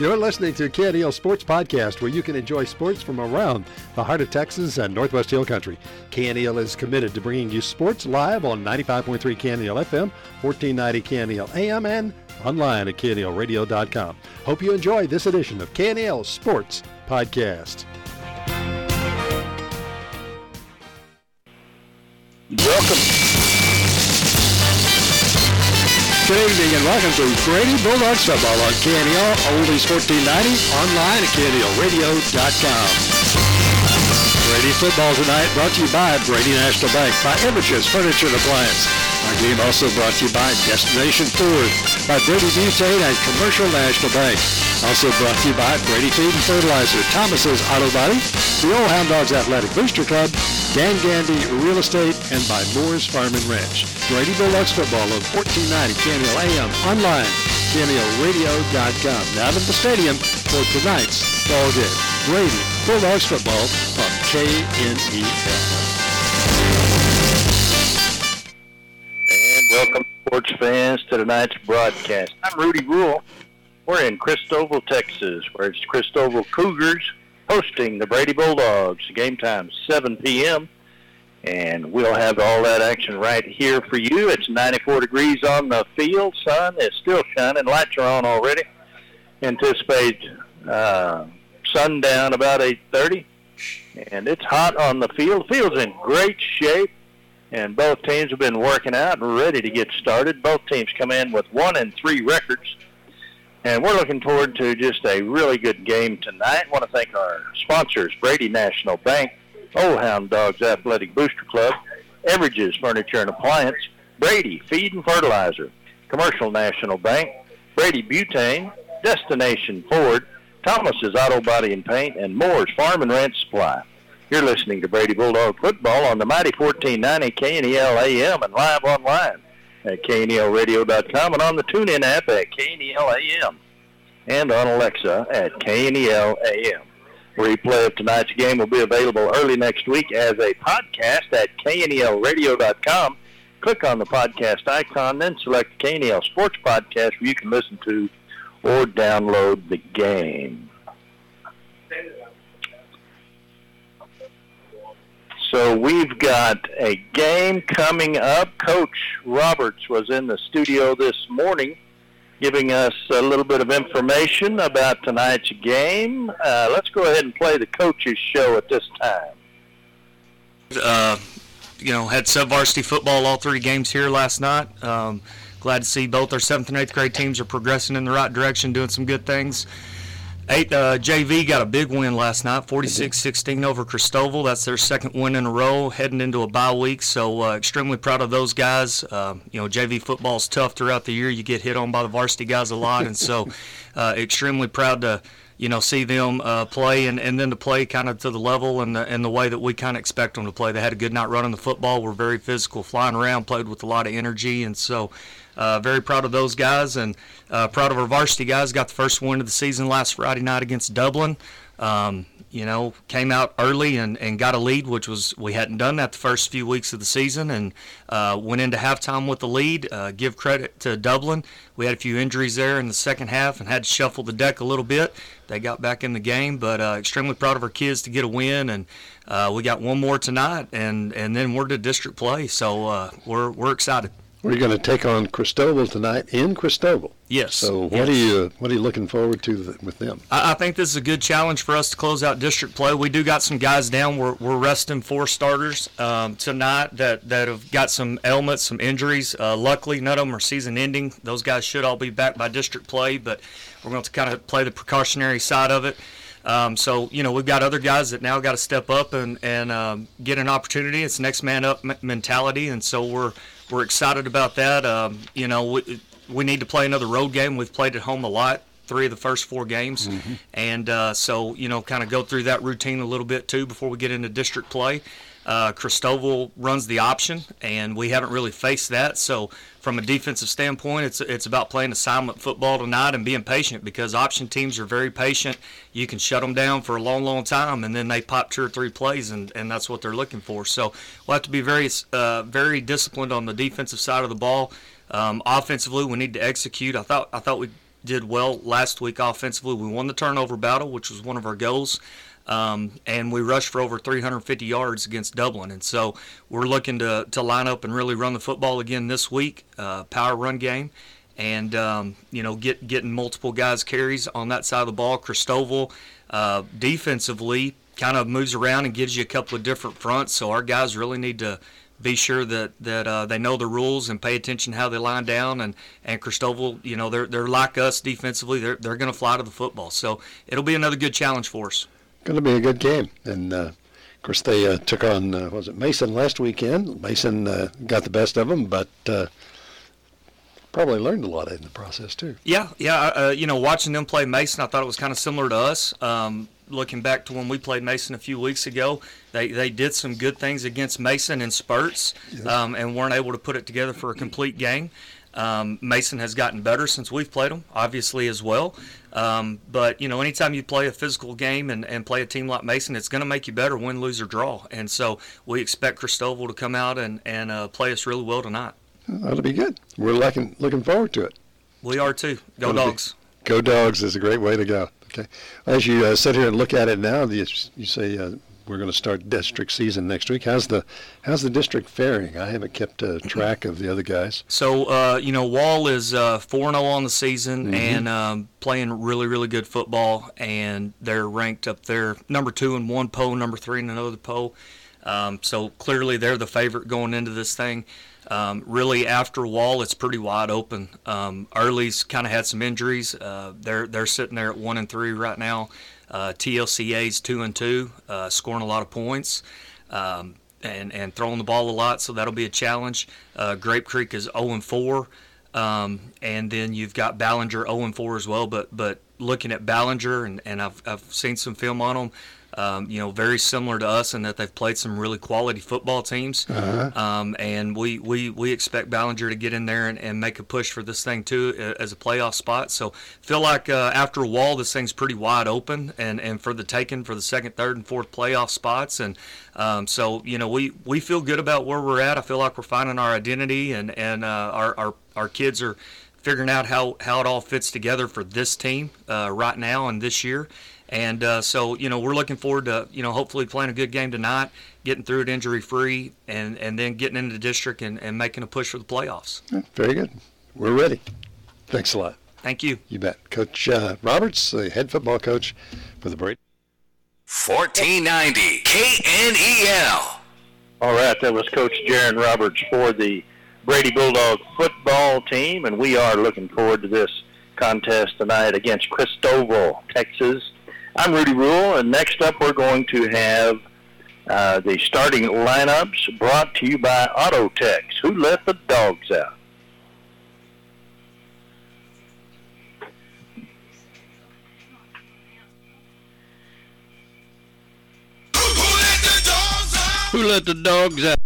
You're listening to KNEL Sports Podcast, where you can enjoy sports from around the heart of Texas and Northwest Hill Country. KNEL is committed to bringing you sports live on 95.3 KNEL FM, 1490 KNEL AM, and online at knelradio.com. Hope you enjoy this edition of KNEL Sports Podcast. Good evening and welcome to Brady Bulldogs football on KNEL, Oldies 1490, online at knelradio.com. Brady football tonight brought to you by Brady National Bank, by Images Furniture and Appliance. Our game also brought to you by Destination Tours, by Brady Butane and Commercial National Bank. Also brought to you by Brady Feed and Fertilizer, Thomas's Auto Body, the Old Hound Dogs Athletic Booster Club, Dan Gandy Real Estate, and by Moore's Farm and Ranch. Brady Bulldogs football on 1490 KNEL AM, online, knelradio.com. Now to the stadium for tonight's ball game. Brady Bulldogs football on KNEL. And welcome, sports fans, to tonight's broadcast. I'm Rudy Ruhl. We're in Christoval, Texas, where it's Christoval Cougars hosting the Brady Bulldogs. Game time 7 p.m., and we'll have all that action right here for you. It's 94 degrees on the field. Sun is still shining. Lights are on already. Anticipate sundown about 8:30, and it's hot on the field. The field's in great shape, and both teams have been working out and ready to get started. Both teams come in with 1-3 records. And we're looking forward to just a really good game tonight. I want to thank our sponsors, Brady National Bank, Old Hound Dogs Athletic Booster Club, Everages Furniture and Appliance, Brady Feed and Fertilizer, Commercial National Bank, Brady Butane, Destination Ford, Thomas's Auto Body and Paint, and Moore's Farm and Ranch Supply. You're listening to Brady Bulldog Football on the mighty 1490 KNEL AM and live online at knelradio.com and on the TuneIn app at KNEL AM and on Alexa at KNEL AM. Replay of tonight's game will be available early next week as a podcast at knelradio.com. Click on the podcast icon, then select KNEL Sports Podcast where you can listen to or download the game. So we've got a game coming up. Coach Roberts was in the studio this morning giving us a little bit of information about tonight's game. Let's go ahead and play the coach's show at this time. Had sub-varsity football all three games here last night. Glad to see both our 7th and 8th grade teams are progressing in the right direction, doing some good things. JV got a big win last night, 46-16 over Christoval. That's their second win in a row, heading into a bye week. So extremely proud of those guys. JV football is tough throughout the year. You get hit on by the varsity guys a lot. And so extremely proud to, see them play and then to play kind of to the level and the way that we kind of expect them to play. They had a good night running the football. We're very physical, flying around, played with a lot of energy. And so very proud of those guys and proud of our varsity guys. Got the first win of the season last Friday night against Dublin. Came out early and got a lead, which was we hadn't done that the first few weeks of the season, and went into halftime with the lead. Give credit to Dublin. We had a few injuries there in the second half and had to shuffle the deck a little bit. They got back in the game, but extremely proud of our kids to get a win, and we got one more tonight, and then we're to district play, so we're excited. We're going to take on Christoval tonight in Christoval. Yes. So what are you looking forward to with them? I think this is a good challenge for us to close out district play. We do got some guys down. We're resting 4 starters tonight that have got some ailments, some injuries. Luckily, none of them are season-ending. Those guys should all be back by district play, but we're going to kind of play the precautionary side of it. We've got other guys that now got to step up and get an opportunity. It's next man up mentality, and so we're excited about that. We need to play another road game. We've played at home a lot, 3 of the first 4 games. Mm-hmm. And kind of go through that routine a little bit too before we get into district play. Christoval runs the option, and we haven't really faced that. So from a defensive standpoint, it's about playing assignment football tonight and being patient because option teams are very patient. You can shut them down for a long, long time, and then they pop 2 or 3 plays, and that's what they're looking for. So we'll have to be very, very disciplined on the defensive side of the ball. Offensively, we need to execute. I thought we did well last week offensively. We won the turnover battle, which was one of our goals. And we rushed for over 350 yards against Dublin. And so we're looking to line up and really run the football again this week, power run game, and, getting multiple guys carries on that side of the ball. Christoval defensively kind of moves around and gives you a couple of different fronts. So our guys really need to be sure that they know the rules and pay attention how they line down. And Christoval, they're like us defensively. They're going to fly to the football. So it'll be another good challenge for us. Going to be a good game. And of course they took on Mason last weekend. Mason got the best of them, but probably learned a lot in the process too. Watching them play Mason, I thought it was kind of similar to us. Looking back to when we played Mason a few weeks ago, they did some good things against Mason in spurts, and weren't able to put it together for a complete game. Mason has gotten better since we've played them, obviously, as well. But, anytime you play a physical game and play a team like Mason, it's going to make you better, win, lose, or draw. And so we expect Christoval to come out and play us really well tonight. That'll be good. We're looking forward to it. We are, too. Go Dogs. Go Dogs is a great way to go. Okay. As you sit here and look at it now, you say we're going to start district season next week. How's the district faring? I haven't kept track of the other guys. So, Wall is 4-0 on the season, mm-hmm. and playing really, really good football. And they're ranked up there, number 2 in one poll, number 3 in another poll. So clearly they're the favorite going into this thing. Really after Wall, it's pretty wide open. Early's kind of had some injuries. They're sitting there at 1-3 right now. TLCA's 2-2, scoring a lot of points, and throwing the ball a lot, so that'll be a challenge. Grape Creek is 0-4, and then you've got Ballinger 0-4 as well. But looking at Ballinger, and I've seen some film on them. Very similar to us in that they've played some really quality football teams. Uh-huh. And we expect Ballinger to get in there and make a push for this thing too as a playoff spot. So feel like after Wall, this thing's pretty wide open and for the taking for the second, third, and fourth playoff spots. And we feel good about where we're at. I feel like we're finding our identity and our kids are figuring out how it all fits together for this team right now and this year. And so we're looking forward to, hopefully playing a good game tonight, getting through it injury-free, and then getting into the district and making a push for the playoffs. Very good. We're ready. Thanks a lot. Thank you. You bet. Coach Roberts, the head football coach for the Brady. 1490 KNEL. All right, that was Coach Jaron Roberts for the Brady Bulldog football team, and we are looking forward to this contest tonight against Christoval, Texas. I'm Rudy Ruhl, and next up we're going to have the starting lineups brought to you by Autotex. Who let the dogs out? Who let the dogs out? Who let the dogs out?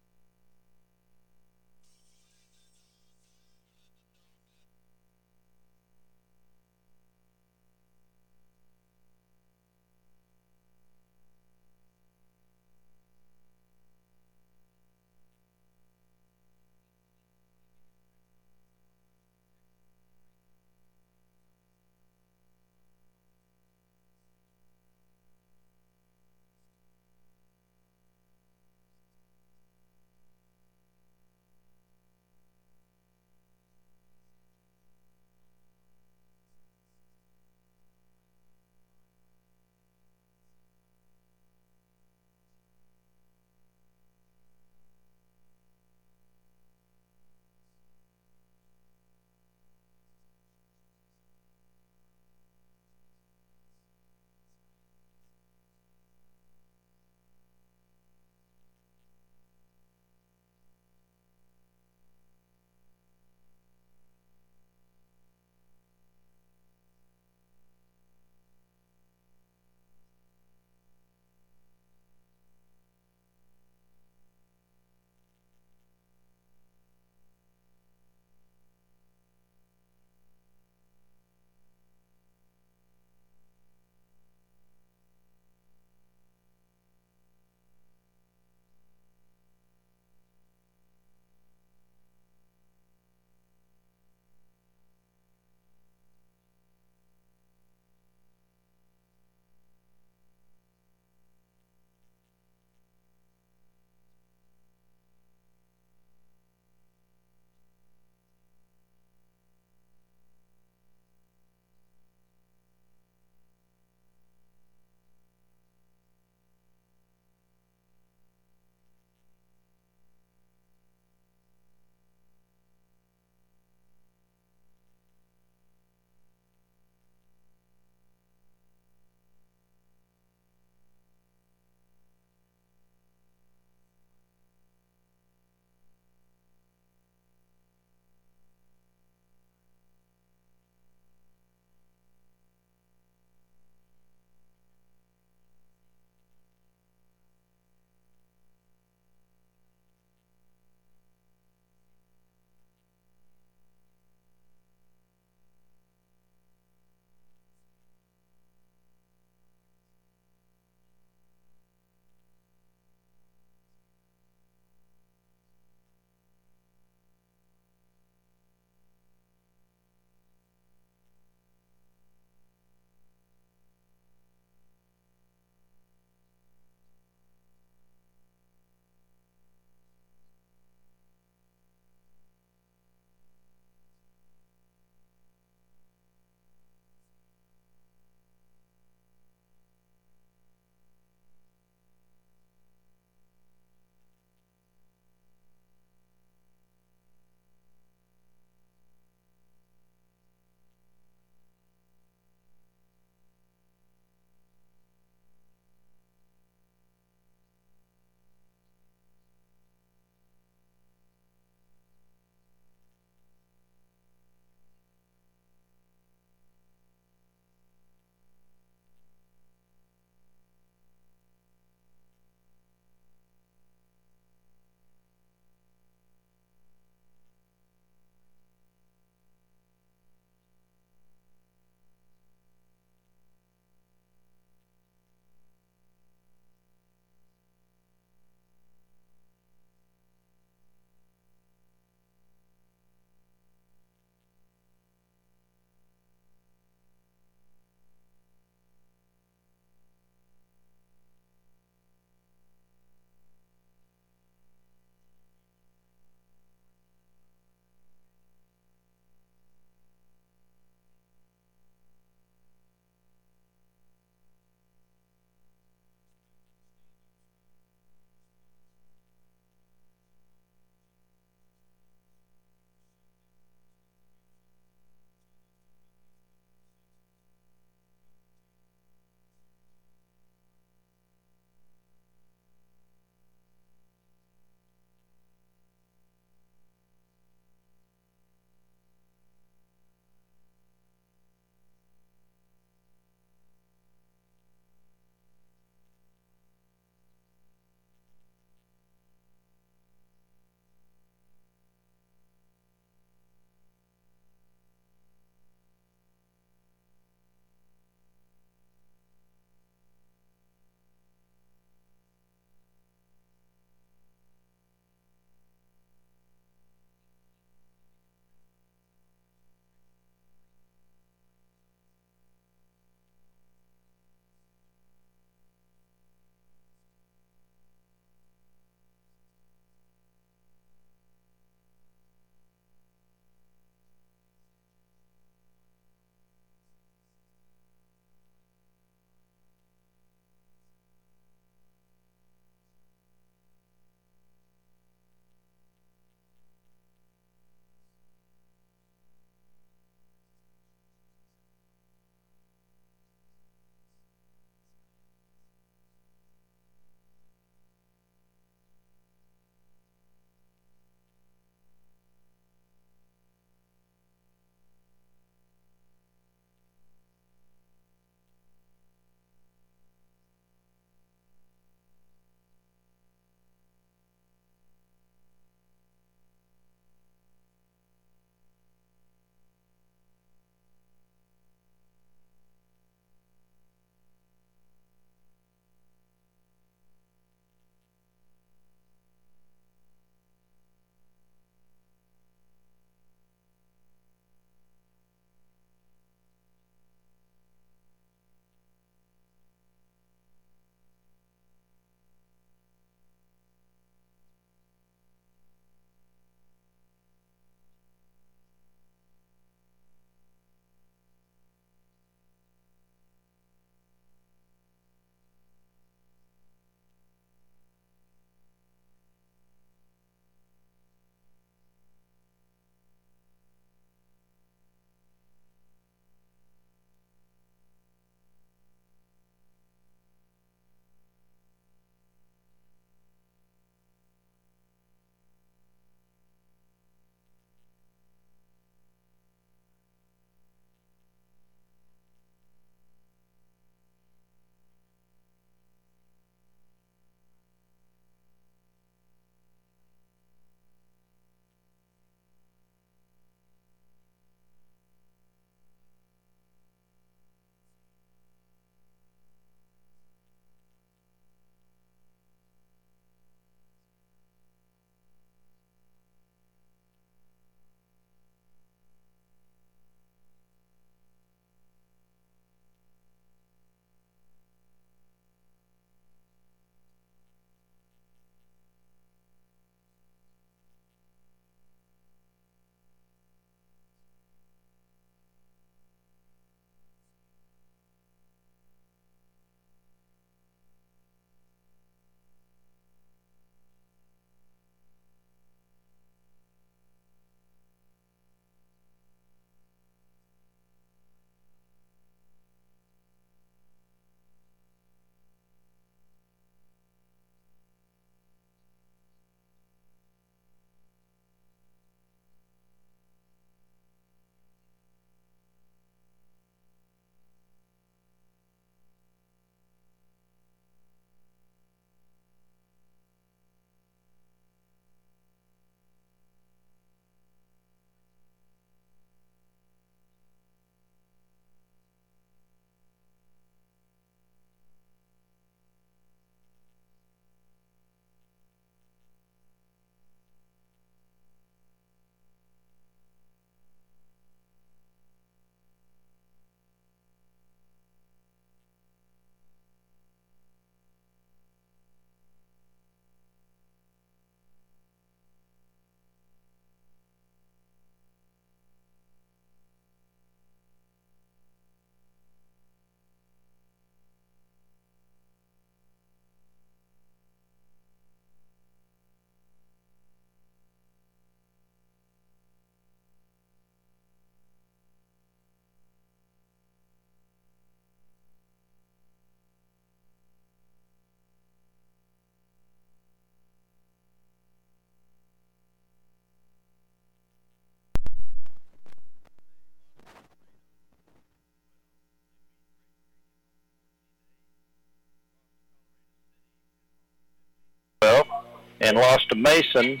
and lost to Mason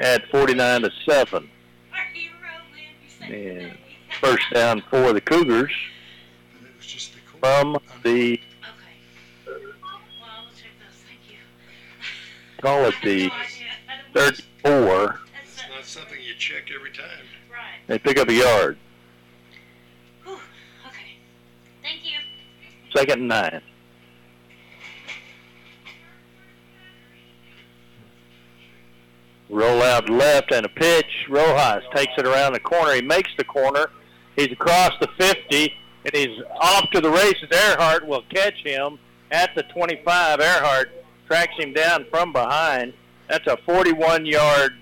at 49-7. And first down for the Cougars from the, call it the 34. It's not something you check every time. Right. They pick up a yard. Whew. Okay. Thank you. Second and 9. Roll out left and a pitch. Rojas takes it around the corner. He makes the corner. He's across the 50, and he's off to the races. Earhart will catch him at the 25. Earhart tracks him down from behind. That's a 41-yard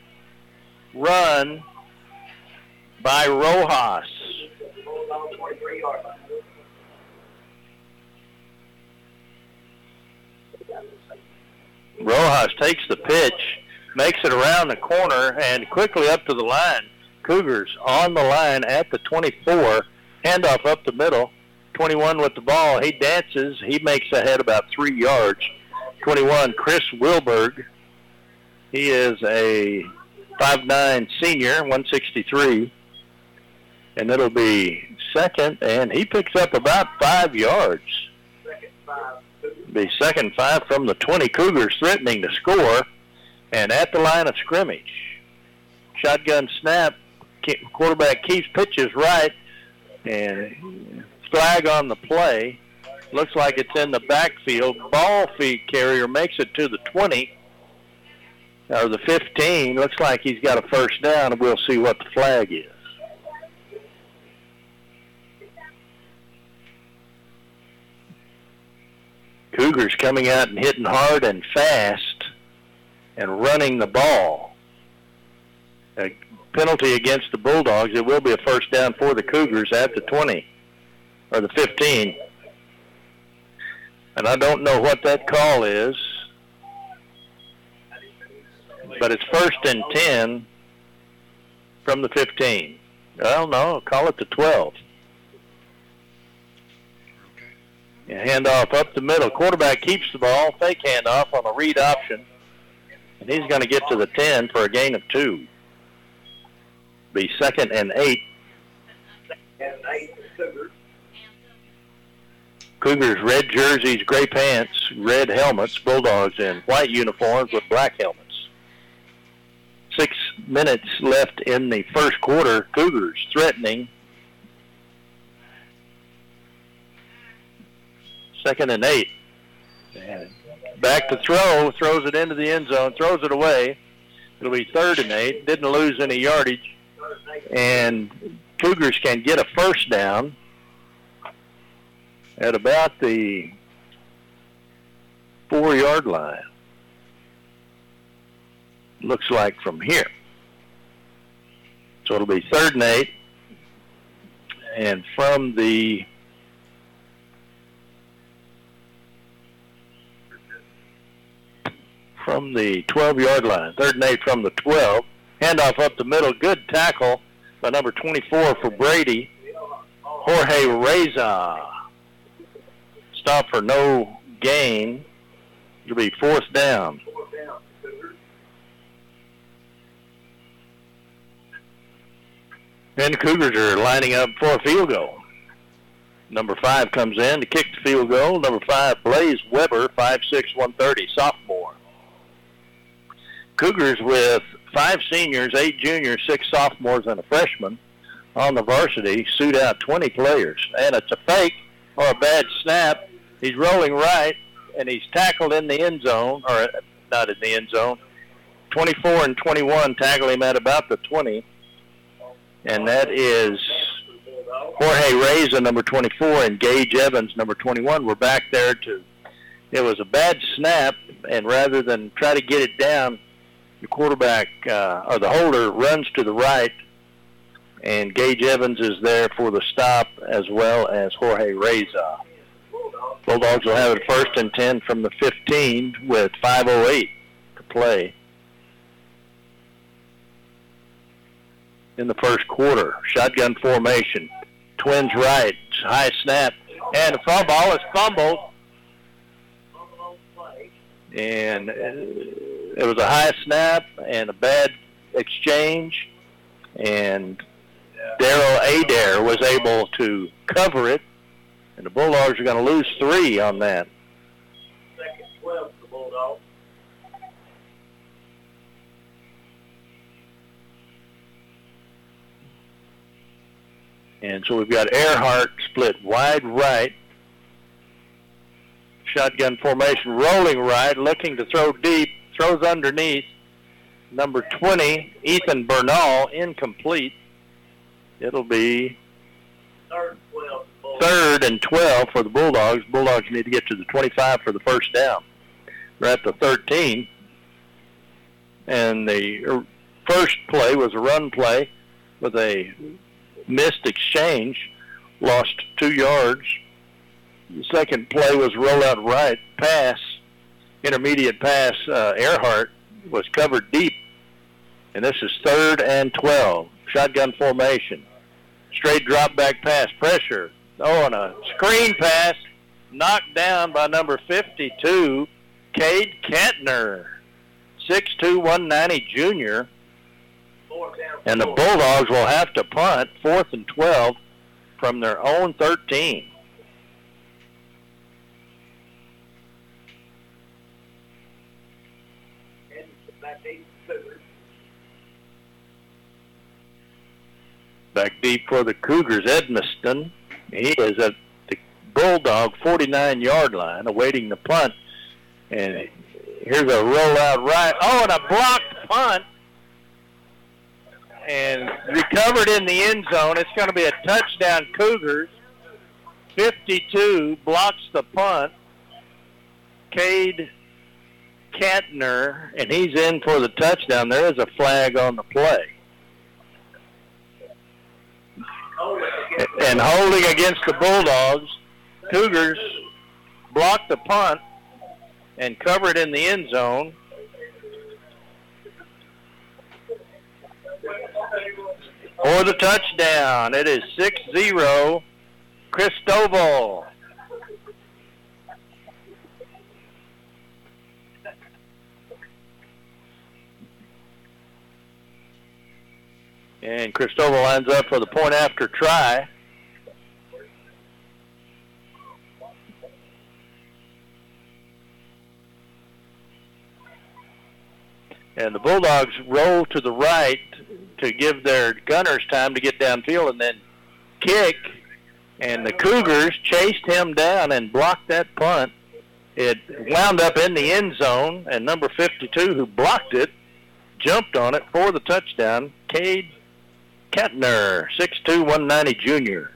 run by Rojas. Rojas takes the pitch, makes it around the corner, and quickly up to the line. Cougars on the line at the 24. Handoff up the middle. 21 with the ball. He dances. He makes ahead about 3 yards. 21, Chris Wilberg. He is a 5'9 senior, 163. And it'll be second, and he picks up about 5 yards. Be second 5 from the 20. Cougars threatening to score. And at the line of scrimmage, shotgun snap, quarterback keeps pitches right, and flag on the play. Looks like it's in the backfield. Ball feed carrier makes it to the 20, or the 15. Looks like he's got a first down, and we'll see what the flag is. Cougars coming out and hitting hard and fast and running the ball. A penalty against the Bulldogs. It will be a first down for the Cougars at the 20, or the 15. And I don't know what that call is, but it's first and 10 from the 15. Well, no, call it the 12. Handoff up the middle. Quarterback keeps the ball, fake handoff on a read option. And he's going to get to the 10 for a gain of 2. Be second and 8. Cougars red jerseys, gray pants, red helmets. Bulldogs in white uniforms with black helmets. 6 minutes left in the first quarter. Cougars threatening. Second and 8. Back to throw, throws it into the end zone, throws it away. It'll be third and 8, didn't lose any yardage. And Cougars can get a first down at about the 4-yard line. Looks like from here. So it'll be third and 8. And from the 12-yard line. Third and 8 from the 12. Handoff up the middle. Good tackle by number 24 for Brady. Jorge Reza. Stop for no gain. It'll be fourth down. And the Cougars are lining up for a field goal. Number 5 comes in to kick the field goal. Number 5, Blaze Weber, 5'6", 130, sophomore. Cougars with 5 seniors, 8 juniors, 6 sophomores, and a freshman on the varsity. Suit out 20 players. And it's a fake or a bad snap. He's rolling right, and he's tackled in the end zone, or not in the end zone. 24 and 21 tackle him at about the 20. And that is Jorge Reza, number 24, and Gage Evans, number 21. We're back there to, it was a bad snap, and rather than try to get it down, the quarterback, or the holder, runs to the right, and Gage Evans is there for the stop, as well as Jorge Reza. Bulldogs will have it first and 10 from the 15 with 5:08 to play in the first quarter. Shotgun formation. Twins right. High snap. And the foul ball is fumbled. And it was a high snap and a bad exchange, and Daryl Adair was able to cover it, and the Bulldogs are going to lose 3 on that. Second 12 for the Bulldogs. And so we've got Earhart split wide right. Shotgun formation, rolling right, looking to throw deep, throws underneath. Number 20, Ethan Bernal, incomplete. It'll be third and 12 for the Bulldogs. Bulldogs need to get to the 25 for the first down. They're at the 13. And the first play was a run play with a missed exchange, lost 2 yards. The second play was rollout right pass, intermediate pass. Earhart was covered deep, and this is third and 12. Shotgun formation, straight drop back pass, pressure. Oh, and a screen pass knocked down by number 52, Cade Kentner, 6'2", 190 junior. And the Bulldogs will have to punt fourth and 12 from their own 13. Back deep for the Cougars, Edmiston. He is at the Bulldog 49-yard line awaiting the punt. And here's a rollout right. Oh, and a blocked punt. And recovered in the end zone. It's going to be a touchdown, Cougars. 52 blocks the punt. Cade Kentner, and he's in for the touchdown. There is a flag on the play. And holding against the Bulldogs, Cougars blocked the punt and covered in the end zone. For the touchdown, it is 6-0, Christoval. And Christoval lines up for the point after try. And the Bulldogs roll to the right to give their gunners time to get downfield and then kick. And the Cougars chased him down and blocked that punt. It wound up in the end zone, and number 52, who blocked it, jumped on it for the touchdown, Cade Kentner, 6'2", 190 junior.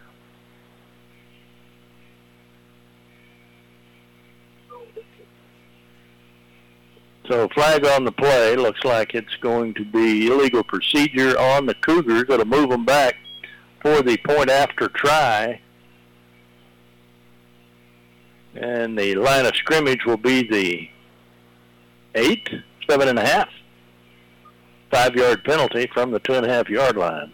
So flag on the play. Looks like it's going to be illegal procedure on the Cougars. It'll move them back for the point after try. And the line of scrimmage will be the 7.5. 5-yard penalty from the 2.5-yard line.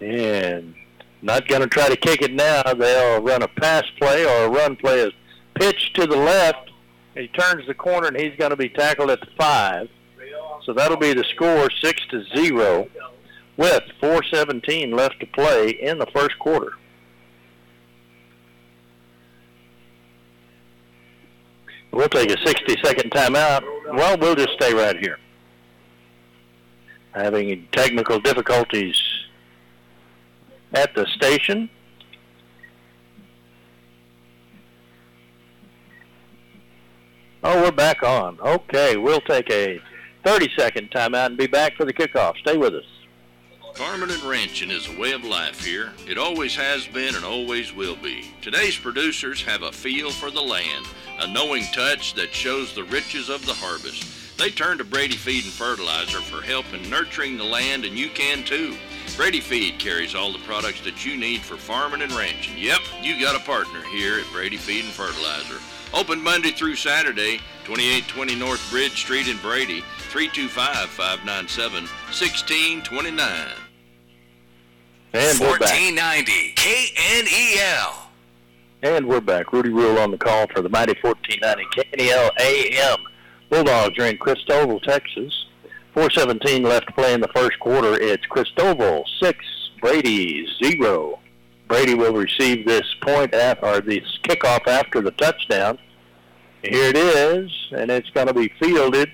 And not going to try to kick it now. They'll run a pass play or a run play. Is pitched to the left. He turns the corner, and he's going to be tackled at the 5. So that'll be the score, 6-0, with 4:17 left to play in the first quarter. We'll take a 60-second timeout. Well, we'll just stay right here. Having technical difficulties at the station. Oh, we're back on. Okay, we'll take a 30-second timeout and be back for the kickoff. Stay with us. Permanent wrenching is a way of life here. It always has been and always will be. Today's producers have a feel for the land, a knowing touch that shows the riches of the harvest. They turn to Brady Feed and Fertilizer for help in nurturing the land, and you can too. Brady Feed carries all the products that you need for farming and ranching. Yep, you got a partner here at Brady Feed and Fertilizer. Open Monday through Saturday, 2820 North Bridge Street in Brady, 325-597-1629. And 1490 KNEL. And we're back. Rudy Ruhl on the call for the mighty 1490 KNEL AM. Bulldogs are in Christoval, Texas. 4:17 left to play in the first quarter. It's Christoval 6, Brady 0. Brady will receive this point this kickoff after the touchdown. Here it is, and it's going to be fielded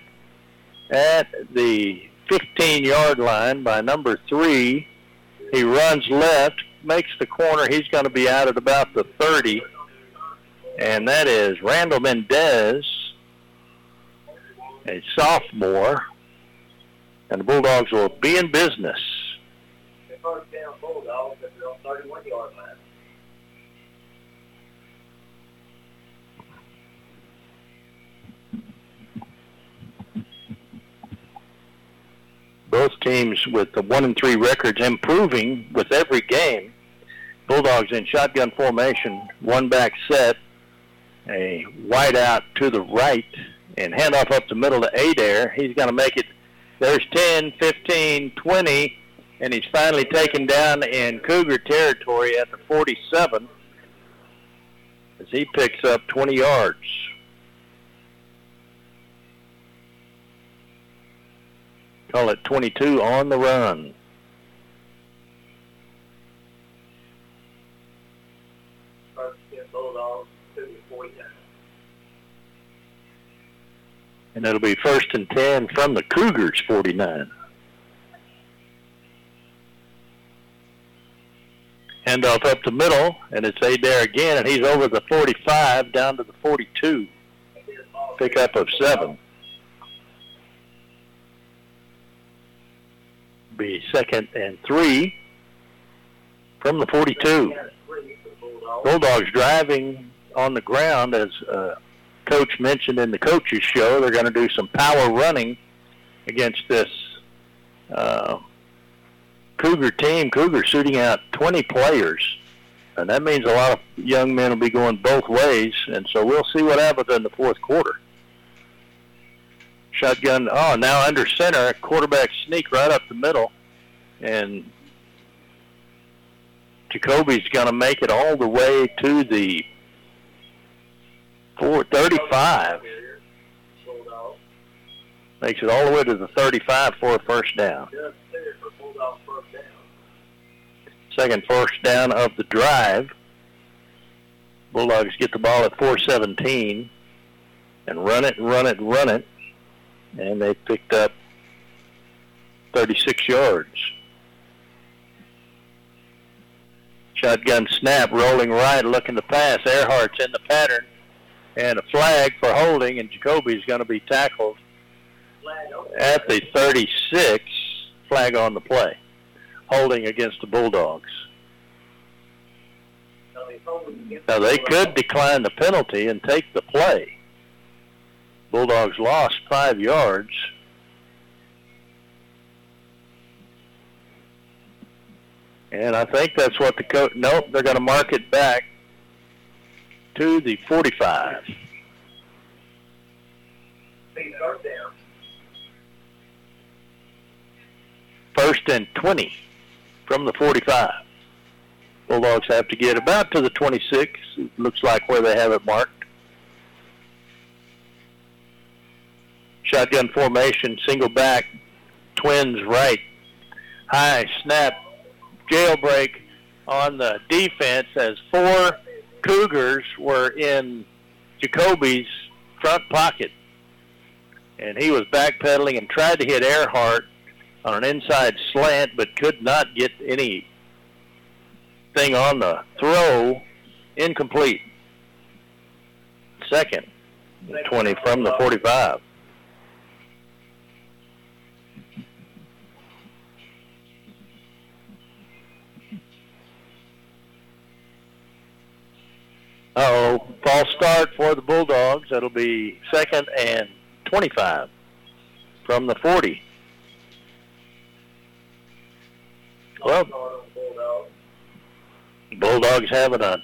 at the 15-yard line by number 3. He runs left, makes the corner. He's going to be out at about the 30, and that is Randall Mendez, a sophomore, and the Bulldogs will be in business. The first down Bulldogs at the 31-yard line. Both teams with the 1-3 records improving with every game. Bulldogs in shotgun formation, one back set, a wide out to the right, and handoff up the middle to Adair. He's going to make it. There's 10, 15, 20, and he's finally taken down in Cougar territory at the 47 as he picks up 20 yards. Call it 22 on the run. And it'll be 1st and 10 from the Cougars, 49. Handoff up the middle, and it's Adair again, and he's over the 45 down to the 42. Pickup of 7. Be 2nd and 3 from the 42. Bulldogs driving on the ground, as Coach mentioned in the coaches show. They're going to do some power running against this Cougar team. Cougar shooting out 20 players, and that means a lot of young men will be going both ways, and so we'll see what happens in the fourth quarter. Shotgun, now under center, quarterback sneak right up the middle, and Jacoby's going to make it all the way to the 35. Makes it all the way to the 35 for a first down. Second first down of the drive. Bulldogs get the ball at 4:17 and run it. And they picked up 36 yards. Shotgun snap, rolling right, looking to pass. Earhart's in the pattern. And a flag for holding, and Jacoby's going to be tackled at the 36. Flag on the play. Holding against the Bulldogs. Now, they could decline the penalty and take the play. Bulldogs lost 5 yards. And I think that's what the coach... Nope, they're going to mark it back to the 45. Down. 1st and 20 from the 45. Bulldogs have to get about to the 26. It looks like where they have it marked. Shotgun formation, single back, twins right. High snap, jailbreak on the defense as 4 Cougars were in Jacoby's front pocket. And he was backpedaling and tried to hit Earhart on an inside slant, but could not get anything on the throw. Incomplete. 2nd and 20 from the 45. False start for the Bulldogs. That'll be 2nd and 25 from the 40. Well, Bulldogs having a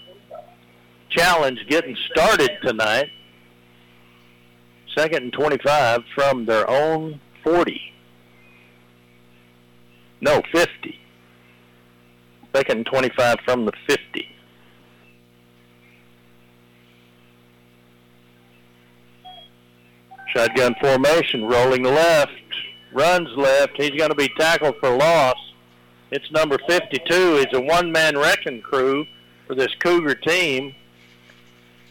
challenge getting started tonight. 2nd and 25 from their own 40. No, 50. 2nd and 25 from the 50. Shotgun formation, rolling left, runs left. He's going to be tackled for loss. It's number 52. It's a one-man wrecking crew for this Cougar team.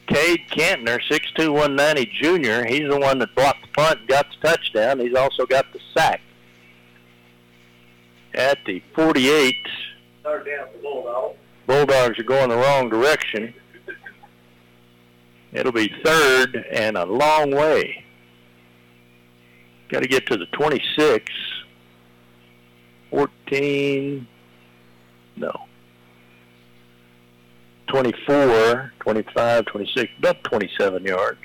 Cade Kentner, 6'2", 190 junior. He's the one that blocked the punt and got the touchdown. He's also got the sack. At the 48, third down for Bulldogs. Bulldogs are going the wrong direction. It'll be third and a long way. Got to get to the 26. 14, no. 24, 25, 26, about 27 yards.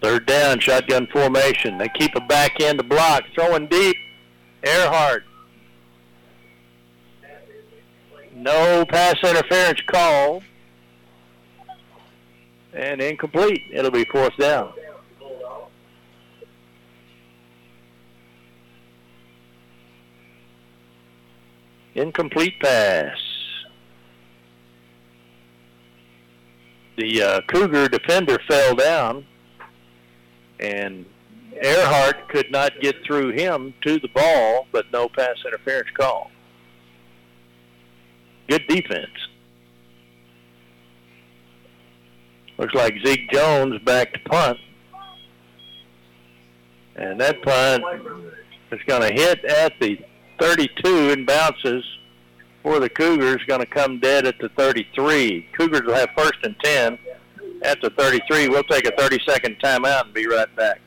Third down, shotgun formation. They keep it back in the block. Throwing deep. Earhart. No pass interference call. And incomplete. It'll be fourth down. Incomplete pass. The Cougar defender fell down, and Earhart could not get through him to the ball, but no pass interference call. Good defense. Looks like Zeke Jones back to punt. And that punt is going to hit at the 32 and bounces for the Cougars. Going to come dead at the 33. Cougars will have first and 10. At the 33, we'll take a 30-second timeout and be right back.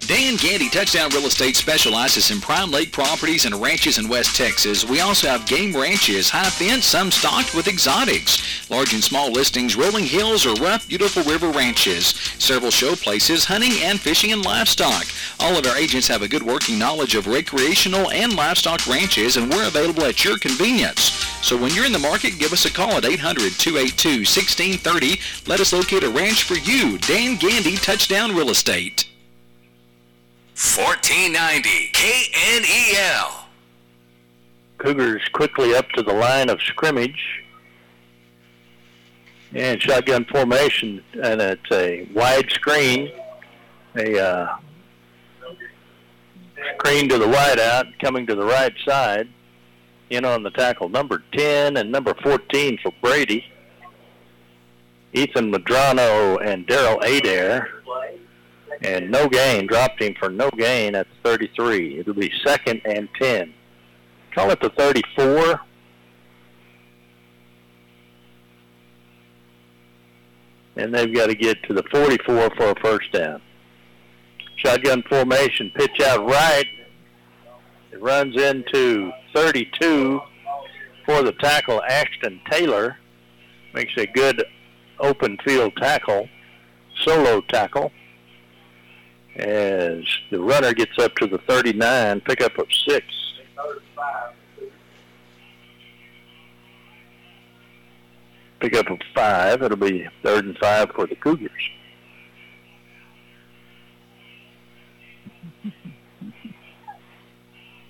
Dan Gandy Touchdown Real Estate specializes in prime lake properties and ranches in West Texas. We also have game ranches, high fence, some stocked with exotics. Large and small listings, rolling hills, or rough, beautiful river ranches. Several show places, hunting and fishing and livestock. All of our agents have a good working knowledge of recreational and livestock ranches, and we're available at your convenience. So when you're in the market, give us a call at 800-282-1630. Let us locate a ranch for you. Dan Gandy Touchdown Real Estate. 1490 KNEL. Cougars quickly up to the line of scrimmage. And shotgun formation, and it's a wide screen. A screen to the wide out, coming to the right side. In on the tackle, number 10 and number 14 for Brady. Ethan Medrano and Daryl Adair. And no gain, dropped him for no gain at 33. It'll be second and 10. Call it the 34. And they've got to get to the 44 for a first down. Shotgun formation, pitch out right. It runs into 32 for the tackle, Ashton Taylor. Makes a good open field tackle, solo tackle. As the runner gets up to the 39, pickup of 6. Pickup of 5. It'll be 3rd and 5 for the Cougars.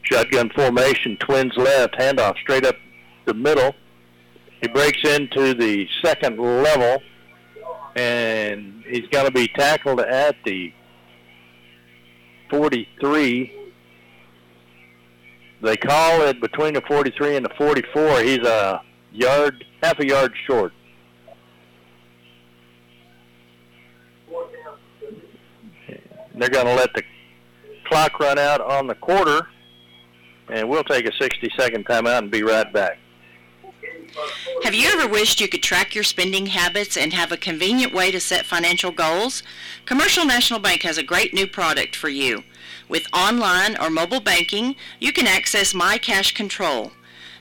Shotgun formation, twins left, handoff straight up the middle. He breaks into the second level, and he's going to be tackled at the 43. They call it between the 43 and the 44. He's a yard, half a yard short. And they're going to let the clock run out on the quarter, and we'll take a 60-second timeout and be right back. Have you ever wished you could track your spending habits and have a convenient way to set financial goals? Commercial National Bank has a great new product for you. With online or mobile banking, you can access My Cash Control.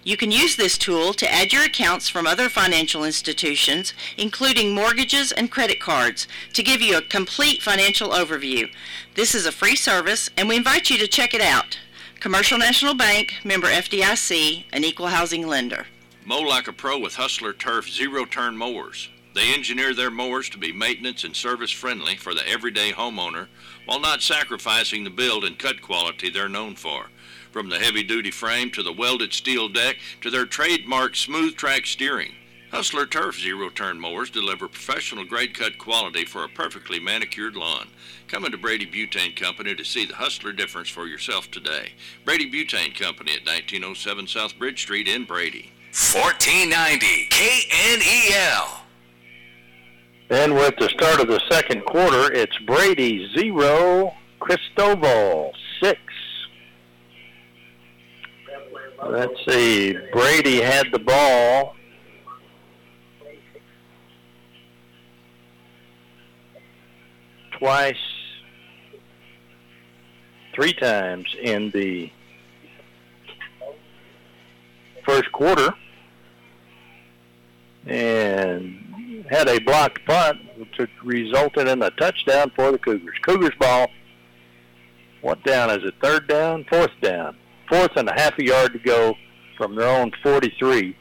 You can use this tool to add your accounts from other financial institutions, including mortgages and credit cards, to give you a complete financial overview. This is a free service, and we invite you to check it out. Commercial National Bank, member FDIC, an equal housing lender. Mow like a pro with Hustler Turf zero-turn mowers. They engineer their mowers to be maintenance and service-friendly for the everyday homeowner while not sacrificing the build and cut quality they're known for. From the heavy-duty frame to the welded steel deck to their trademark smooth track steering, Hustler Turf zero-turn mowers deliver professional grade-cut quality for a perfectly manicured lawn. Come into Brady Butane Company to see the Hustler difference for yourself today. Brady Butane Company at 1907 South Bridge Street in Brady. 1490 KNEL. And with the start of the second quarter, it's Brady 0, Christoval 6. Let's see, Brady had the ball. Three times in the first quarter and had a blocked punt, which resulted in a touchdown for the Cougars. Cougars ball, what down is it? Third down? Fourth down. Fourth and a half a yard to go from their own 43.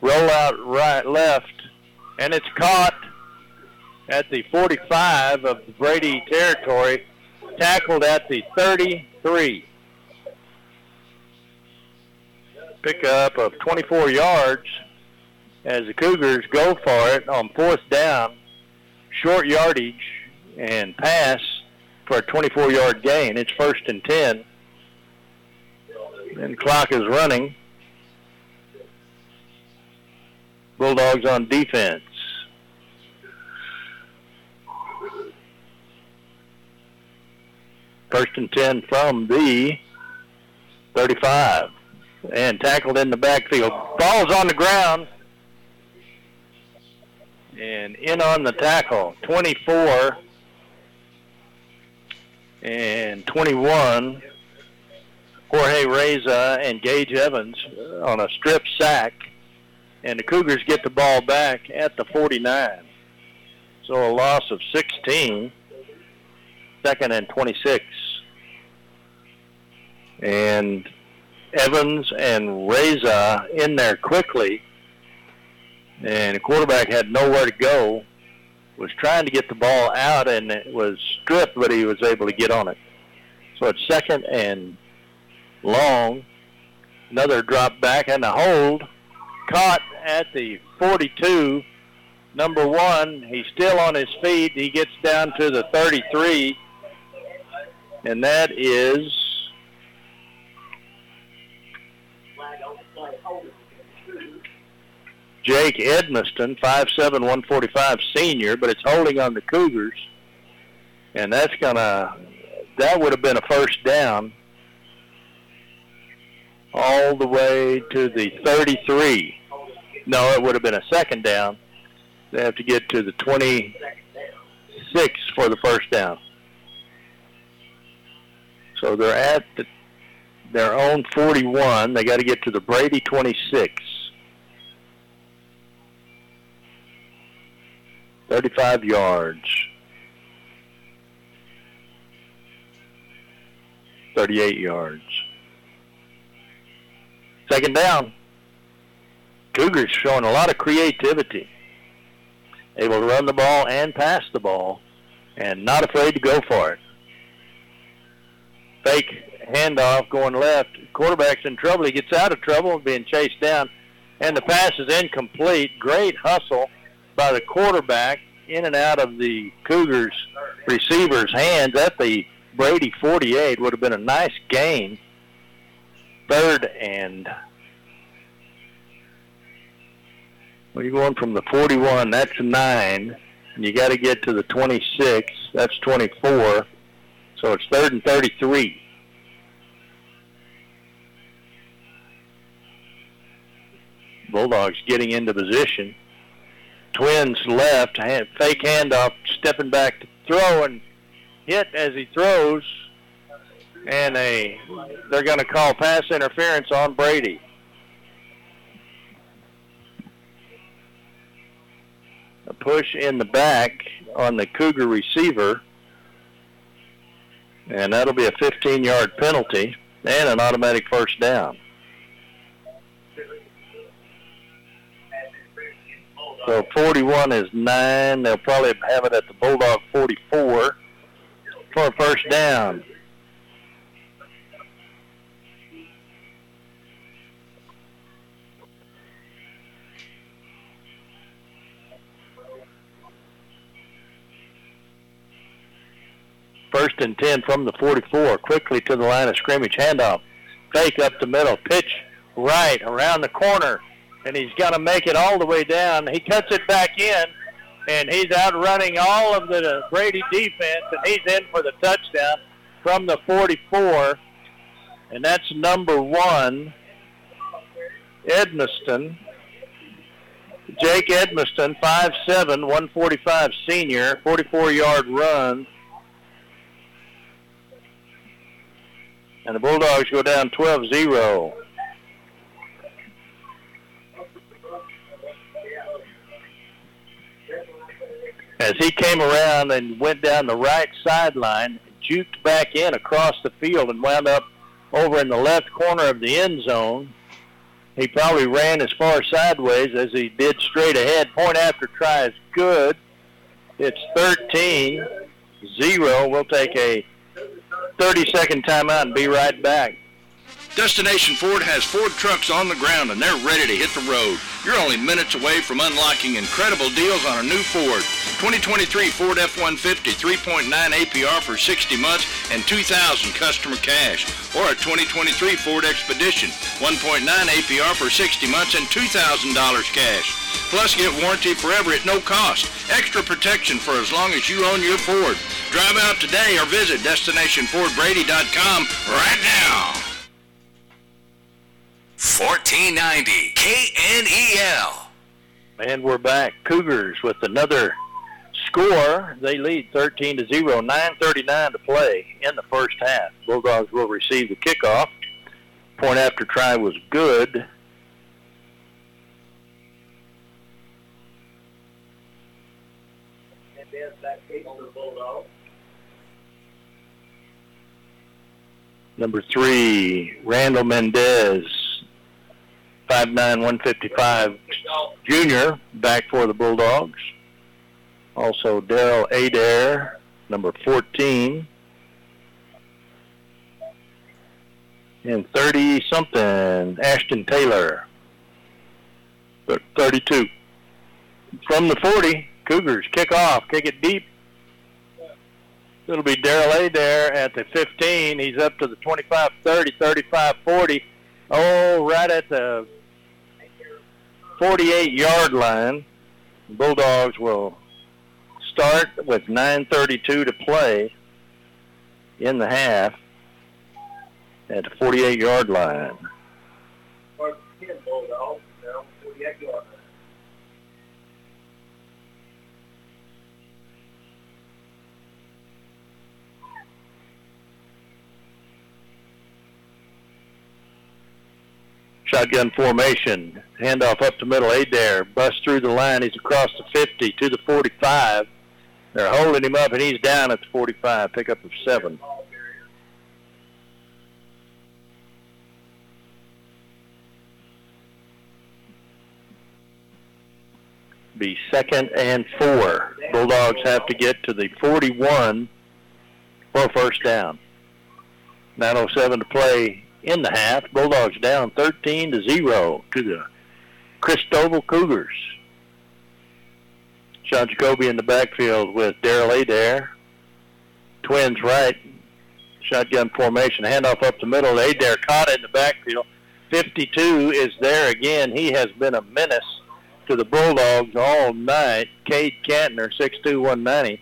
Roll out right, left, and it's caught at the 45 of the Brady territory, tackled at the 33. Pickup of 24 yards as the Cougars go for it on fourth down, short yardage, and pass for a 24-yard gain. It's first and 10, and clock is running. Bulldogs on defense. First and 10 from the 35. And tackled in the backfield. Ball's on the ground. And in on the tackle. 24 and 21. Jorge Reza and Gage Evans on a strip sack. And the Cougars get the ball back at the 49. So a loss of 16. Second and 26. And Evans and Reza in there quickly. And the quarterback had nowhere to go. Was trying to get the ball out and it was stripped, but he was able to get on it. So it's second and long. Another drop back and a hold. Caught at the 42. Number one, he's still on his feet. He gets down to the 33. And that is Jake Edmiston, 5'7", 145 senior, but it's holding on the Cougars. And that would have been a first down all the way to the 33. No, it would have been a second down. They have to get to the 26 for the first down. So they're at their own 41. They got to get to the Brady 26. 35 yards. 38 yards. Second down. Cougars showing a lot of creativity. Able to run the ball and pass the ball, and not afraid to go for it. Fake handoff going left. Quarterback's in trouble. He gets out of trouble, being chased down, and the pass is incomplete. Great hustle by the quarterback in and out of the Cougars receiver's hands at the Brady 48. Would have been a nice gain. Third and... Well, you're going from the 41, that's 9, and you got to get to the 26, that's 24, so it's third and 33. Bulldogs getting into position. Twins left, fake handoff, stepping back to throw and hit as he throws, and they're going to call pass interference on Brady. A push in the back on the Cougar receiver, and that'll be a 15-yard penalty and an automatic first down. So 41 is 9. They'll probably have it at the Bulldog 44 for a first down. First and 10 from the 44. Quickly to the line of scrimmage. Handoff. Fake up the middle. Pitch right around the corner. And he's got to make it all the way down. He cuts it back in. And he's outrunning all of the Brady defense. And he's in for the touchdown from the 44. And that's number one, Edmiston. Jake Edmiston, 5'7", 145 senior, 44-yard run. And the Bulldogs go down 12-0. As he came around and went down the right sideline, juked back in across the field and wound up over in the left corner of the end zone. He probably ran as far sideways as he did straight ahead. Point after try is good. It's 13-0. We'll take a 30-second timeout and be right back. Destination Ford has Ford trucks on the ground, and they're ready to hit the road. You're only minutes away from unlocking incredible deals on a new Ford. 2023 Ford F-150, 3.9 APR for 60 months and $2,000 customer cash. Or a 2023 Ford Expedition, 1.9 APR for 60 months and $2,000 cash. Plus, get warranty forever at no cost. Extra protection for as long as you own your Ford. Drive out today or visit DestinationFordBrady.com right now. 1490 KNEL. And we're back. Cougars with another score. They lead 13-0, 9:39 to play in the first half. Bulldogs will receive the kickoff. Point after try was good. And there's that kick on the Bulldogs. Number 3, Randall Mendez. 5'9", 155 junior, back for the Bulldogs. Also, Daryl Adair, number 14. And 30-something, Ashton Taylor, 32. From the 40, Cougars kick off, kick it deep. It'll be Daryl Adair at the 15. He's up to the 25, 30, 35, 40. Oh, right at the 48-yard line. Bulldogs will start with 9:32 to play in the half at the 48-yard line. Shotgun formation. Handoff up the middle. Adair busts through the line. He's across the 50 to the 45. They're holding him up, and he's down at the 45. Pickup of 7. Be 2nd and 4. Bulldogs have to get to the 41 for first down. 9:07 to play. In the half, Bulldogs down 13-0 to the Christoval Cougars. Sean Jacoby in the backfield with Daryl Adair. Twins right, shotgun formation, handoff up the middle. Adair caught it in the backfield. 52 is there again. He has been a menace to the Bulldogs all night. Cade Kentner, 6'2", 190.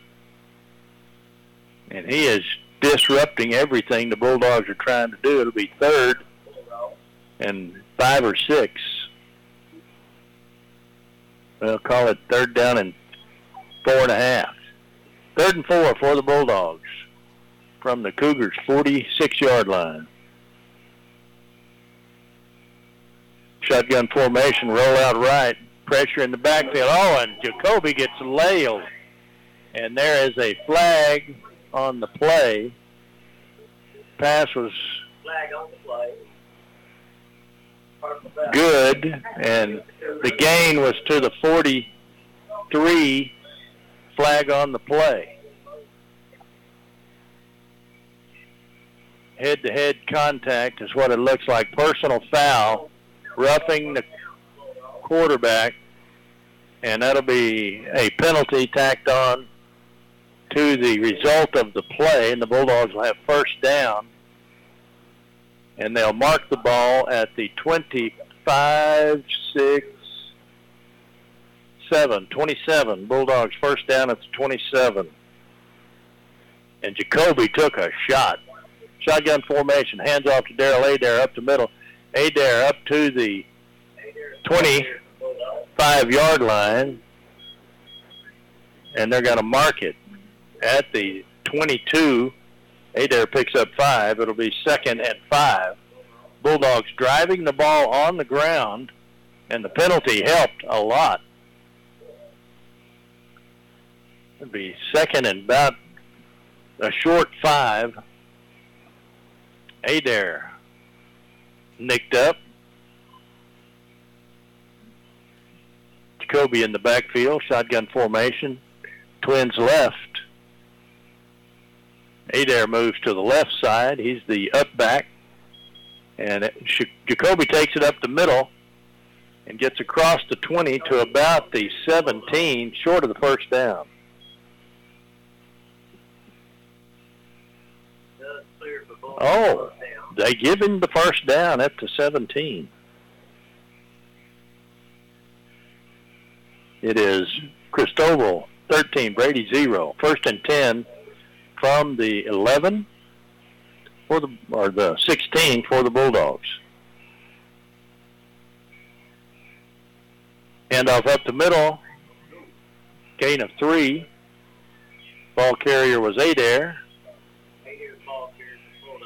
And he is disrupting everything the Bulldogs are trying to do. It'll be 3rd and 5 or 6. We'll call it 3rd down and 4.5. 3rd and 4 for the Bulldogs from the Cougars' 46-yard line. Shotgun formation, roll out right, pressure in the backfield. Oh, and Jacoby gets lailed. And there is a flag on the play. Pass was good, and the gain was to the 43. Flag on the play. Head-to-head contact is what it looks like. Personal foul, roughing the quarterback, and that'll be a penalty tacked on to the result of the play, and the Bulldogs will have first down. And they'll mark the ball at the 27. Bulldogs first down at the 27. And Jacoby took a shot. Shotgun formation, hands off to Daryl Adair up the middle. Adair up to the 25-yard line. And they're going to mark it at the 22. Adair picks up 5. It'll be 2nd and 5. Bulldogs driving the ball on the ground, and the penalty helped a lot. It'll be 2nd and about a short 5. Adair nicked up. Jacoby in the backfield, shotgun formation. Twins left. Adair moves to the left side. He's the up back. And Jacoby takes it up the middle and gets across the 20 to about the 17, short of the first down. Oh, they give him the first down up to 17. It is Christoval 13, Brady 0. 1st and 10 from the 11 for the or the 16 for the Bulldogs. Handoff up the middle, gain of 3. Ball carrier was Adair.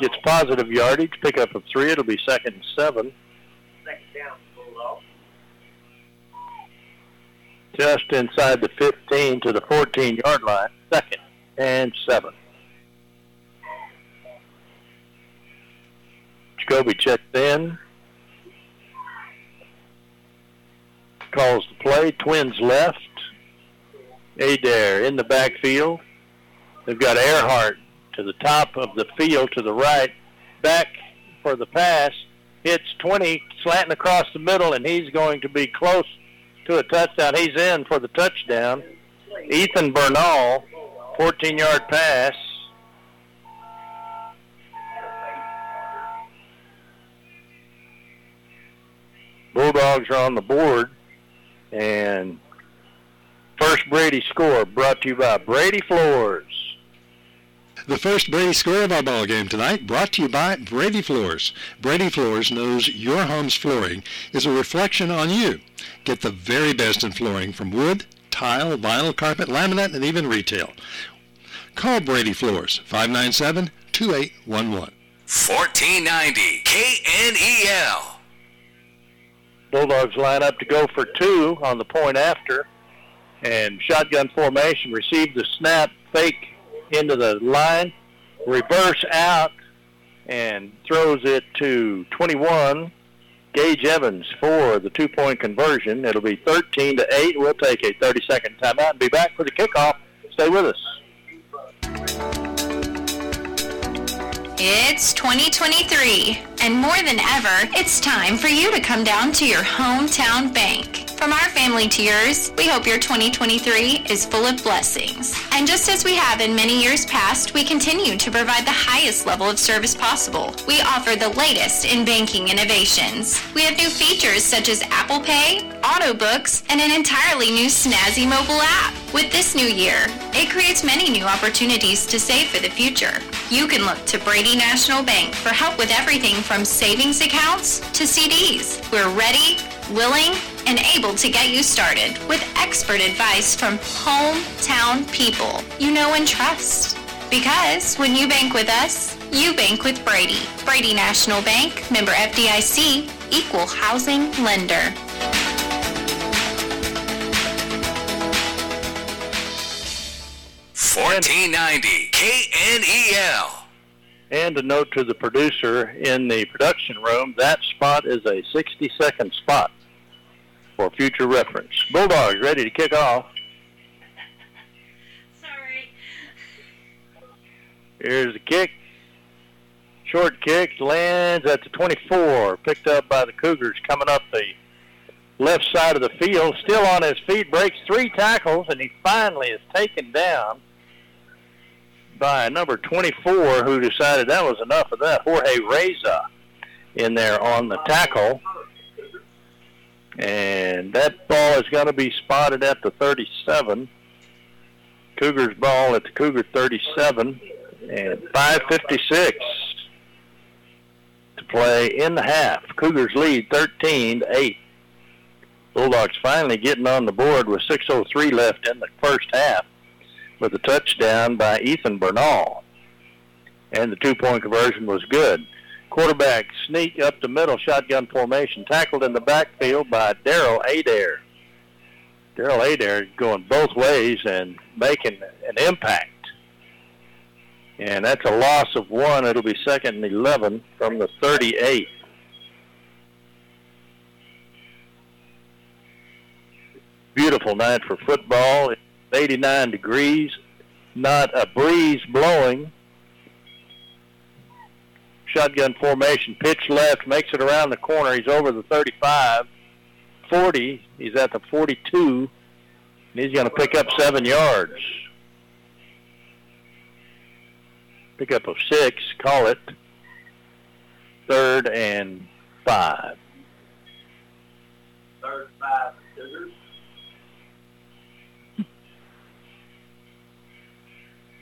Gets positive yardage, pickup of 3. It'll be 2nd and 7. Second down, Bulldogs. Just inside the 15 to the 14-yard line. 2nd and 7. Jacoby checks in. Calls the play. Twins left. Adair in the backfield. They've got Earhart to the top of the field, to the right, back for the pass. Hits 20, slanting across the middle, and he's going to be close to a touchdown. He's in for the touchdown. Ethan Bernal, 14-yard pass. Bulldogs are on the board, and first Brady score brought to you by Brady Floors. The first Brady score of our ball game tonight brought to you by Brady Floors. Brady Floors knows your home's flooring is a reflection on you. Get the very best in flooring from wood, tile, vinyl, carpet, laminate, and even retail. Call Brady Floors, 597-2811. 1490 KNEL. Bulldogs line up to go for 2 on the point after, and shotgun formation, received the snap, fake into the line, reverse out, and throws it to 21, Gage Evans for the two-point conversion. It'll be 13 to 8. We'll take a 30-second timeout and be back for the kickoff. Stay with us. It's 2023, and more than ever, it's time for you to come down to your hometown bank. From our family to yours, we hope your 2023 is full of blessings. And just as we have in many years past, we continue to provide the highest level of service possible. We offer the latest in banking innovations. We have new features such as Apple Pay, AutoBooks, and an entirely new snazzy mobile app. With this new year, it creates many new opportunities to save for the future. You can look to Brady National Bank for help with everything from savings accounts to CDs. We're ready, willing, and able to get you started with expert advice from hometown people you know and trust. Because when you bank with us, you bank with Brady. Brady National Bank, member FDIC, equal housing lender. $14.90 KNEL. And a note to the producer in the production room, that spot is a 60-second spot for future reference. Bulldogs ready to kick off. Sorry. Here's the kick. Short kick lands at the 24, picked up by the Cougars coming up the left side of the field. Still on his feet, breaks 3 tackles, and he finally is taken down by number 24, who decided that was enough of that. Jorge Reza in there on the tackle. And that ball is going to be spotted at the 37. Cougars ball at the Cougar 37. And 5:56 to play in the half. Cougars lead 13-8. Bulldogs finally getting on the board with 6:03 left in the first half with a touchdown by Ethan Bernal. And the two-point conversion was good. Quarterback sneak up the middle, shotgun formation, tackled in the backfield by Daryl Adair. Daryl Adair going both ways and making an impact. And that's a loss of one. It'll be second and 11 from the 38. Beautiful night for football. It's 89 degrees, not a breeze blowing. Shotgun formation, pitch left, makes it around the corner. He's over the 35, 40. He's at the 42, and he's going to pick up 7 yards. Pick up of 6, call it. 3rd and 5. 3rd and 5.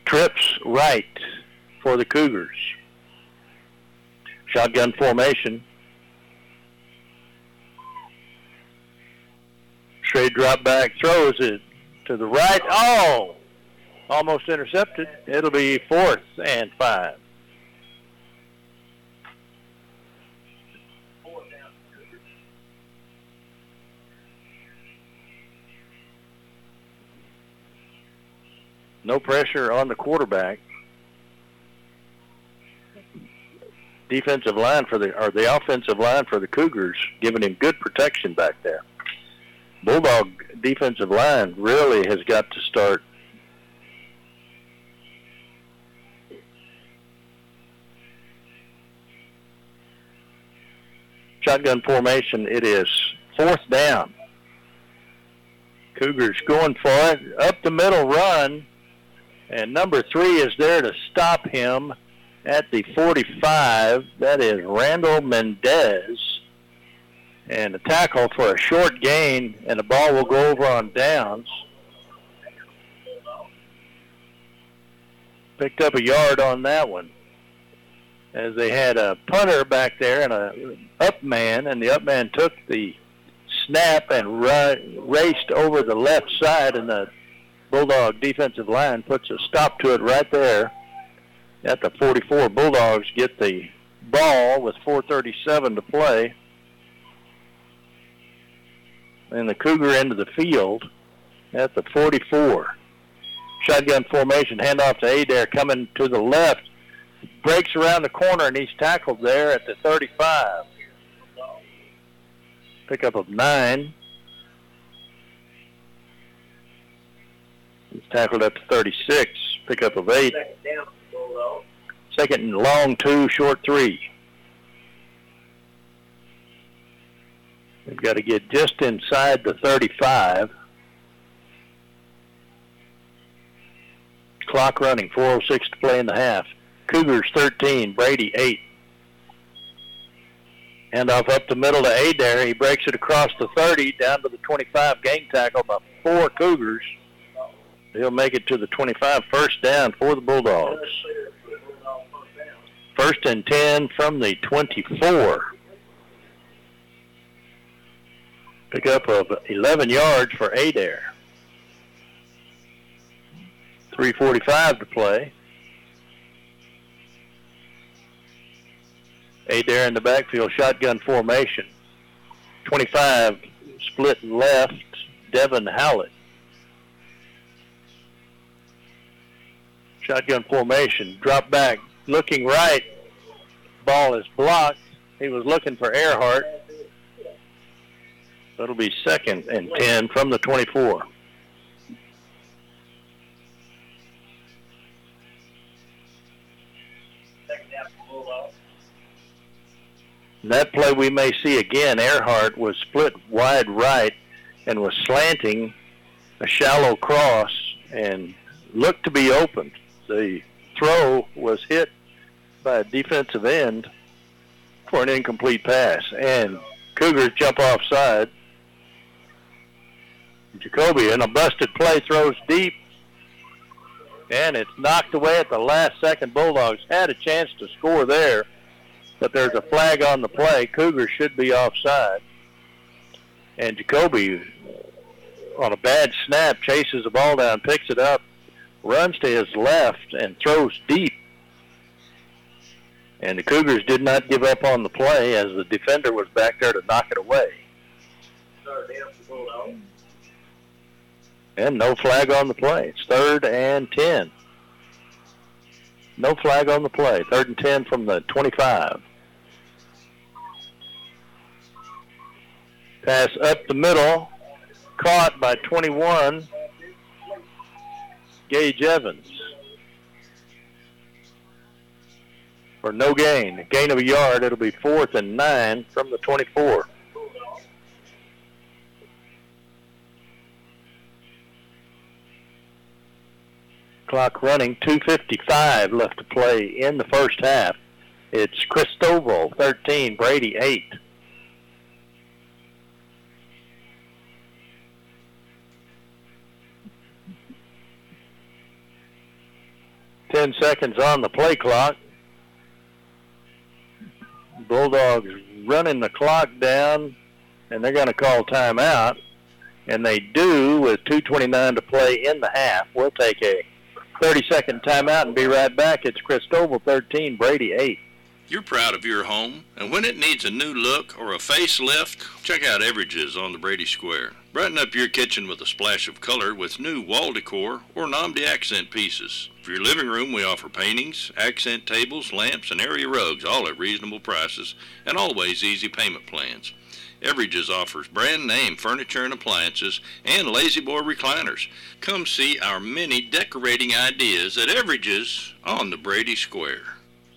Trips right for the Cougars. Shotgun formation. Straight drop back, throws it to the right. Oh, almost intercepted. It'll be 4th and 5. 4 down. No pressure on the quarterback. Defensive line for the offensive line for the Cougars, giving him good protection back there. Bulldog defensive line really has got to start. Shotgun formation, it is 4th down. Cougars going for it. Up the middle run, and number 3 is there to stop him at the 45. That is Randall Mendez. And a tackle for a short gain, and the ball will go over on downs. Picked up a yard on that one, as they had a punter back there and an up man, and the up man took the snap and raced over the left side, and the Bulldog defensive line puts a stop to it right there at the 44. Bulldogs get the ball with 4:37 to play. And the Cougar into the field at the 44. Shotgun formation, handoff to Adair, coming to the left. Breaks around the corner, and he's tackled there at the 35. Pickup of 9. He's tackled at the 36. Pickup of 8. 2nd and long 2, short 3. They've got to get just inside the 35. Clock running, 4:06 to play in the half. Cougars 13, Brady 8. Handoff up the middle to Adair. He breaks it across the 30, down to the 25. Gang tackle by 4 Cougars. He'll make it to the 25. 1st down for the Bulldogs. 1st and 10 from the 24. Pickup of 11 yards for Adair. 3:45 to play. Adair in the backfield, shotgun formation. 25 split left, Devin Hallett. Shotgun formation, drop back, looking right. Ball is blocked. He was looking for Earhart. It'll be 2nd and 10 from the 24. That play we may see again. Earhart was split wide right and was slanting a shallow cross and looked to be open. The throw was hit by a defensive end for an incomplete pass. And Cougars jump offside. Jacoby in a busted play throws deep. And it's knocked away at the last second. Bulldogs had a chance to score there, but there's a flag on the play. Cougars should be offside. And Jacoby, on a bad snap, chases the ball down, picks it up, runs to his left, and throws deep. And the Cougars did not give up on the play as the defender was back there to knock it away. And no flag on the play. It's 3rd and 10. No flag on the play. 3rd and 10 from the 25. Pass up the middle. Caught by 21, Gage Evans. For no gain. A gain of a yard. It'll be 4th and 9 from the 24. Clock running, 2:55 left to play in the first half. It's Christoval 13, Brady 8. Ten seconds on the play clock. Bulldogs running the clock down, and they're going to call timeout, and they do with 2:29 to play in the half. We'll take a 30-second timeout and be right back. It's Christoval 13, Brady 8. You're proud of your home, and when it needs a new look or a facelift, check out Everage's on the Brady Square. Brighten up your kitchen with a splash of color with new wall decor or nom de accent pieces. For your living room, we offer paintings, accent tables, lamps, and area rugs, all at reasonable prices and always easy payment plans. Everage's offers brand-name furniture and appliances and Lazy Boy recliners. Come see our many decorating ideas at Everage's on the Brady Square.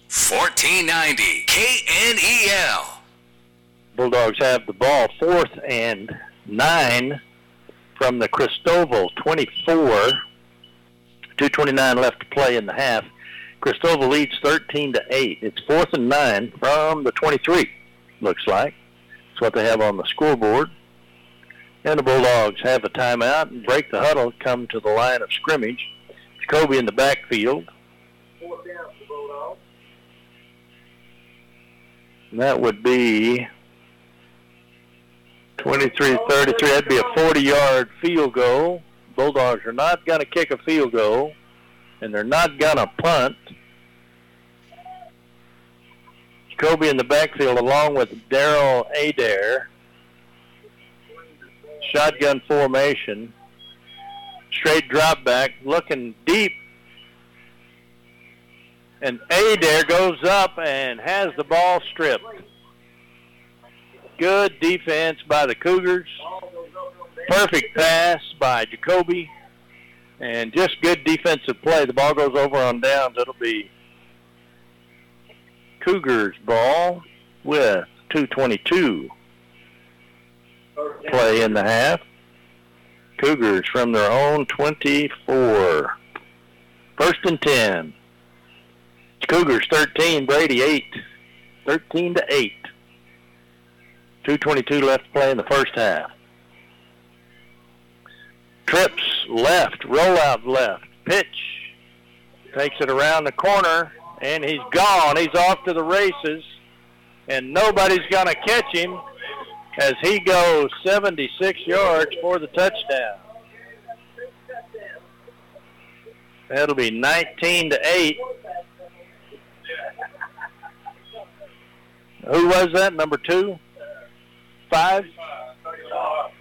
1490 KNEL. Bulldogs have the ball, 4th and 9 from the Christoval 24. 2:29 left to play in the half. Christoval leads 13-8. It's 4th and 9 from the 23, looks like. That's what they have on the scoreboard. And the Bulldogs have a timeout and break the huddle, come to the line of scrimmage. Jacoby in the backfield. Fourth down for the Bulldogs. And that would be 23-33. That'd be a 40-yard field goal. Bulldogs are not going to kick a field goal, and they're not going to punt. Jacoby in the backfield along with Daryl Adair. Shotgun formation. Straight drop back, looking deep. And Adair goes up and has the ball stripped. Good defense by the Cougars. Perfect pass by Jacoby. And just good defensive play. The ball goes over on downs. It'll be Cougars ball with 2:22 play in the half. Cougars from their own 24. 1st and 10. Cougars 13, Brady 8. 13-8. 2:22 left to play in the first half. Trips left, rollout left, pitch. Takes it around the corner, and he's gone. He's off to the races, and nobody's going to catch him as he goes 76 yards for the touchdown. That'll be 19-8. Who was that, number 2? 5?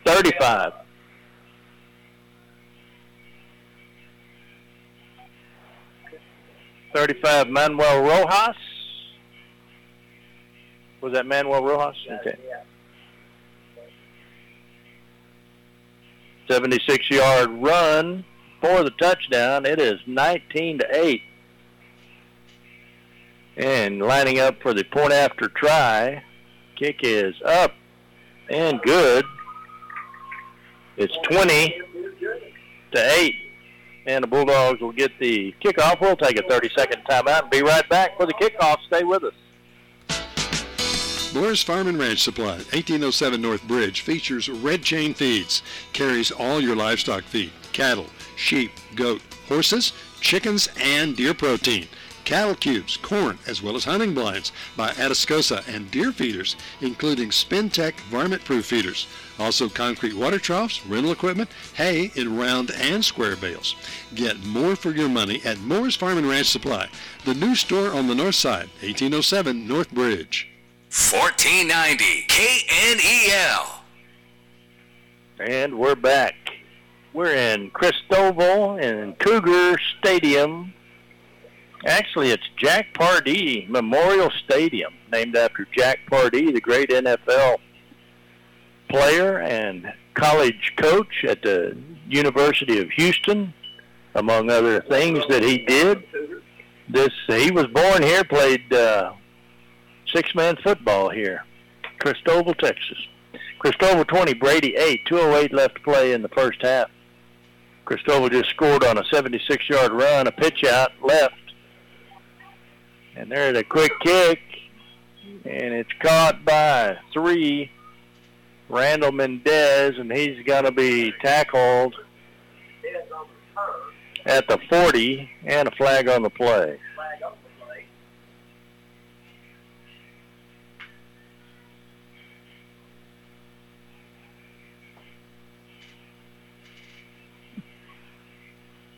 35. Manuel Rojas. Was that Manuel Rojas? Okay. 76-yard run for the touchdown. It is 19-8. And lining up for the point after try. Kick is up and good. It's 20-8. and the Bulldogs will get the kickoff. We'll take a 30-second timeout and be right back for the kickoff. Stay with us. Blair's Farm and Ranch Supply, 1807 North Bridge, features Red Chain Feeds. Carries all your livestock feed, cattle, sheep, goat, horses, chickens, and deer protein. Cattle cubes, corn, as well as hunting blinds by Atascosa and deer feeders, including Spintech varmint-proof feeders. Also concrete water troughs, rental equipment, hay in round and square bales. Get more for your money at Moore's Farm and Ranch Supply, the new store on the north side, 1807 North Bridge. 1490 KNEL. And we're back. We're in Christoval in Cougar Stadium. Actually, it's Jack Pardee Memorial Stadium, named after Jack Pardee, the great NFL player and college coach at the University of Houston, among other things that he did. He was born here, played six-man football here, Christoval, Texas. Christoval 20, Brady 8, 2:08 left to play in the first half. Christoval just scored on a 76-yard run, a pitch out left. And there's a quick kick, and it's caught by three, Randall Mendez, and he's going to be tackled at the 40, and a flag on the play.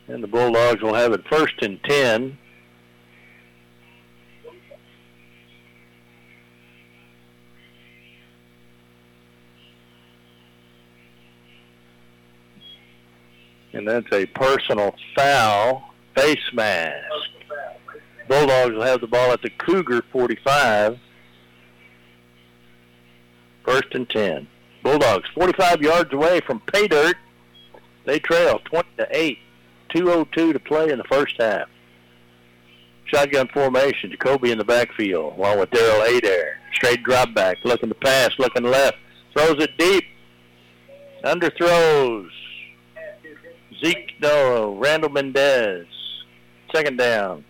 And the Bulldogs will have it 1st and 10. And that's a personal foul, face mask. Bulldogs will have the ball at the Cougar 45. 1st and 10. Bulldogs 45 yards away from pay dirt. They trail 20-8. 2:02 to play in the first half. Shotgun formation, Jacoby in the backfield, along with Daryl Adair. Straight drop back, looking to pass, looking left. Throws it deep. Underthrows. Randall Mendez. Second down.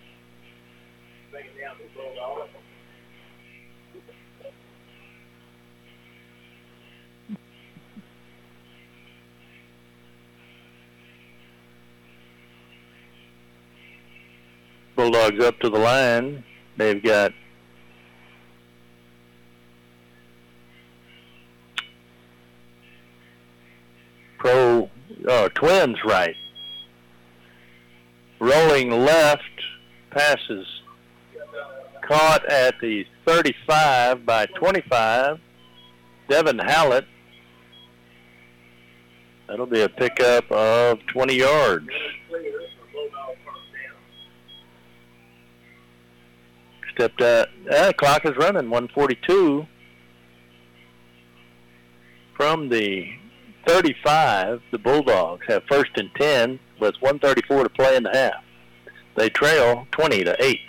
Bulldogs up to the line. They've got Twins right. Rolling left, passes caught at the 35 by 25. Devin Hallett. That'll be a pickup of 20 yards. Stepped out. The clock is running, 1:42 from the 35. The Bulldogs have 1st and 10 with 1:34 to play in the half. They trail 20-8.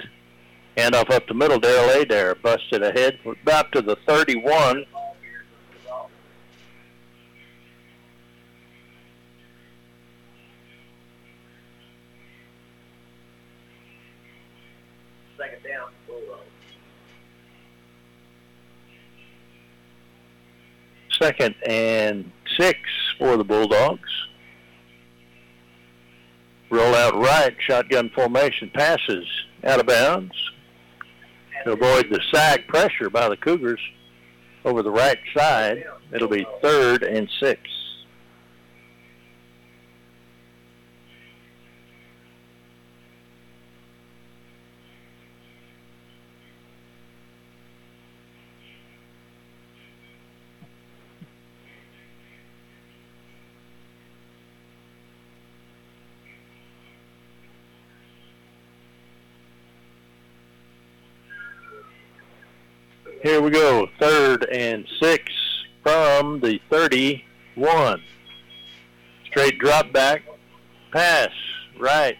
Handoff up the middle. Daryl Adair busted ahead, about to the 31. Second and 6 for the Bulldogs. Roll out right, shotgun formation, passes out of bounds to avoid the sack pressure by the Cougars over the right side. It'll be 3rd and 6. Here we go, 3rd and 6 from the 31. Straight drop back, pass, right.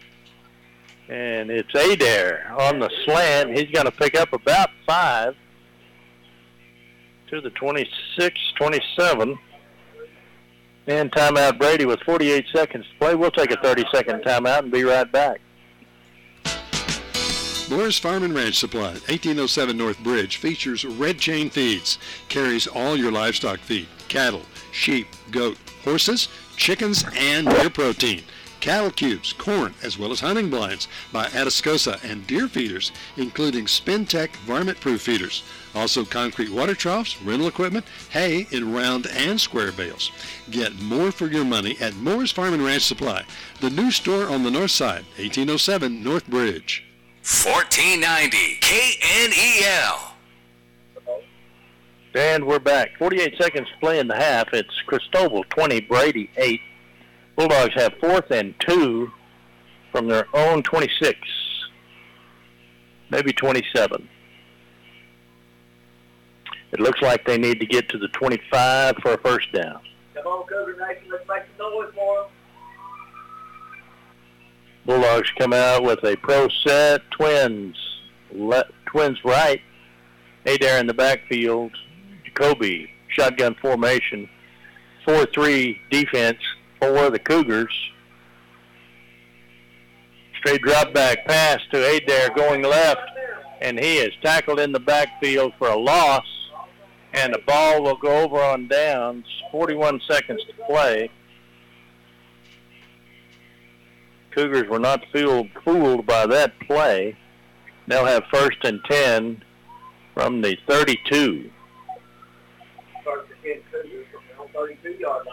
And it's Adair on the slant. He's going to pick up about 5 to the 26, 27. And timeout, Brady, with 48 seconds to play. We'll take a 30-second timeout and be right back. Blair's Farm and Ranch Supply, 1807 North Bridge, features red chain feeds, carries all your livestock feed, cattle, sheep, goat, horses, chickens, and deer protein, cattle cubes, corn, as well as hunting blinds by Atascosa, and deer feeders, including Spintech varmint-proof feeders. Also concrete water troughs, rental equipment, hay in round and square bales. Get more for your money at Moore's Farm and Ranch Supply, the new store on the north side, 1807 North Bridge. 1490 KNEL. And we're back. 48 seconds to play in the half. It's Christoval 20, Brady 8. Bulldogs have fourth and 2 from their own 26, maybe 27. It looks like they need to get to the 25 for a first down. Come on, Cougar Nation. Let's make some noise for them. Bulldogs come out with a pro set, twins right, Adair in the backfield, Jacoby, shotgun formation, 4-3 defense for the Cougars. Straight drop back pass to Adair going left, and he is tackled in the backfield for a loss, and the ball will go over on downs, 41 seconds to play. Cougars were not fooled by that play. They'll have first and 10 from the 32. First and 10 Cougars from the 32-yard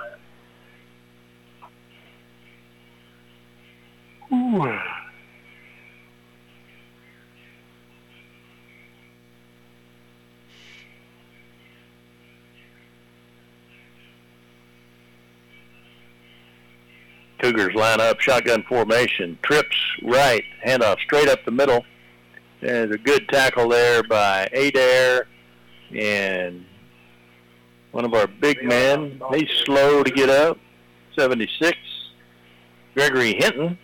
line. Ooh. Cougars line up, shotgun formation, trips right, handoff straight up the middle. There's a good tackle there by Adair, and one of our big men. He's slow to get up, 76, Gregory Hinton.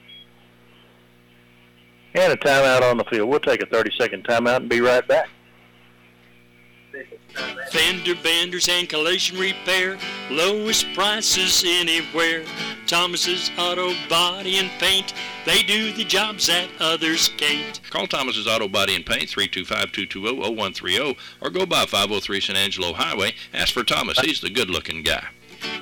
And a timeout on the field. We'll take a 30-second timeout and be right back. Fender benders and collision repair, lowest prices anywhere. Thomas's Auto Body and Paint, they do the jobs that others can't. Call Thomas's Auto Body and Paint, 325-220-0130, or go by 503 San Angelo Highway. Ask for Thomas, he's the good-looking guy.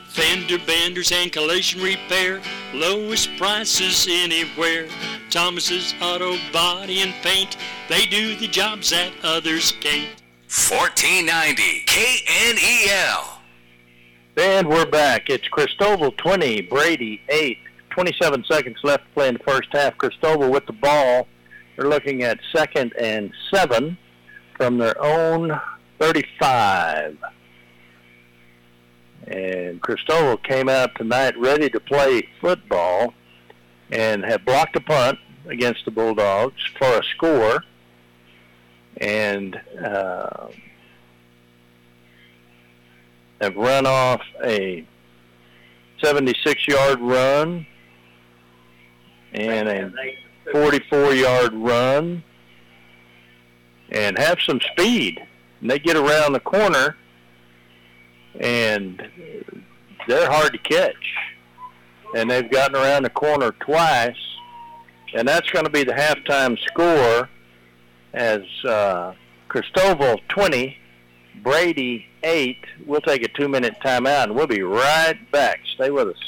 Fender benders and collision repair, lowest prices anywhere. Thomas's Auto Body and Paint, they do the jobs that others can't. 1490 KNEL. And we're back. It's Christoval 20, Brady 8. 27 seconds left to play in the first half. Christoval with the ball. They're looking at second and 7 from their own 35. And Christoval came out tonight ready to play football and have blocked a punt against the Bulldogs for a score. And have run off a 76-yard run and a 44-yard run and have some speed. And they get around the corner, and they're hard to catch. And they've gotten around the corner twice, and that's going to be the halftime score as Christoval 20, Brady 8. We'll take a 2-minute timeout, and we'll be right back. Stay with us.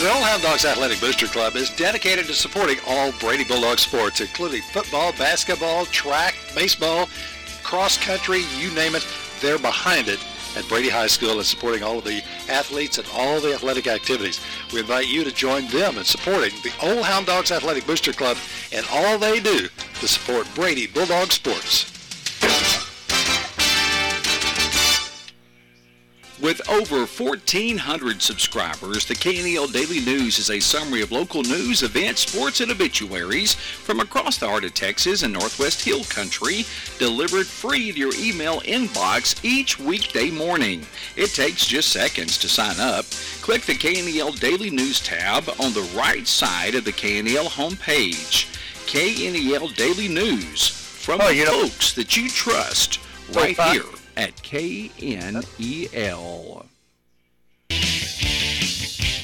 The Old Hound Dogs Athletic Booster Club is dedicated to supporting all Brady Bulldog sports, including football, basketball, track, baseball, cross country, you name it, they're behind it at Brady High School and supporting all of the athletes and all the athletic activities. We invite you to join them in supporting the Old Hound Dogs Athletic Booster Club and all they do to support Brady Bulldog sports. With over 1,400 subscribers, the KNEL Daily News is a summary of local news, events, sports, and obituaries from across the heart of Texas and Northwest Hill Country, delivered free to your email inbox each weekday morning. It takes just seconds to sign up. Click the KNEL Daily News tab on the right side of the KNEL homepage. KNEL Daily News, from the folks that you trust, right here at KNEL.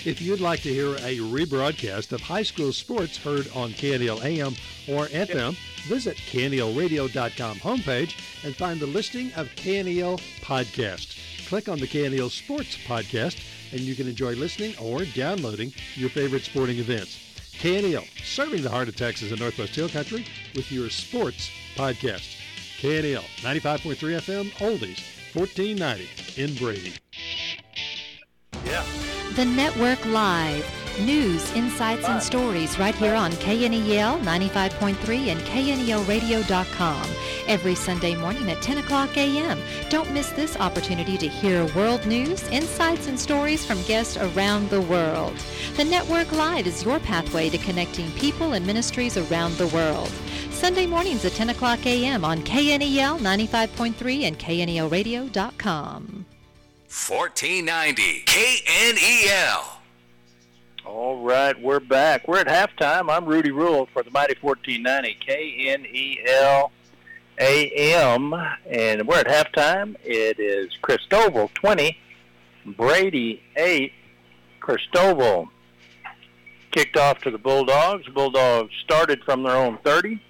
If you'd like to hear a rebroadcast of high school sports heard on KNEL AM or FM, visit knelradio.com homepage and find the listing of KNEL podcasts. Click on the KNEL Sports Podcast, and you can enjoy listening or downloading your favorite sporting events. KNEL, serving the heart of Texas and Northwest Hill Country with your sports podcast. KNEL, 95.3 FM, Oldies, 1490 in Brady. Yeah. The Network Live. News, insights, and stories right here on KNEL 95.3 and knelradio.com. Every Sunday morning at 10 o'clock a.m. Don't miss this opportunity to hear world news, insights, and stories from guests around the world. The Network Live is your pathway to connecting people and ministries around the world. Sunday mornings at 10 o'clock a.m. on KNEL 95.3 and knelradio.com. 1490 KNEL. All right, we're back. We're at halftime. I'm Rudy Ruhl for the Mighty 1490 KNEL AM, and we're at halftime. It is Christoval 20, Brady 8. Christoval kicked off to the Bulldogs. Bulldogs started from their own 30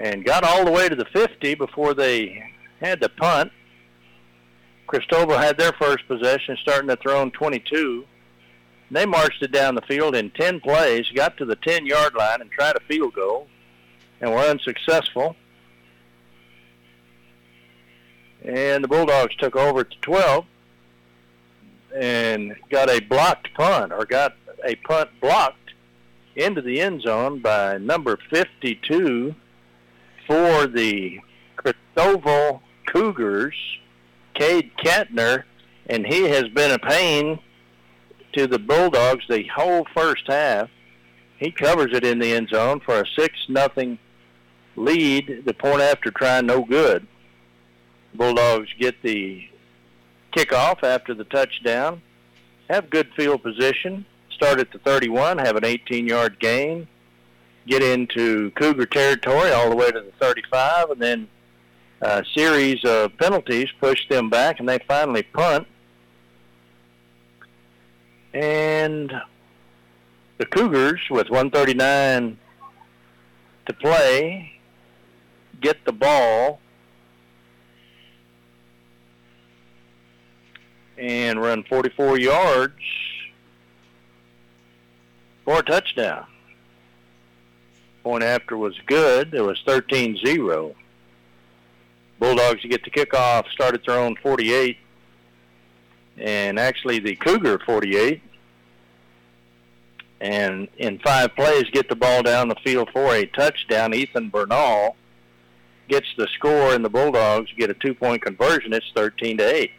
and got all the way to the 50 before they had to punt. Christoval had their first possession starting at their own 22. They marched it down the field in 10 plays, got to the 10-yard line and tried a field goal, and were unsuccessful. And the Bulldogs took over to 12 and got a punt blocked into the end zone by number 52 for the Christoval Cougars, Cade Kentner, and he has been a pain to the Bulldogs the whole first half. He covers it in the end zone for a 6-0 lead. The point after try, no good. Bulldogs get the kickoff after the touchdown, have good field position, start at the 31, have an 18-yard gain, get into Cougar territory all the way to the 35, and then a series of penalties push them back, and they finally punt. And the Cougars, with 1:39 to play, get the ball and run 44 yards for a touchdown. Point after was good. It was 13-0. Bulldogs get the kickoff, start at their own 48. And actually the Cougar 48, and in 5 plays get the ball down the field for a touchdown. Ethan Bernal gets the score, and the Bulldogs get a 2-point conversion. It's 13-8.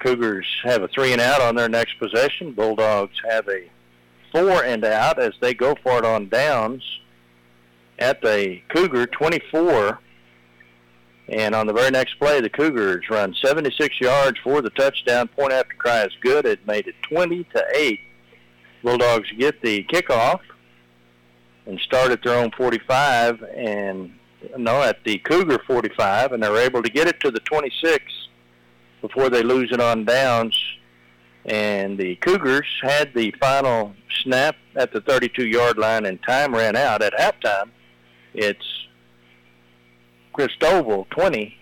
Cougars have a 3-and-out on their next possession. Bulldogs have a 4-and-out as they go for it on downs at the Cougar 24. And on the very next play, the Cougars run 76 yards for the touchdown. Point after try is good. It made it 20-8. Bulldogs get the kickoff and start at their own 45, at the Cougar 45, and they're able to get it to the 26 before they lose it on downs. And the Cougars had the final snap at the 32-yard line, and time ran out. At halftime, it's Christoval 20,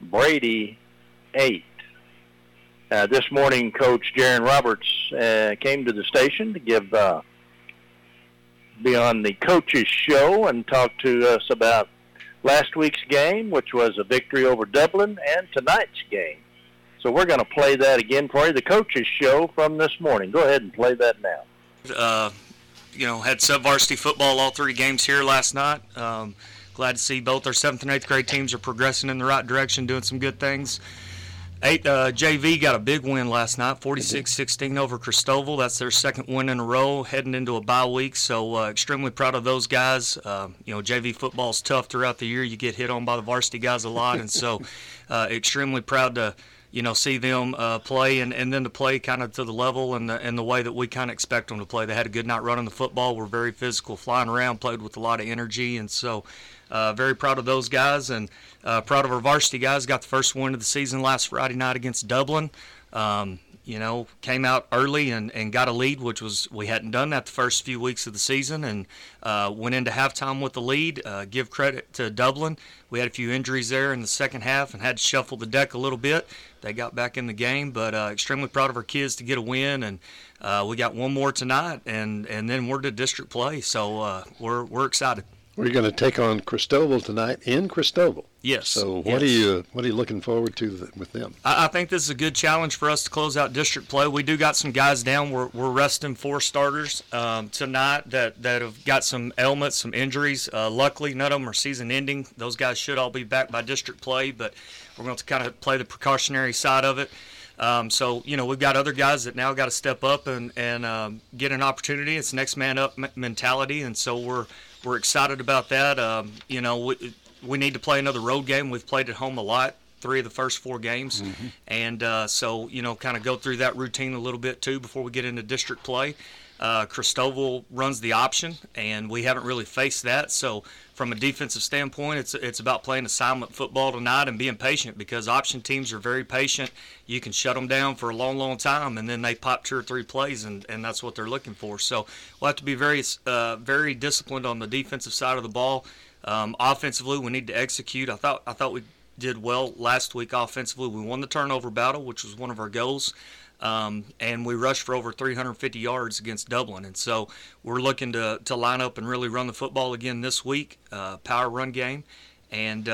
Brady 8. This morning, Coach Jaron Roberts came to the station to be on the coaches' show and talk to us about last week's game, which was a victory over Dublin, and tonight's game. So we're going to play that again for you, the coaches' show from this morning. Go ahead and play that now. Had sub-varsity football all 3 games here last night. Glad to see both our 7th and 8th grade teams are progressing in the right direction, doing some good things. JV got a big win last night, 46-16 over Christoval. That's their 2nd win in a row, heading into a bye week. So extremely proud of those guys. JV football is tough throughout the year. You get hit on by the varsity guys a lot. And so extremely proud to you know, see them play and then to play kind of to the level and the way that we kind of expect them to play. They had a good night running the football, were very physical, flying around, played with a lot of energy. And so very proud of those guys and proud of our varsity guys. Got the first win of the season last Friday night against Dublin. You know, came out early and got a lead, which was we hadn't done that the first few weeks of the season, and went into halftime with the lead. Give credit to Dublin. We had a few injuries there in the second half and had to shuffle the deck a little bit. They got back in the game, but extremely proud of our kids to get a win, and we got one more tonight, and then we're to district play, so we're excited. We're going to take on Christoval tonight in Christoval. Yes. So what are you looking forward to with them? I think this is a good challenge for us to close out district play. We do got some guys down. We're resting four starters tonight that have got some ailments, some injuries. Luckily, none of them are season-ending. Those guys should all be back by district play, but we're going to kind of play the precautionary side of it. So, you know, we've got other guys that now got to step up and get an opportunity. It's next man up mentality, and so we're excited about that. You know, we need to play another road game. We've played at home a lot, three of the first four games. Mm-hmm. And so, you know, kind of go through that routine a little bit too before we get into district play. Christoval runs the option, and we haven't really faced that. So from a defensive standpoint, it's about playing assignment football tonight and being patient because option teams are very patient. You can shut them down for a long, long time, and then they pop two or three plays, and that's what they're looking for. So we'll have to be very, very disciplined on the defensive side of the ball. Offensively, we need to execute. I thought we did well last week offensively. We won the turnover battle, which was one of our goals. And we rushed for over 350 yards against Dublin. And so we're looking to line up and really run the football again this week, power run game, and,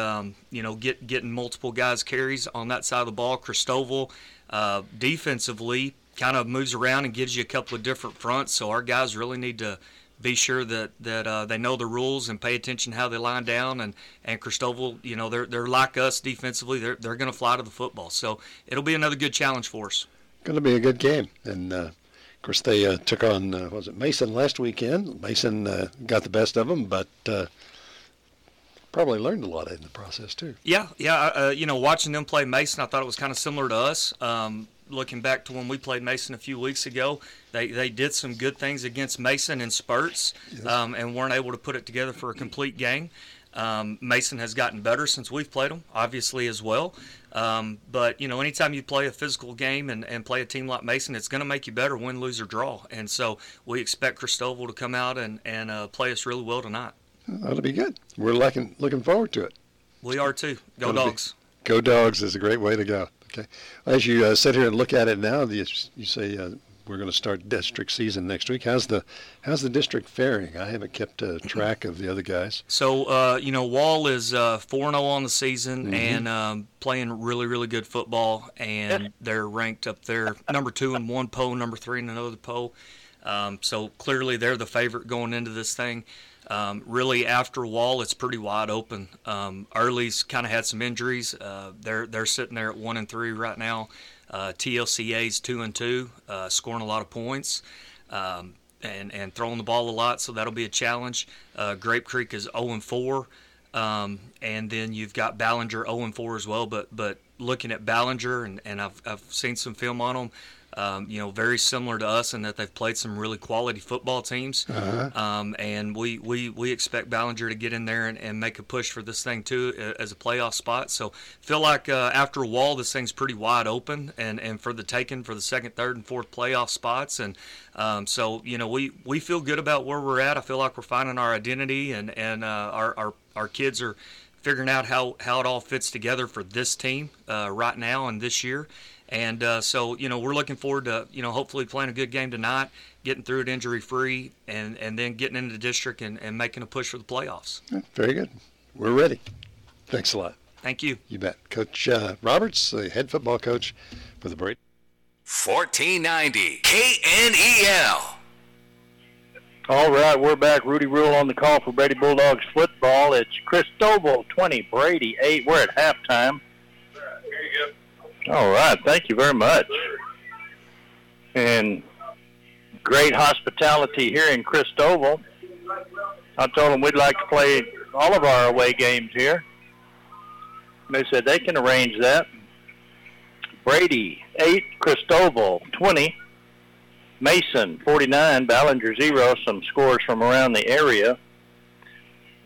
you know, getting multiple guys carries on that side of the ball. Christoval defensively kind of moves around and gives you a couple of different fronts. So our guys really need to be sure that they know the rules and pay attention how they line down. And Christoval, you know, they're like us defensively. They're going to fly to the football. So it'll be another good challenge for us. Going to be a good game, and of course they took on Mason last weekend. Mason got the best of them, but probably learned a lot in the process too. Yeah. You know, watching them play Mason, I thought it was kind of similar to us. Looking back to when we played Mason a few weeks ago, they did some good things against Mason in spurts, yes. And weren't able to put it together for a complete game. Mason has gotten better since we've played them, obviously, as well. But, you know, anytime you play a physical game and play a team like Mason, it's going to make you better, win, lose, or draw. And so we expect Christoval to come out and play us really well tonight. That'll be good. We're looking forward to it. We are, too. Go Dogs. Go Dogs is a great way to go. Okay. As you sit here and look at it now, you say we're going to start district season next week. How's the district faring? I haven't kept track of the other guys. So, you know, Wall is 4-0 on the season, mm-hmm. and playing really, really good football. And they're ranked up there number 2 in one poll, number 3 in another poll. So clearly they're the favorite going into this thing. Really, after Wall, it's pretty wide open. Early's kind of had some injuries. They're sitting there at 1-3 right now. TLCA's 2-2, scoring a lot of points, and throwing the ball a lot, so that'll be a challenge. Grape Creek is 0-4, and then you've got Ballinger 0-4 as well. But looking at Ballinger, and I've seen some film on them. You know, very similar to us in that they've played some really quality football teams. Uh-huh. And we expect Ballinger to get in there and make a push for this thing, too, as a playoff spot. So feel like after Wall, this thing's pretty wide open and for the taking for the second, third, and fourth playoff spots. And so, you know, we feel good about where we're at. I feel like we're finding our identity and our kids are figuring out how it all fits together for this team right now and this year. And so, you know, we're looking forward to, you know, hopefully playing a good game tonight, getting through it injury-free, and then getting into the district and making a push for the playoffs. Very good. We're ready. Thanks a lot. Thank you. You bet. Coach Roberts, the head football coach for the Brady. 1490 KNEL. All right, we're back. Rudy Ruhl on the call for Brady Bulldogs football. It's Christoval 20, Brady 8. We're at halftime. Here you go. All right, thank you very much. And great hospitality here in Christoval. I told them we'd like to play all of our away games here. And they said they can arrange that. Brady, 8, Christoval, 20, Mason, 49, Ballinger, 0, some scores from around the area.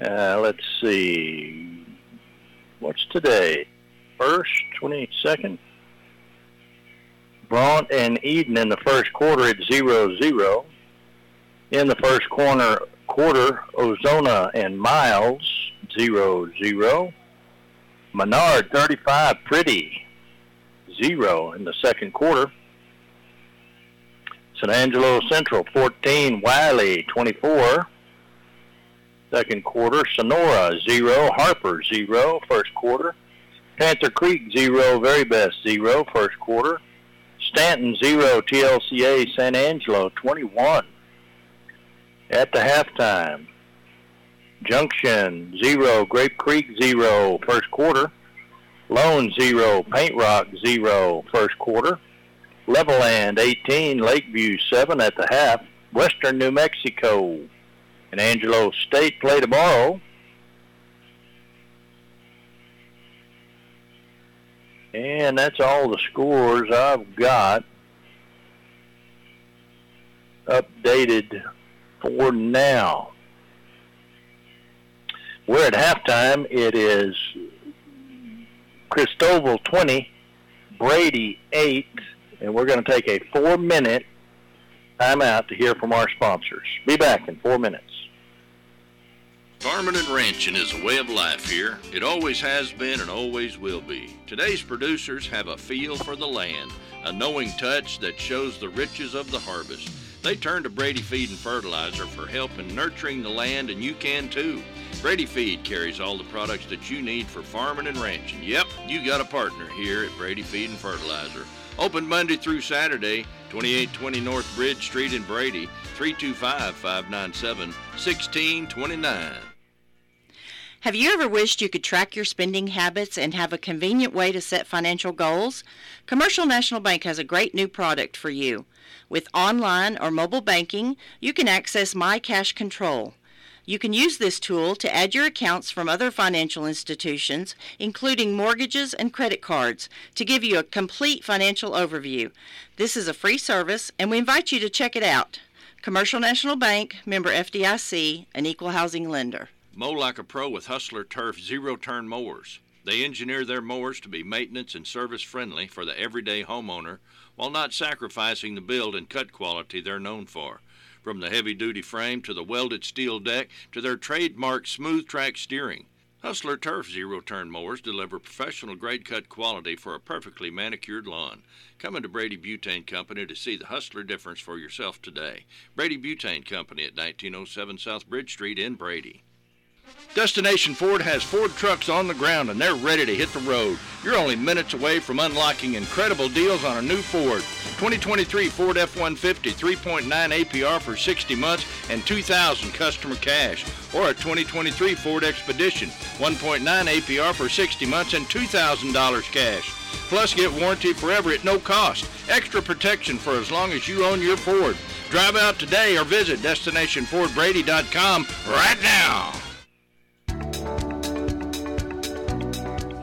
Let's see, what's today? 1st, 22nd? Braunt and Eden in the first quarter at 0-0. In the first quarter, Ozona and Miles, 0-0. Menard, 35, Pretty, 0 in the second quarter. San Angelo Central, 14, Wiley, 24. Second quarter, Sonora, 0, Harper, 0, first quarter. Panther Creek, 0, Very Best, 0, first quarter. Stanton, 0, TLCA, San Angelo, 21. At the halftime, Junction, 0, Grape Creek, 0, first quarter. Lone, 0, Paint Rock, 0, first quarter. Leveland, 18, Lakeview, 7 at the half. Western New Mexico and Angelo State play tomorrow. And that's all the scores I've got updated for now. We're at halftime. It is Christoval 20, Brady 8, and we're going to take a 4-minute timeout to hear from our sponsors. Be back in 4 minutes. Farming and ranching is a way of life here. It always has been and always will be. Today's producers have a feel for the land, a knowing touch that shows the riches of the harvest. They turn to Brady Feed and Fertilizer for help in nurturing the land, and you can too. Brady Feed carries all the products that you need for farming and ranching. Yep, you got a partner here at Brady Feed and Fertilizer. Open Monday through Saturday, 2820 North Bridge Street in Brady, 325-597-1629. Have you ever wished you could track your spending habits and have a convenient way to set financial goals? Commercial National Bank has a great new product for you. With online or mobile banking, you can access My Cash Control. You can use this tool to add your accounts from other financial institutions, including mortgages and credit cards, to give you a complete financial overview. This is a free service, and we invite you to check it out. Commercial National Bank, member FDIC, an equal housing lender. Mow like a pro with Hustler Turf zero-turn mowers. They engineer their mowers to be maintenance and service-friendly for the everyday homeowner while not sacrificing the build and cut quality they're known for. From the heavy-duty frame to the welded steel deck to their trademark smooth-track steering, Hustler Turf zero-turn mowers deliver professional-grade cut quality for a perfectly manicured lawn. Come into Brady Butane Company to see the Hustler difference for yourself today. Brady Butane Company at 1907 South Bridge Street in Brady. Destination Ford has Ford trucks on the ground, and they're ready to hit the road. You're only minutes away from unlocking incredible deals on a new Ford. 2023 Ford F-150, 3.9 APR for 60 months and $2,000 customer cash. Or a 2023 Ford Expedition, 1.9 APR for 60 months and $2,000 cash. Plus, get warranty forever at no cost. Extra protection for as long as you own your Ford. Drive out today or visit DestinationFordBrady.com right now.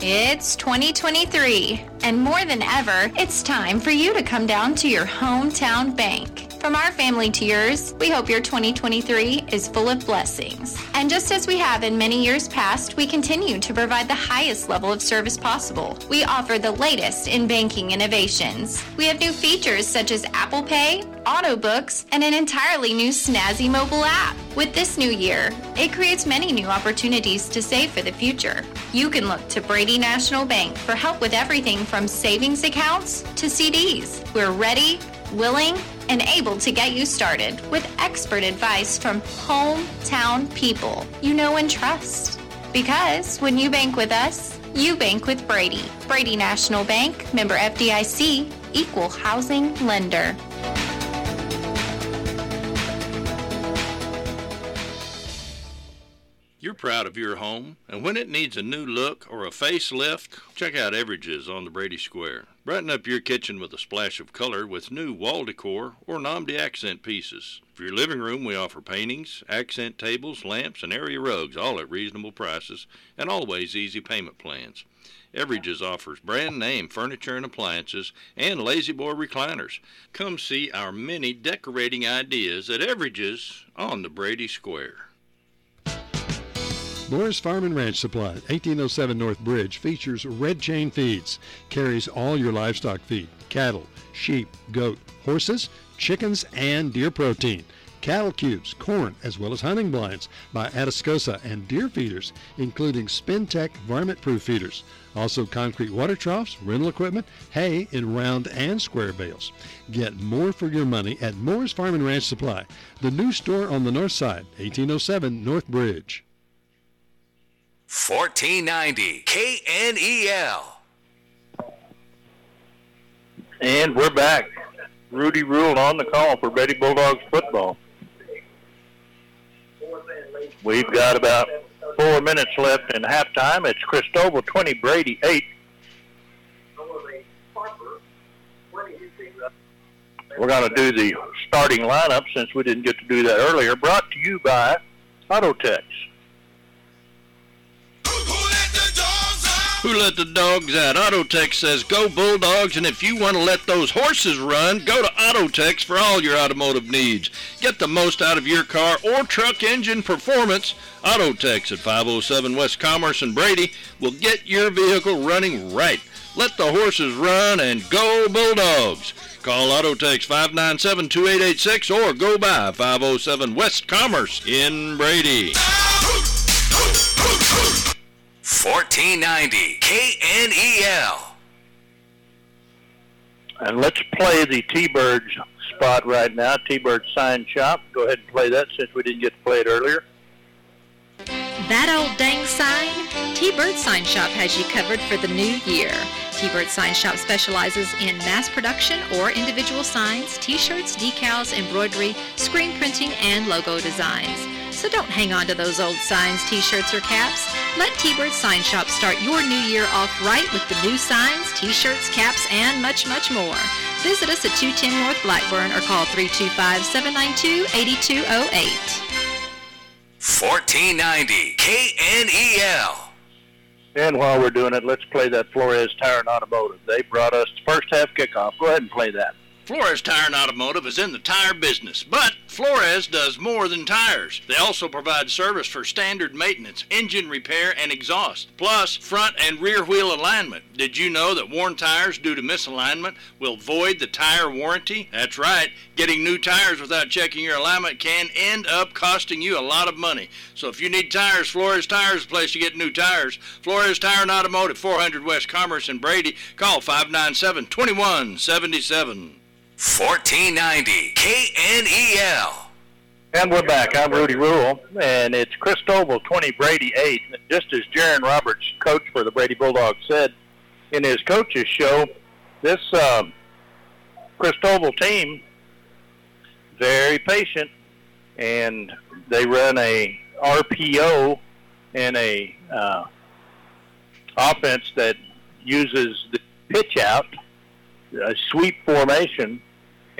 It's 2023, and more than ever, it's time for you to come down to your hometown bank. From our family to yours, we hope your 2023 is full of blessings. And just as we have in many years past, we continue to provide the highest level of service possible. We offer the latest in banking innovations. We have new features such as Apple Pay, auto books, and an entirely new snazzy mobile app. With this new year, it creates many new opportunities to save for the future. You can look to Brady National Bank for help with everything from savings accounts to CDs. We're ready, willing, and able to get you started with expert advice from hometown people you know and trust. Because when you bank with us, you bank with Brady. Brady National Bank, member FDIC, equal housing lender. You're proud of your home, and when it needs a new look or a facelift, check out Everage's on the Brady Square. Brighten up your kitchen with a splash of color with new wall decor or nom de accent pieces. For your living room, we offer paintings, accent tables, lamps, and area rugs, all at reasonable prices and always easy payment plans. Everage's offers brand-name furniture and appliances and Lazy Boy recliners. Come see our many decorating ideas at Everage's on the Brady Square. Blair's Farm and Ranch Supply, 1807 North Bridge, features Red Chain Feeds. Carries all your livestock feed, cattle, sheep, goat, horses, chickens, and deer protein. Cattle cubes, corn, as well as hunting blinds by Atascosa and deer feeders, including Spintech varmint-proof feeders. Also concrete water troughs, rental equipment, hay in round and square bales. Get more for your money at Moore's Farm and Ranch Supply, the new store on the north side, 1807 North Bridge. 1490 KNEL. And we're back. Rudy Ruhl on the call for Brady Bulldogs football. We've got about 4 minutes left in halftime. It's Christoval 20, Brady 8. We're going to do the starting lineup since we didn't get to do that earlier. Brought to you by Autotex. Who let the dogs out? Autotex says go Bulldogs, and if you want to let those horses run, go to Autotex for all your automotive needs. Get the most out of your car or truck engine performance. Autotex at 507 West Commerce and Brady will get your vehicle running right. Let the horses run and go Bulldogs. Call Autotex 597-2886 or go by 507 West Commerce in Brady. 1490 KNEL. And let's play the T-Birds spot right now. T-Bird Sign Shop. Go ahead and play that since we didn't get to play it earlier. That old dang sign? T-Bird Sign Shop has you covered for the new year. T-Bird Sign Shop specializes in mass production or individual signs, T-shirts, decals, embroidery, screen printing, and logo designs. So don't hang on to those old signs, T-shirts, or caps. Let T-Bird Sign Shop start your new year off right with the new signs, T-shirts, caps, and much, much more. Visit us at 210 North Blackburn or call 325-792-8208. 1490 KNEL. And while we're doing it, let's play that Flores Tire and Automotive. They brought us the first half kickoff. Go ahead and play that. Flores Tire and Automotive is in the tire business, but Flores does more than tires. They also provide service for standard maintenance, engine repair, and exhaust, plus front and rear wheel alignment. Did you know that worn tires due to misalignment will void the tire warranty? That's right. Getting new tires without checking your alignment can end up costing you a lot of money. So if you need tires, Flores Tires is the place to get new tires. Flores Tire and Automotive, 400 West Commerce in Brady. Call 597-2177. 1490 KNEL. And we're back. I'm Rudy Ruhl, and it's Christoval 20, Brady 8. Just as Jaron Roberts, coach for the Brady Bulldogs, said in his coach's show, this Christoval team, very patient, and they run a RPO and a offense that uses the pitch out, a sweep formation.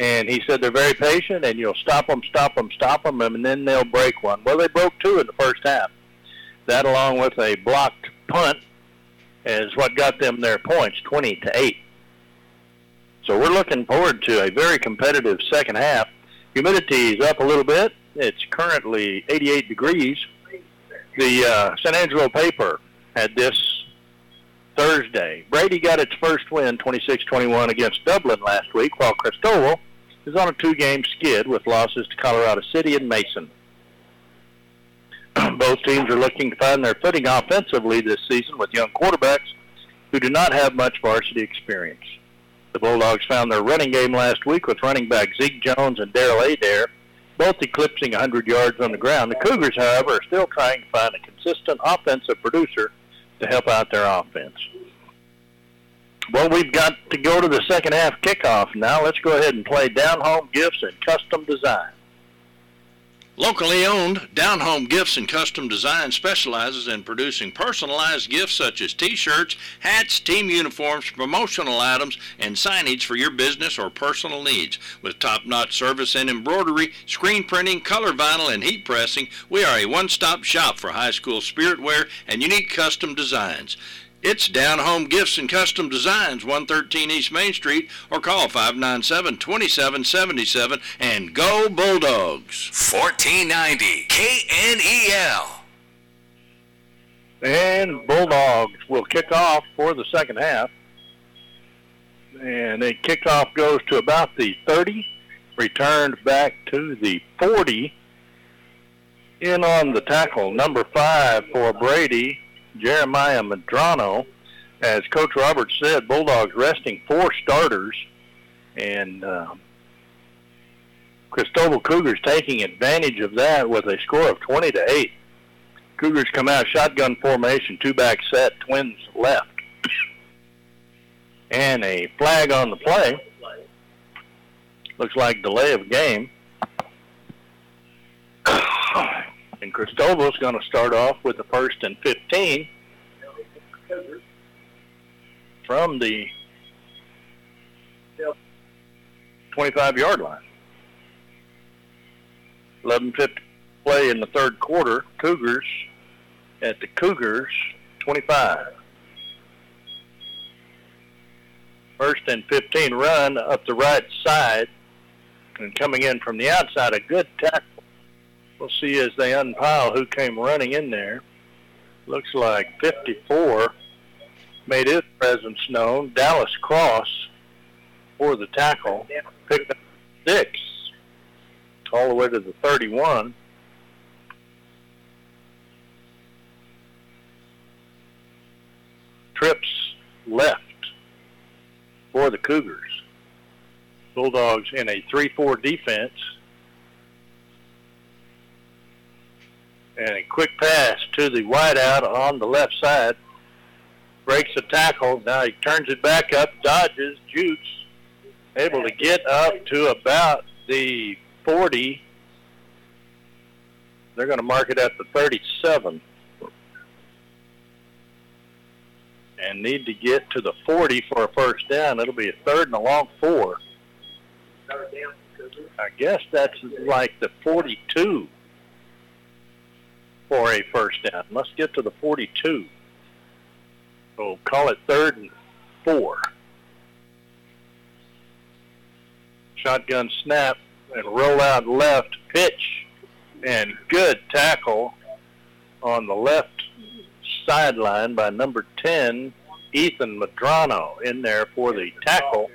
And he said they're very patient, and you'll stop them, and then they'll break one. Well, they broke two in the first half. That, along with a blocked punt, is what got them their points, 20-8. So we're looking forward to a very competitive second half. Humidity is up a little bit. It's currently 88 degrees. The San Angelo paper had this Thursday. Brady got its first win, 26-21, against Dublin last week, while Christoval is on a two-game skid with losses to Colorado City and Mason. Both teams are looking to find their footing offensively this season with young quarterbacks who do not have much varsity experience. The Bulldogs found their running game last week with running back Zeke Jones and Daryl Adair, both eclipsing 100 yards on the ground. The Cougars, however, are still trying to find a consistent offensive producer to help out their offense. Well, we've got to go to the second half kickoff now. Let's go ahead and play Down Home Gifts and Custom Design. Locally owned, Down Home Gifts and Custom Design specializes in producing personalized gifts such as T-shirts, hats, team uniforms, promotional items, and signage for your business or personal needs. With top-notch service and embroidery, screen printing, color vinyl, and heat pressing, we are a one-stop shop for high school spirit wear and unique custom designs. It's Down Home Gifts and Custom Designs, 113 East Main Street, or call 597-2777 and go Bulldogs. 1490 KNEL. And Bulldogs will kick off for the second half. And the kickoff goes to about the 30, returned back to the 40. In on the tackle, number 5 for Brady, Jeremiah Medrano. As Coach Roberts said, Bulldogs resting 4 starters, and Christoval Cougars taking advantage of that with a score of 20-8. Cougars come out shotgun formation, 2-back set, twins left. And a flag on the play. Looks like delay of game. And Christoval's going to start off with the 1st and 15 from the 25-yard line. 11:50 play in the third quarter. Cougars at the Cougars 25. 1st and 15 run up the right side, and coming in from the outside, a good tackle. We'll see as they unpile who came running in there. Looks like 54 made his presence known. Dallas Cross for the tackle. Picked up 6 all the way to the 31. Trips left for the Cougars. Bulldogs in a 3-4 defense. And a quick pass to the wideout on the left side. Breaks the tackle. Now he turns it back up, dodges, jukes. Able to get up to about the 40. They're going to mark it at the 37. And need to get to the 40 for a first down. It'll be a 3rd and a long 4. I guess that's like the 42. For a first down. Let's get to the 42. So call it 3rd and 4. Shotgun snap and roll out left, pitch, and good tackle on the left sideline by number 10, Ethan Medrano, in there for the tackle.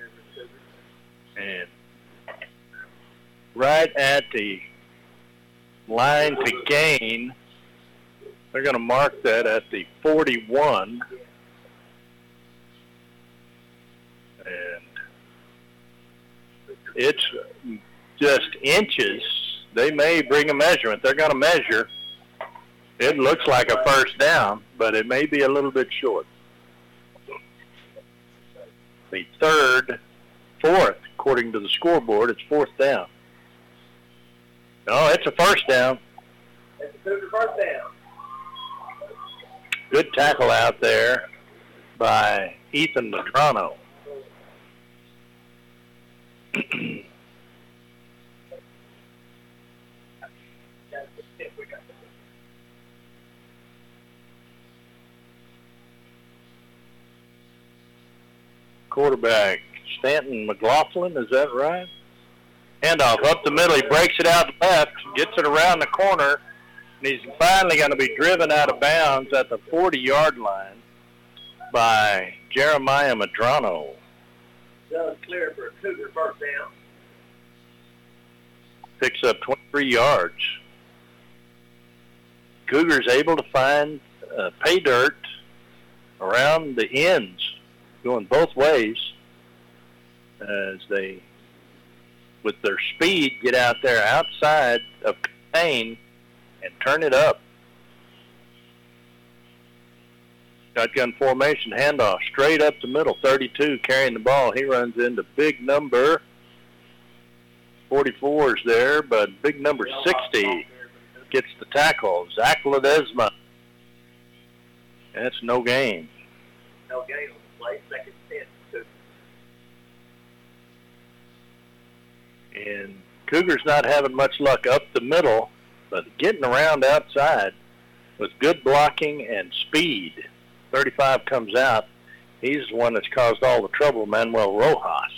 And right at the line to gain, they're going to mark that at the 41. And it's just inches. They may bring a measurement. They're going to measure. It looks like a first down, but it may be a little bit short. The 4th, according to the scoreboard, it's 4th down. No, it's a first down. It's a first down. Good tackle out there by Ethan Medrano. Quarterback Stanton McLaughlin, is that right? Handoff up the middle. He breaks it out left, gets it around the corner. And he's finally going to be driven out of bounds at the 40-yard line by Jeremiah Medrano. Does clear for a Cougar first down. Picks up 23 yards. Cougars able to find pay dirt around the ends, going both ways as they, with their speed, get out there outside of contain and turn it up. Shotgun formation, handoff, straight up the middle. 32 carrying the ball. He runs into big number 44 is there, but big number 60. gets the tackle. Zach Ledesma. That's no gain. No gain on the play. Second and 10. And Cougars not having much luck up the middle, but getting around outside with good blocking and speed. 35 comes out. He's the one that's caused all the trouble, Manuel Rojas.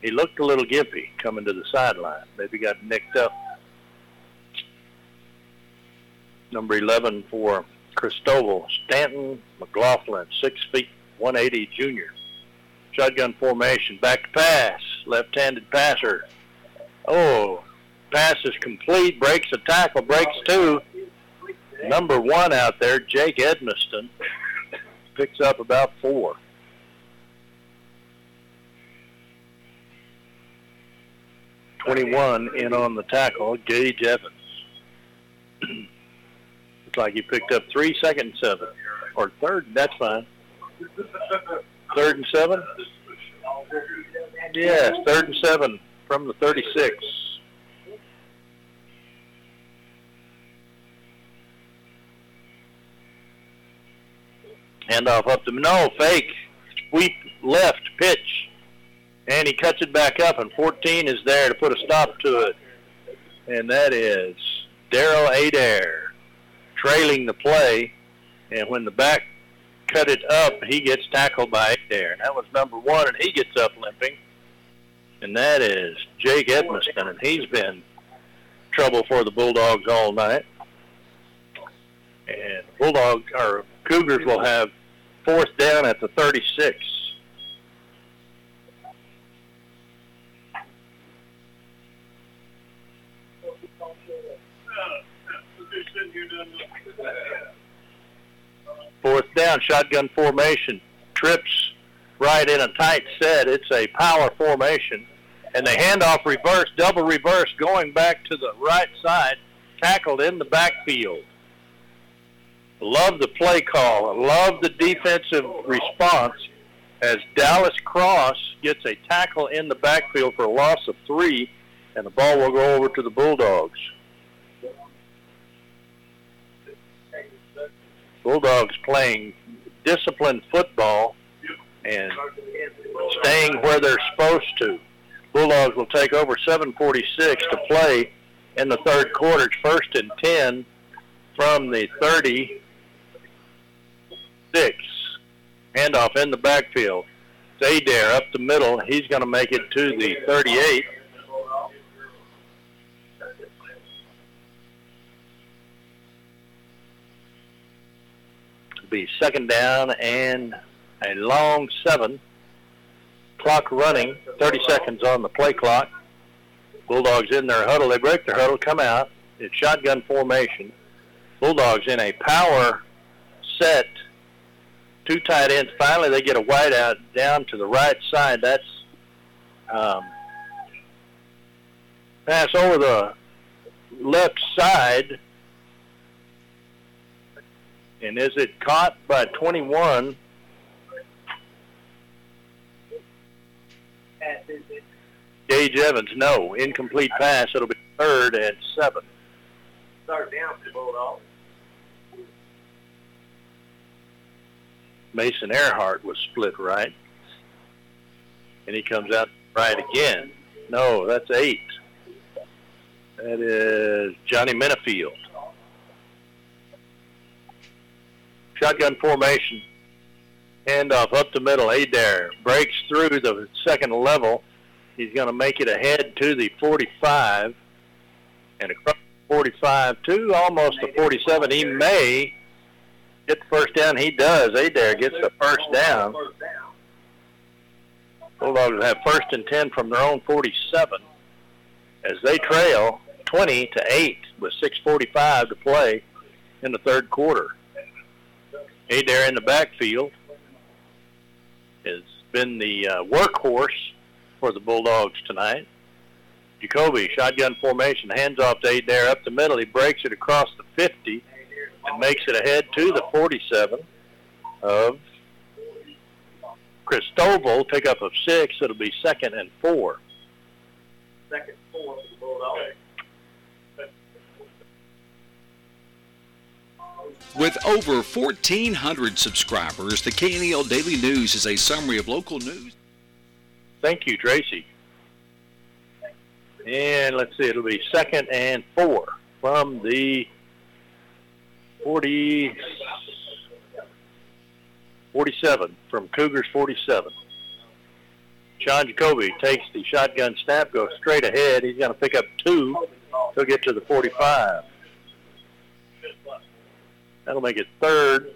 He looked a little gimpy coming to the sideline. Maybe got nicked up. Number 11 for Christoval, Stanton McLaughlin, 6 feet, 180 junior. Shotgun formation, back to pass, left-handed passer. Oh, pass is complete, breaks a tackle, breaks two. Number one out there, Jake Edmiston, picks up about four. #21 in on the tackle, Gage Evans. Looks like he picked up 3 second seven, or third, that's fine. Third and seven? Yes, third and seven from the 36. Handoff up to Manoa, fake, sweep left, pitch. And he cuts it back up, and 14 is there to put a stop to it. And that is Daryl Adair trailing the play. And when the back cut it up, he gets tackled by Adair. And that was number one, and he gets up limping. And that is Jake Edmiston, and he's been trouble for the Bulldogs all night. And Cougars will have fourth down at the 36. Fourth down, shotgun formation. Trips right in a tight set. It's a power formation. And the handoff reverse, double reverse, going back to the right side, tackled in the backfield. Love the play call. Love the defensive response as Dallas Cross gets a tackle in the backfield for a loss of 3, and the ball will go over to the Bulldogs. Bulldogs playing disciplined football and staying where they're supposed to. Bulldogs will take over, 7:46 to play in the third quarter. It's 1st and 10 from the 30. Six. Handoff in the backfield. It's Adair up the middle. He's going to make it to the 38. It'll be second down and a long 7. Clock running. 30 seconds on the play clock. Bulldogs in their huddle. They break their huddle, come out. It's shotgun formation. Bulldogs in a power set. Two tight ends. Finally, they get a wide out down to the right side. That's pass over the left side. And is it caught by 21? Gage Evans, no. Incomplete pass. It'll be 3rd and 7. Third down for the Bulldogs. Mason Earhart was split right. And he comes out right again. No, that's 8. That is Johnny Minifield. Shotgun formation. Handoff up the middle. Adair breaks through the second level. He's going to make it ahead to the 45. And across 45 to almost the 47. He may get the first down. He does. Adair gets the first down. Bulldogs have 1st and 10 from their own 47 as they trail 20-8 with 6:45 to play in the third quarter. Adair in the backfield has been the workhorse for the Bulldogs tonight. Jacoby, shotgun formation, hands off to Adair up the middle. He breaks it across the 50 and makes it ahead to the 47 of Christoval. Pickup of 6. It'll be 2nd and 4. 2nd and 4 for the Bulldogs. With over 1,400 subscribers, the KNEL Daily News is a summary of local news. Thank you, Tracy. And let's see, it'll be 2nd and 4 from the 47, from Cougars 47. Sean Jacoby takes the shotgun snap, goes straight ahead. He's going to pick up 2. He'll get to the 45. That'll make it 3rd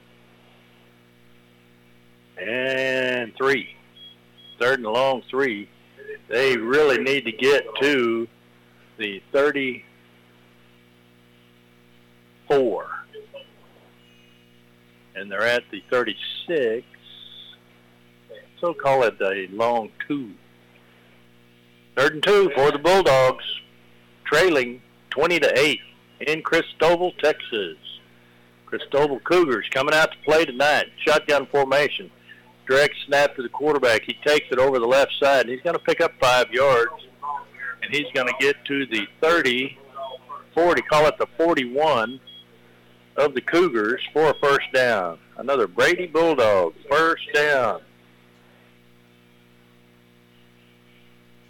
and 3. 3rd and long 3. They really need to get to the 34. And they're at the 36. So call it a long 2. 3rd and 2 for the Bulldogs, trailing 20-8 in Christoval, Texas. Christoval Cougars coming out to play tonight. Shotgun formation. Direct snap to the quarterback. He takes it over the left side, and he's going to pick up 5 yards. And he's going to get to the 30, 40, call it the 41 of the Cougars for a first down. Another Brady Bulldog first down.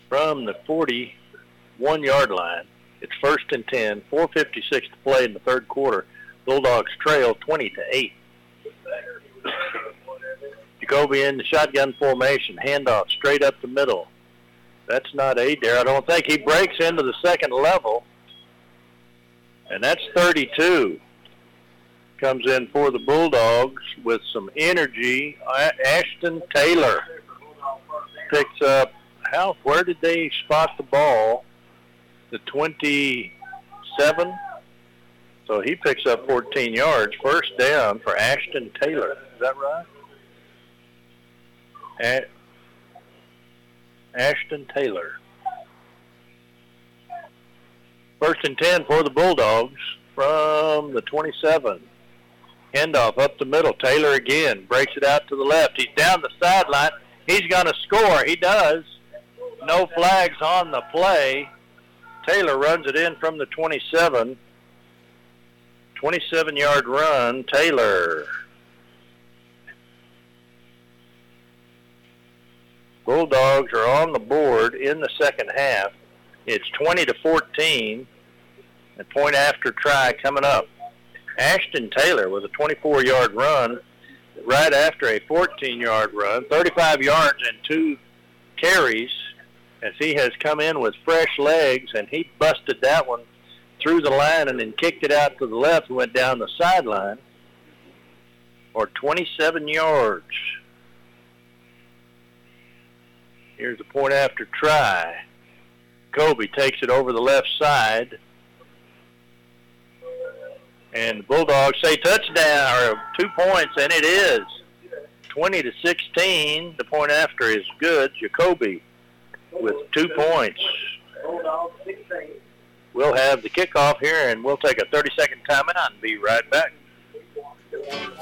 From the 41-yard line, it's 1st and 10, 4:56 to play in the third quarter. Bulldogs trail 20-8. Jacoby in the shotgun formation, handoff straight up the middle. That's not Adair. I don't think he breaks into the second level. And that's 32. Comes in for the Bulldogs with some energy. Ashton Taylor picks up. Where did they spot the ball? The 27. So he picks up 14 yards. First down for Ashton Taylor. Is that right? Ashton Taylor. 1st and 10 for the Bulldogs from the 27. Handoff up the middle. Taylor again breaks it out to the left. He's down the sideline. He's going to score. He does. No flags on the play. Taylor runs it in from the 27. 27-yard run, Taylor. Bulldogs are on the board in the second half. It's 20-14. A point after try coming up. Ashton Taylor with a 24-yard run right after a 14-yard run. 35 yards and 2 carries as he has come in with fresh legs, and he busted that one through the line and then kicked it out to the left and went down the sideline for 27 yards. Here's the point after try. Kobe takes it over the left side. And the Bulldogs say touchdown, or 2 points, and it is. 20-16. The point after is good. Jacoby with 2 points. We'll have the kickoff here, and we'll take a 30-second timeout and be right back.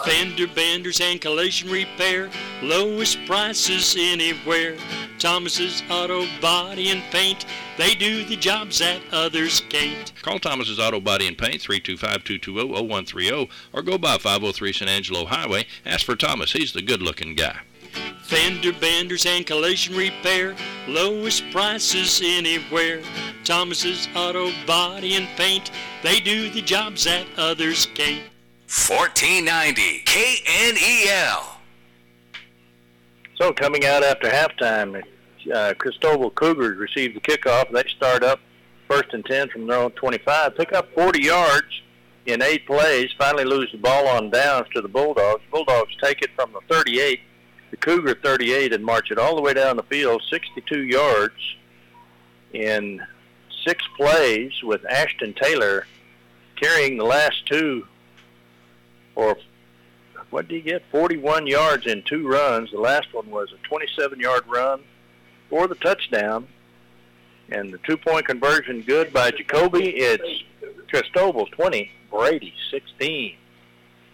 Fender benders and collision repair, lowest prices anywhere. Thomas's Auto Body and Paint, they do the jobs that others can't. Call Thomas's Auto Body and Paint, 325-220-0130, or go by 503 San Angelo Highway. Ask for Thomas. He's the good-looking guy. Fender benders and collision repair, lowest prices anywhere. Thomas's Auto Body and Paint, they do the jobs that others can't. 1490 KNEL. So coming out after halftime, Christoval Cougars received the kickoff. They start up 1st and 10 from their own 25, pick up 40 yards in 8 plays, finally lose the ball on downs to the Bulldogs. Bulldogs take it from the 38. The Cougar 38 and march it all the way down the field, 62 yards in 6 plays, with Ashton Taylor carrying the last 2 for, what did he get? 41 yards in 2 runs. The last one was a 27-yard run for the touchdown. And the 2-point conversion good by Jacoby. It's Christoval 20, Brady 16.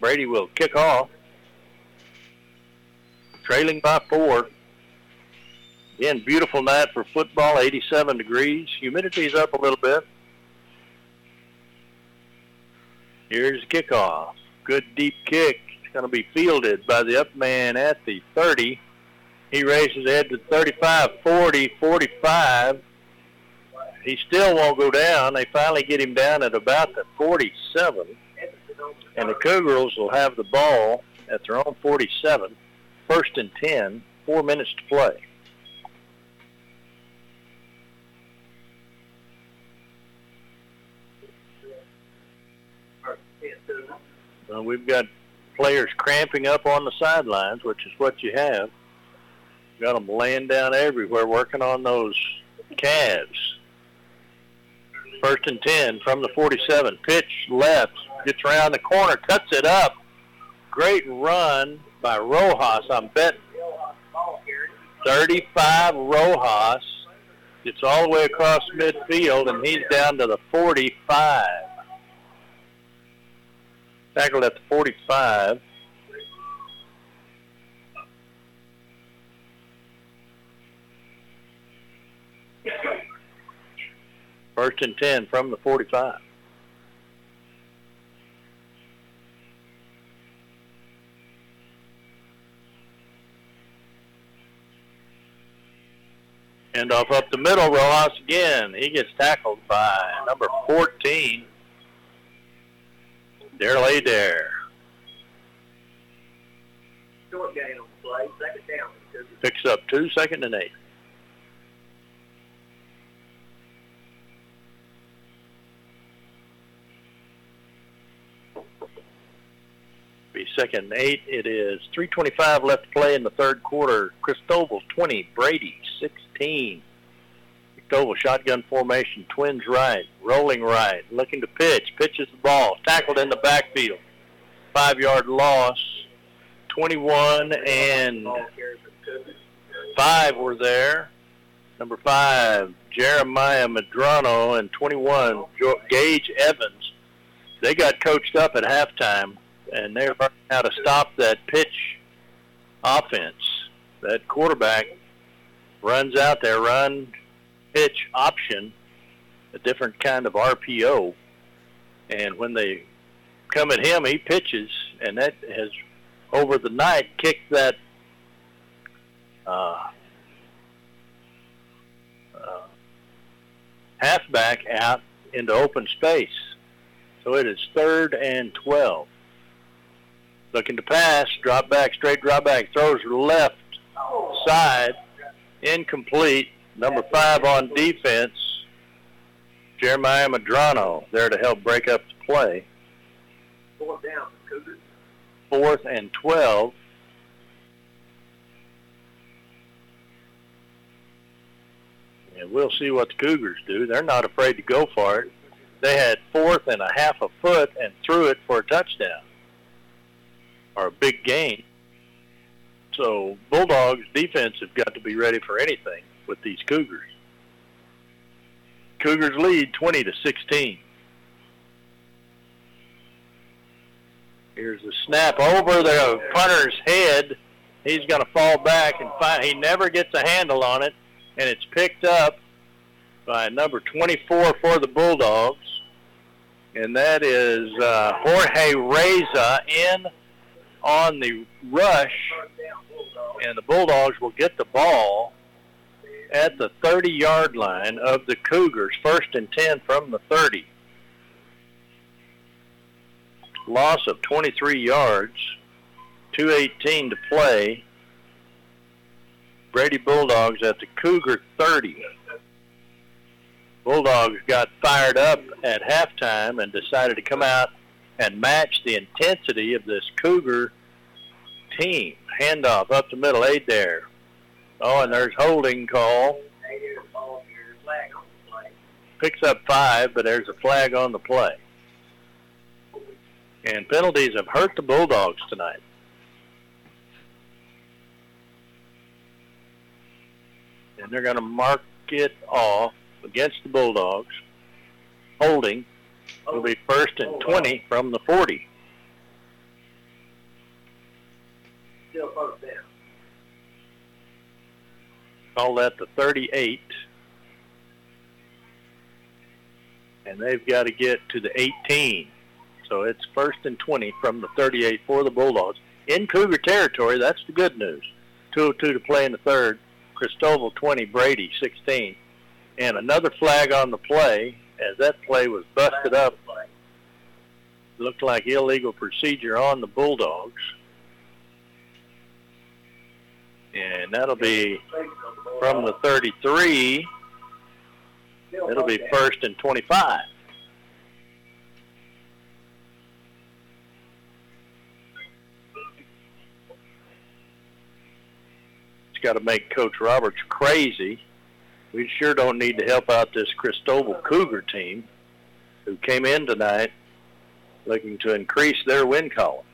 Brady will kick off, trailing by 4. Again, beautiful night for football, 87 degrees. Humidity's up a little bit. Here's the kickoff. Good deep kick. It's going to be fielded by the up man at the 30. He races ahead to 35, 40, 45. He still won't go down. They finally get him down at about the 47. And the Cougarals will have the ball at their own 47. First and 10, 4 minutes to play. We've got players cramping up on the sidelines, which is what you have. Got them laying down everywhere, working on those calves. First and 10 from the 47. Pitch left, gets around the corner, cuts it up. Great run by Rojas, I'm betting. 35, Rojas. Gets all the way across midfield, and he's down to the 45. Tackled at the 45. First and 10 from the 45. And off up the middle, Rojas again. He gets tackled by number 14, Daryl Adair. Short gain on the play, second down. Picks up 2 second and 8. Be second and 8. It is 3:25 left to play in the third quarter. Christoval 20, Brady 16. Christoval shotgun formation, Twins right, rolling right, looking to pitch, pitches the ball, tackled in the backfield. 5 yard loss, 21 and 5 were there. Number 5, Jeremiah Medrano, and 21, Gage Evans. They got coached up at halftime, and they're learning how to stop that pitch offense. That quarterback runs out there, run, pitch option, a different kind of RPO. And when they come at him, he pitches, and that has, over the night, kicked that halfback out into open space. So it is third and 12. Looking to pass, drop back, straight drop back, throws left side, incomplete. Number 5 on defense, Jeremiah Medrano, there to help break up the play. Fourth and 12. And we'll see what the Cougars do. They're not afraid to go for it. They had fourth and a half a foot and threw it for a touchdown, or a big gain. So Bulldogs defense have got to be ready for anything with these Cougars. Cougars lead 20-16. Here's the snap over the punter's head. He's going to fall back, and he never gets a handle on it, and it's picked up by number 24 for the Bulldogs, and that is Jorge Reza in on the rush, and the Bulldogs will get the ball at the 30-yard line of the Cougars, first and 10 from the 30. Loss of 23 yards, 2:18 to play. Brady Bulldogs at the Cougar 30. Bulldogs got fired up at halftime and decided to come out and match the intensity of this Cougar team. Handoff up the middle, Adair. Oh, and there's holding call. Picks up 5, but there's a flag on the play. And penalties have hurt the Bulldogs tonight. And they're going to mark it off against the Bulldogs. Holding will be first and 20 from the 40. Still both down. Call that the 38. And they've got to get to the 18. So it's first and 20 from the 38 for the Bulldogs. In Cougar territory, that's the good news. 2:02 to play in the third. Christoval 20, Brady 16. And another flag on the play, as that play was busted up. Looked like illegal procedure on the Bulldogs. And that'll be from the 33. It'll be first and 25. It's got to make Coach Roberts crazy. We sure don't need to help out this Christoval Cougar team who came in tonight looking to increase their win column.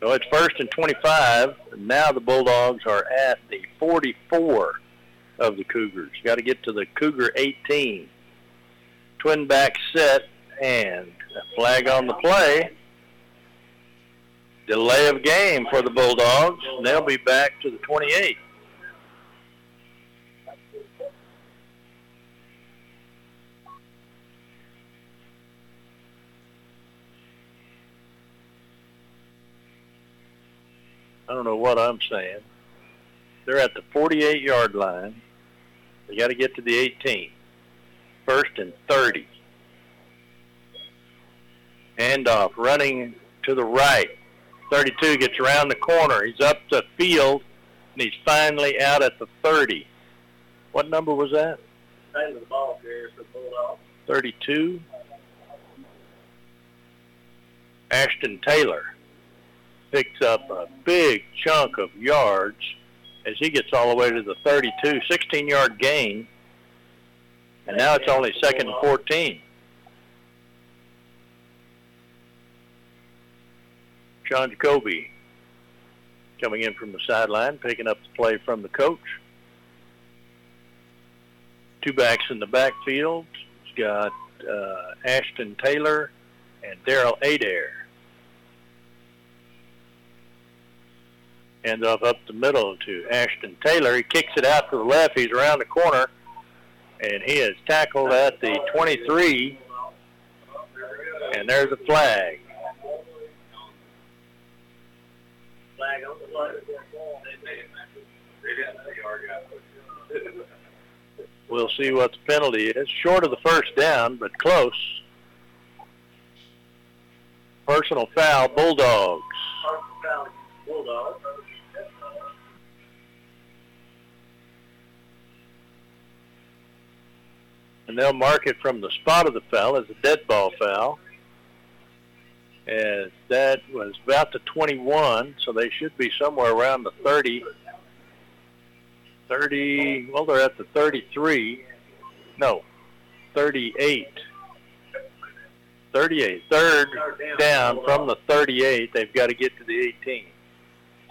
So it's first and 25, and now the Bulldogs are at the 44 of the Cougars. Got to get to the Cougar 18. Twin back set, and a flag on the play. Delay of game for the Bulldogs, and they'll be back to the 28. I don't know what I'm saying. They're at the 48-yard line. They got to get to the 18. First and 30. Handoff running to the right. 32 gets around the corner. He's up the field, and he's finally out at the 30. What number was that? 32. Ashton Taylor picks up a big chunk of yards as he gets all the way to the 32, 16-yard gain. And now it's only second and 14. Sean Jacoby coming in from the sideline, picking up the play from the coach. Two backs in the backfield. He's got Ashton Taylor and Daryl Adair. Hands off up the middle to Ashton Taylor. He kicks it out to the left. He's around the corner, and he is tackled at the 23, and there's a flag. We'll see what the penalty is. Short of the first down, but close. Personal foul, Bulldogs. And they'll mark it from the spot of the foul as a dead ball foul. As that was about the 21, so they should be somewhere around the 30, well, they're at the 38. Third down from the 38. They've got to get to the 18.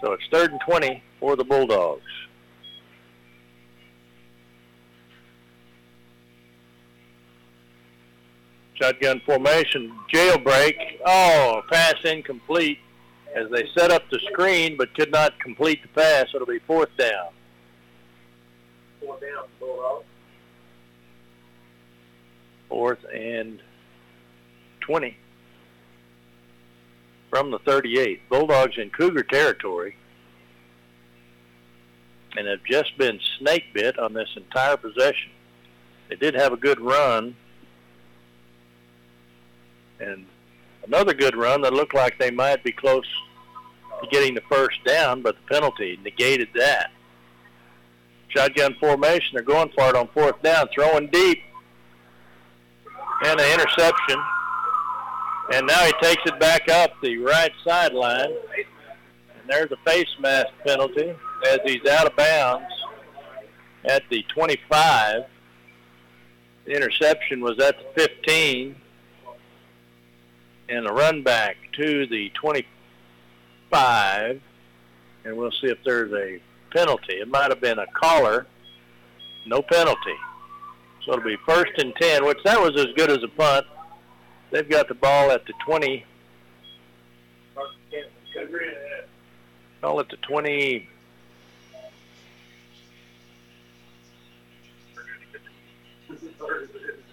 So it's third and 20 for the Bulldogs. Shotgun formation, jailbreak. Oh, pass incomplete as they set up the screen but could not complete the pass. It'll be fourth down. Fourth and 20 from the 38. Bulldogs in Cougar territory and have just been snake bit on this entire possession. They did have a good run. And another good run that looked like they might be close to getting the first down, but the penalty negated that. Shotgun formation, they're going for it on fourth down, throwing deep. And an interception. And now he takes it back up the right sideline. And there's a face mask penalty as he's out of bounds at the 25. The interception was at the 15. And a run back to the 25, and we'll see if there's a penalty. It might have been a collar, no penalty. So it'll be first and 10, which that was as good as a punt. They've got the ball at the 20. Call it the 20.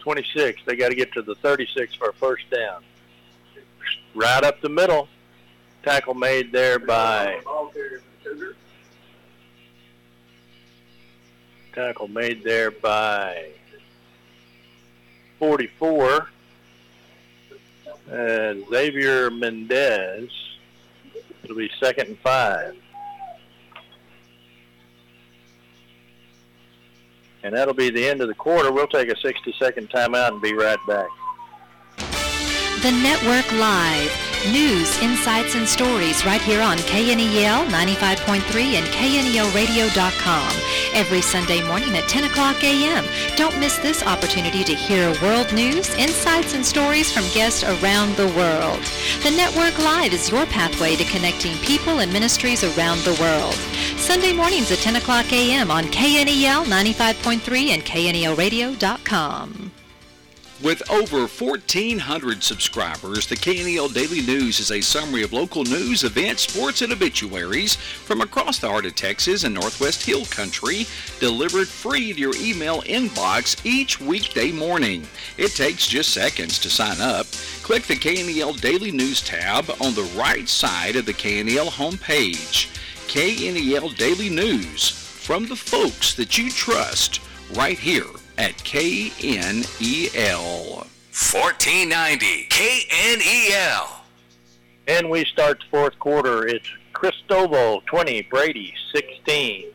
26. They got to get to the 36 for a first down. Right up the middle. Tackle made there by... Tackle made there by 44. And Xavier Mendez. It'll be 2nd and 5. And that'll be the end of the quarter. We'll take a 60-second timeout and be right back. The Network Live. News, insights, and stories right here on KNEL 95.3 and KNELradio.com. Every Sunday morning at 10 o'clock a.m. Don't miss this opportunity to hear world news, insights, and stories from guests around the world. The Network Live is your pathway to connecting people and ministries around the world. Sunday mornings at 10 o'clock a.m. on KNEL 95.3 and KNELradio.com. With over 1,400 subscribers, the KNEL Daily News is a summary of local news, events, sports, and obituaries from across the heart of Texas and Northwest Hill Country, delivered free to your email inbox each weekday morning. It takes just seconds to sign up. Click the KNEL Daily News tab on the right side of the KNEL homepage. KNEL Daily News, from the folks that you trust, right here at KNEL 1490 KNEL. And we start the fourth quarter. It's Christoval 20, Brady 16.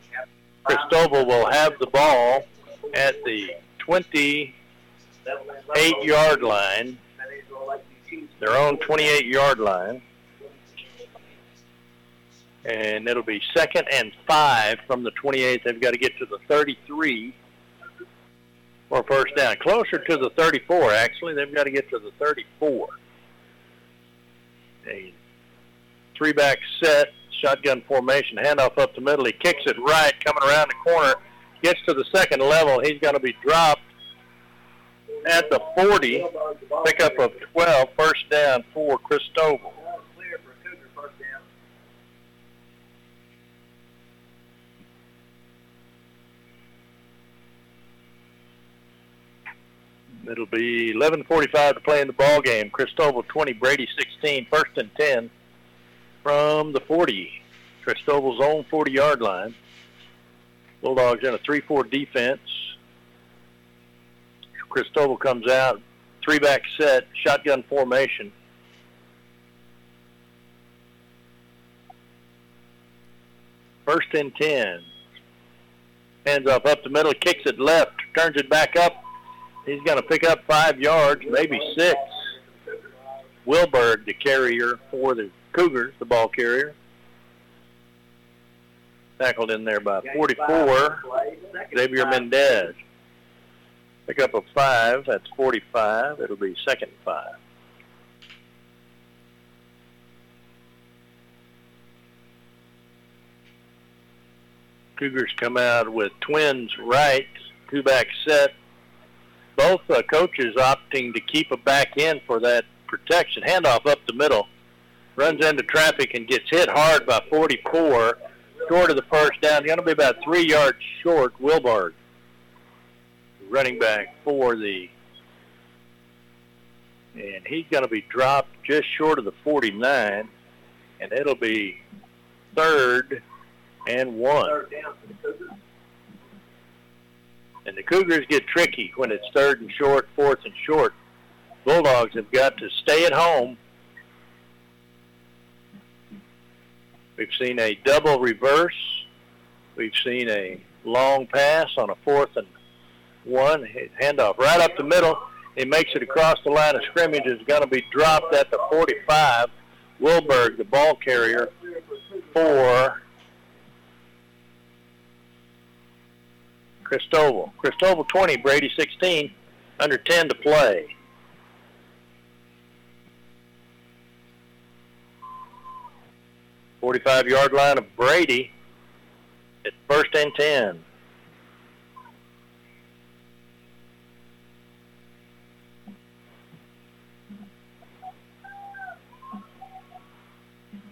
Christoval will have the ball at the 28-yard line, their own 28-yard line. And it'll be 2nd and 5 from the 28. They've got to get to the 33. Or first down. Closer to the 34, actually. They've got to get to the 34. A three-back set, shotgun formation, handoff up the middle. He kicks it right, coming around the corner, gets to the second level. He's going to be dropped at the 40. Pickup of 12, first down for Christoval. It'll be 11:45 to play in the ball game. Christoval 20, Brady 16, 1st and 10 from the 40. Christoval's own 40-yard line. Bulldogs in a 3-4 defense. Christoval comes out, three-back set, shotgun formation. First and 10. Hands off up the middle, kicks it left, turns it back up. He's going to pick up 5 yards, maybe 6. Wilberg, the carrier for the Cougars, the ball carrier. Tackled in there by 44, Xavier Mendez. Pick up a 5, that's 45. It'll be 2nd and 5. Cougars come out with twins right, two-back set. Both coaches opting to keep a back end for that protection. Handoff up the middle. Runs into traffic and gets hit hard by 44. Short of the first down. Going to be about 3 yards short. Wilberg, running back for the... And he's going to be dropped just short of the 49. And it'll be 3rd and 1. And the Cougars get tricky when it's 3rd and short, 4th and short. Bulldogs have got to stay at home. We've seen a double reverse. We've seen a long pass on a 4th and 1. Handoff right up the middle. He makes it across the line of scrimmage. It's going to be dropped at the 45. Wilberg, the ball carrier, for Christoval. Christoval 20, Brady 16, under 10 to play. Forty-five-yard line of Brady at 1st and 10.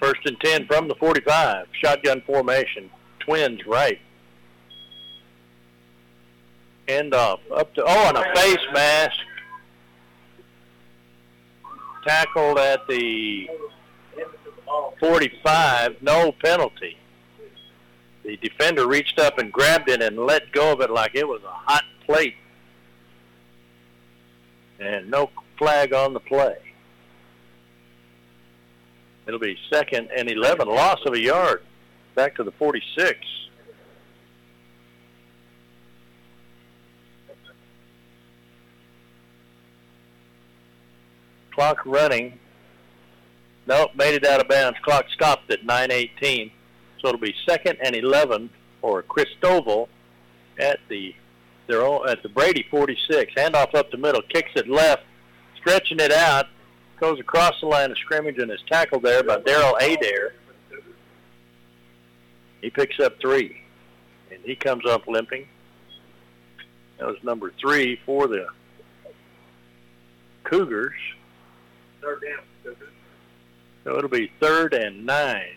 First and 10 from the 45. Shotgun formation. Twins right. End off. Up to, oh, and a face mask tackled at the 45, no penalty. The defender reached up and grabbed it and let go of it like it was a hot plate. And no flag on the play. It'll be 2nd and 11, loss of a yard. Back to the 46. Clock running. Nope, made it out of bounds. Clock stopped at 9:18. So it'll be 2nd and 11 for Christoval at the Brady 46. Handoff up the middle, kicks it left, stretching it out, goes across the line of scrimmage and is tackled there by Daryl Adair. He picks up 3, and he comes up limping. That was number 3 for the Cougars. Third down. So it'll be 3rd and 9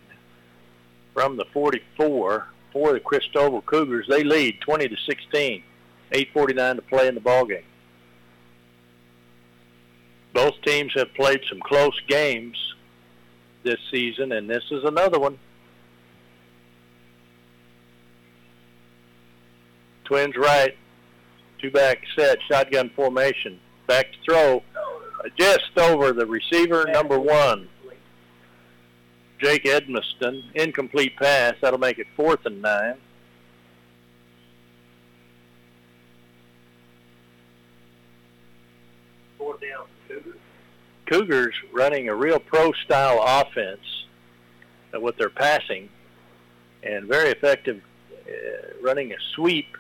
from the 44 for the Christoval Cougars. They lead 20-16, 8:49 to play in the ballgame. Both teams have played some close games this season, and this is another one. Twins right, two-back set, shotgun formation, back to throw, just over the receiver, number 1, Jake Edmiston, incomplete pass. That'll make it 4th and 9. Fourth down, Cougars. Cougars running a real pro-style offense with their passing, and very effective running a sweep.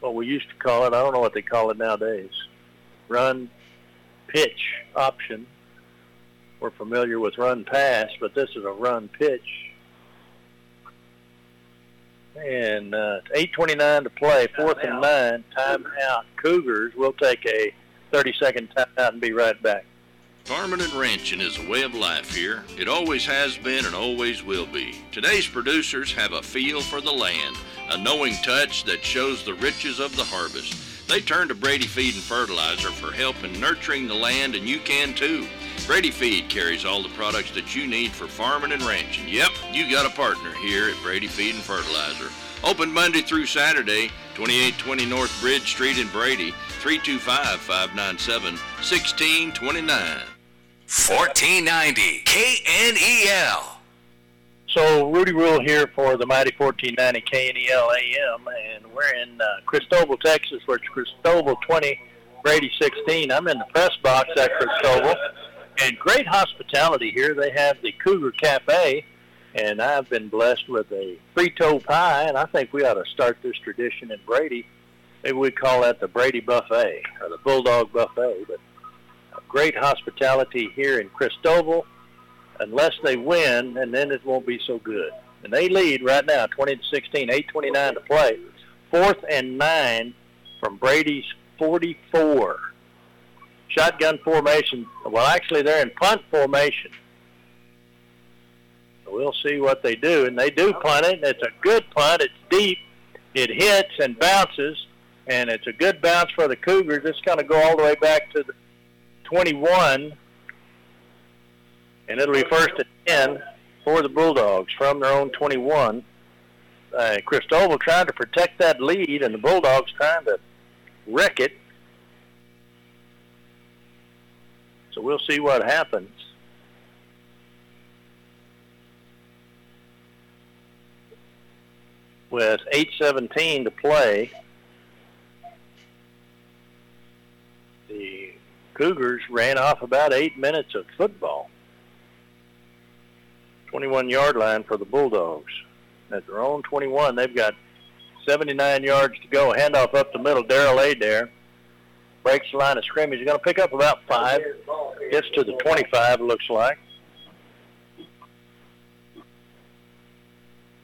What we used to call it, I don't know what they call it nowadays, run pitch option. We're familiar with run pass, but this is a run pitch. And 8:29 to play, 4th and 9, timeout. Cougars will take a 30-second timeout and be right back. Farming and ranching is a way of life here. It always has been and always will be. Today's producers have a feel for the land, a knowing touch that shows the riches of the harvest. They turn to Brady Feed and Fertilizer for help in nurturing the land, and you can too. Brady Feed carries all the products that you need for farming and ranching. Yep, you got a partner here at Brady Feed and Fertilizer. Open Monday through Saturday, 2820 North Bridge Street in Brady, 325-597-1629. 1490 KNEL. So Rudy Ruhl here for the mighty 1490 KNEL AM, and we're in Christoval, Texas, where it's Christoval 20, Brady 16. I'm in the press box at Christoval, and great hospitality here. They have the Cougar Cafe, and I've been blessed with a frito pie, and I think we ought to start this tradition in Brady. Maybe we call that the Brady Buffet or the Bulldog Buffet, but great hospitality here in Christoval, unless they win, and then it won't be so good. And they lead right now, 20-16, 8:29 to play. 4th and 9 from Brady's 44. Shotgun formation. Well, actually, they're in punt formation. So we'll see what they do, and they do punt it. And it's a good punt. It's deep. It hits and bounces, and it's a good bounce for the Cougars. It's going to go all the way back to the 21, and it'll be 1st and 10 for the Bulldogs from their own 21. Christoval trying to protect that lead, and the Bulldogs trying to wreck it. So we'll see what happens. With 8:17 to play, the Cougars ran off about 8 minutes of football. 21-yard line for the Bulldogs. At their own 21, they've got 79 yards to go. Handoff up the middle. Daryl Adair breaks the line of scrimmage. He's going to pick up about 5. Gets to the 25, it looks like.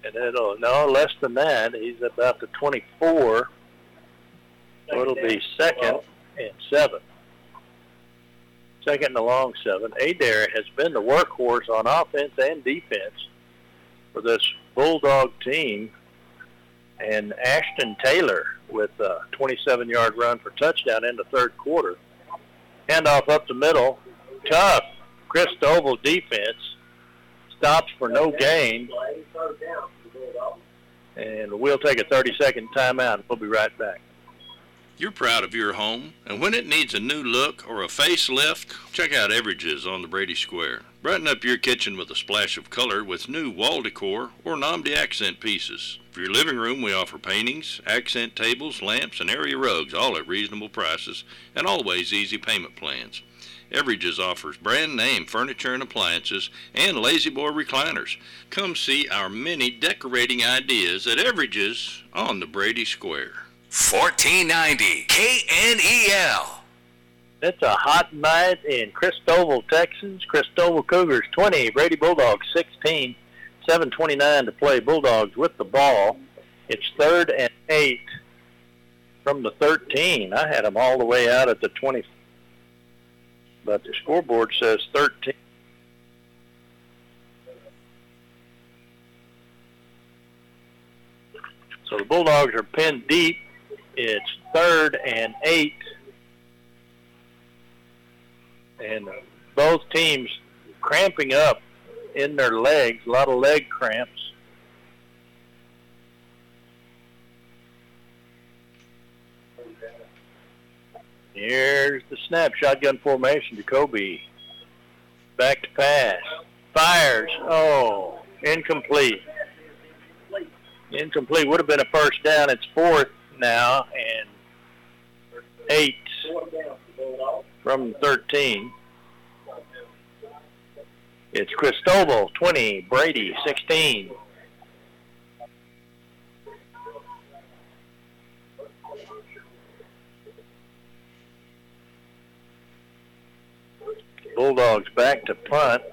And less than that. He's about the 24. So it'll be 2nd and 7. 2nd and 7. Adair has been the workhorse on offense and defense for this Bulldog team. And Ashton Taylor with a 27-yard run for touchdown in the third quarter. Handoff up the middle. tough Christoval defense. Stops for no gain. And we'll take a 30-second timeout, and we'll be right back. You're proud of your home, and when it needs a new look or a facelift, check out Everage's on the Brady Square. Brighten up your kitchen with a splash of color with new wall decor or nom de accent pieces. For your living room, we offer paintings, accent tables, lamps, and area rugs, all at reasonable prices and always easy payment plans. Everage's offers brand-name furniture and appliances and Lazy Boy recliners. Come see our many decorating ideas at Everage's on the Brady Square. 1490 KNEL. It's a hot night in Christoval, Texas. Christoval Cougars 20, Brady Bulldogs 16, 7:29 to play. Bulldogs with the ball. It's 3rd and 8 from the 13. I had them all the way out at the 20, but the scoreboard says 13. So the Bulldogs are pinned deep. It's 3rd and 8. And both teams cramping up in their legs, a lot of leg cramps. Here's the snap, shotgun formation. Jacoby back to pass. Fires. Oh, incomplete. Incomplete. Would have been a first down. It's 4th. Now and 8 from 13. It's Christoval 20, Brady 16. Bulldogs back to punt.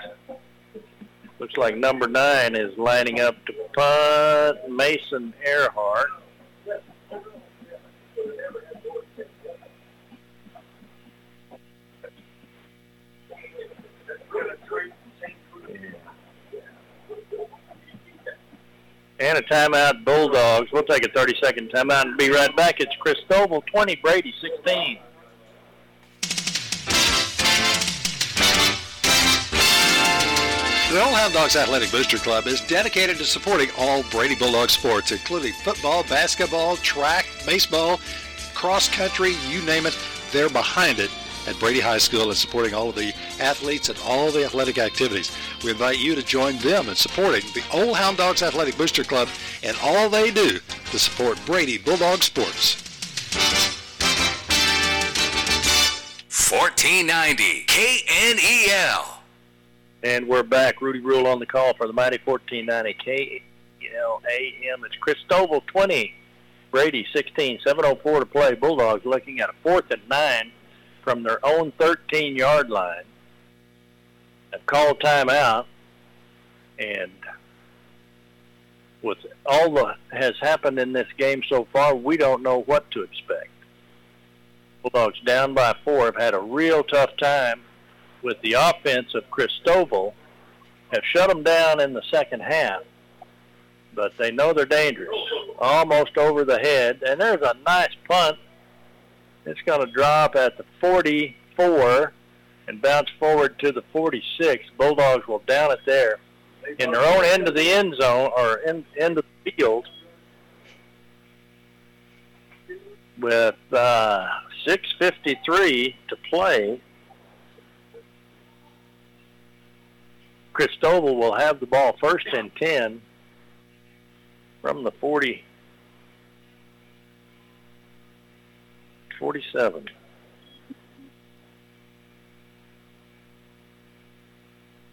Looks like number 9 is lining up to punt. Mason Earhart. And a timeout, Bulldogs. We'll take a 30-second timeout and be right back. It's Christoval 20, Brady 16. The Old Hound Dogs Athletic Booster Club is dedicated to supporting all Brady Bulldog sports, including football, basketball, track, baseball, cross country, you name it. They're behind it at Brady High School and supporting all of the athletes and all the athletic activities. We invite you to join them in supporting the Old Hound Dogs Athletic Booster Club and all they do to support Brady Bulldog sports. 1490 KNEL. And we're back. Rudy Ruhl on the call for the mighty 1490 KNEL AM. It's Christoval 20, Brady 16, 7:04 to play. Bulldogs looking at a 4th and 9. From their own 13-yard line. Have called timeout, and with all that has happened in this game so far, we don't know what to expect. Bulldogs down by 4 have had a real tough time with the offense of Christoval, have shut them down in the second half, but they know they're dangerous, almost over the head, and there's a nice punt. It's going to drop at the 44 and bounce forward to the 46. Bulldogs will down it there in their own end of the end zone or end of the field with 6:53 to play. Christoval will have the ball 1st and 10 from the 47.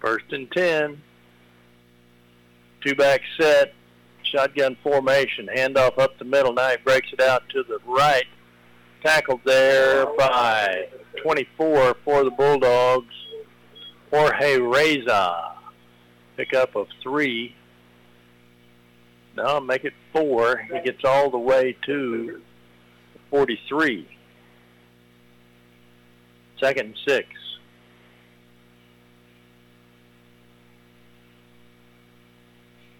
First and 10. Two-back set. Shotgun formation. Handoff up the middle. Now he breaks it out to the right. Tackled there by 24 for the Bulldogs. Jorge Reza. Pickup of 3. Now make it 4. He gets all the way to 43. 2nd and 6.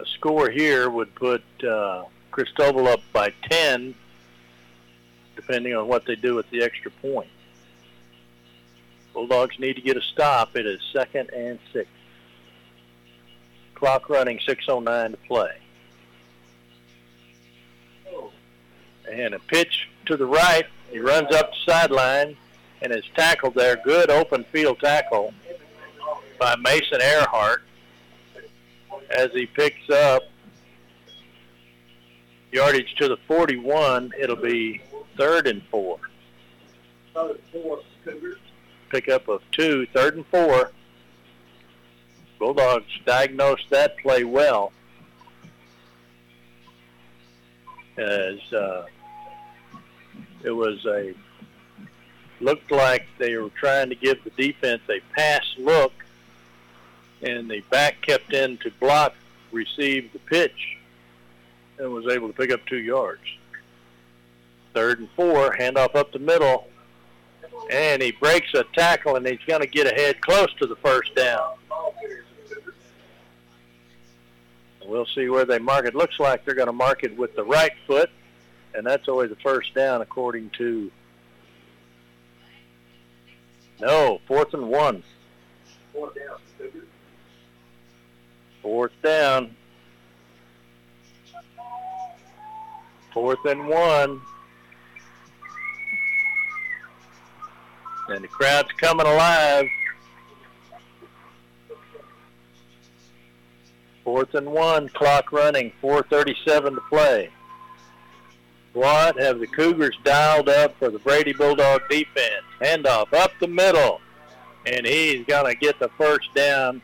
A score here would put Christoval up by 10, depending on what they do with the extra point. Bulldogs need to get a stop. It is 2nd and 6. Clock running, 6:09 to play. And a pitch to the right. He runs up the sideline and is tackled there. Good open field tackle by Mason Earhart as he picks up yardage to the 41. It'll be 3rd and 4. Pick up of 2, 3rd and 4. Bulldogs diagnosed that play well as it was a looked like they were trying to give the defense a pass look, and the back kept in to block, received the pitch, and was able to pick up 2 yards. 3rd and 4, handoff up the middle, and he breaks a tackle, and he's going to get ahead close to the first down. We'll see where they mark it. Looks like they're going to mark it with the right foot, and that's always the first down according to... No, 4th and 1. 4th down. 4th and 1. And the crowd's coming alive. 4th and 1, clock running, 4:37 to play. What have the Cougars dialed up for the Brady Bulldog defense? Handoff up the middle, and he's going to get the first down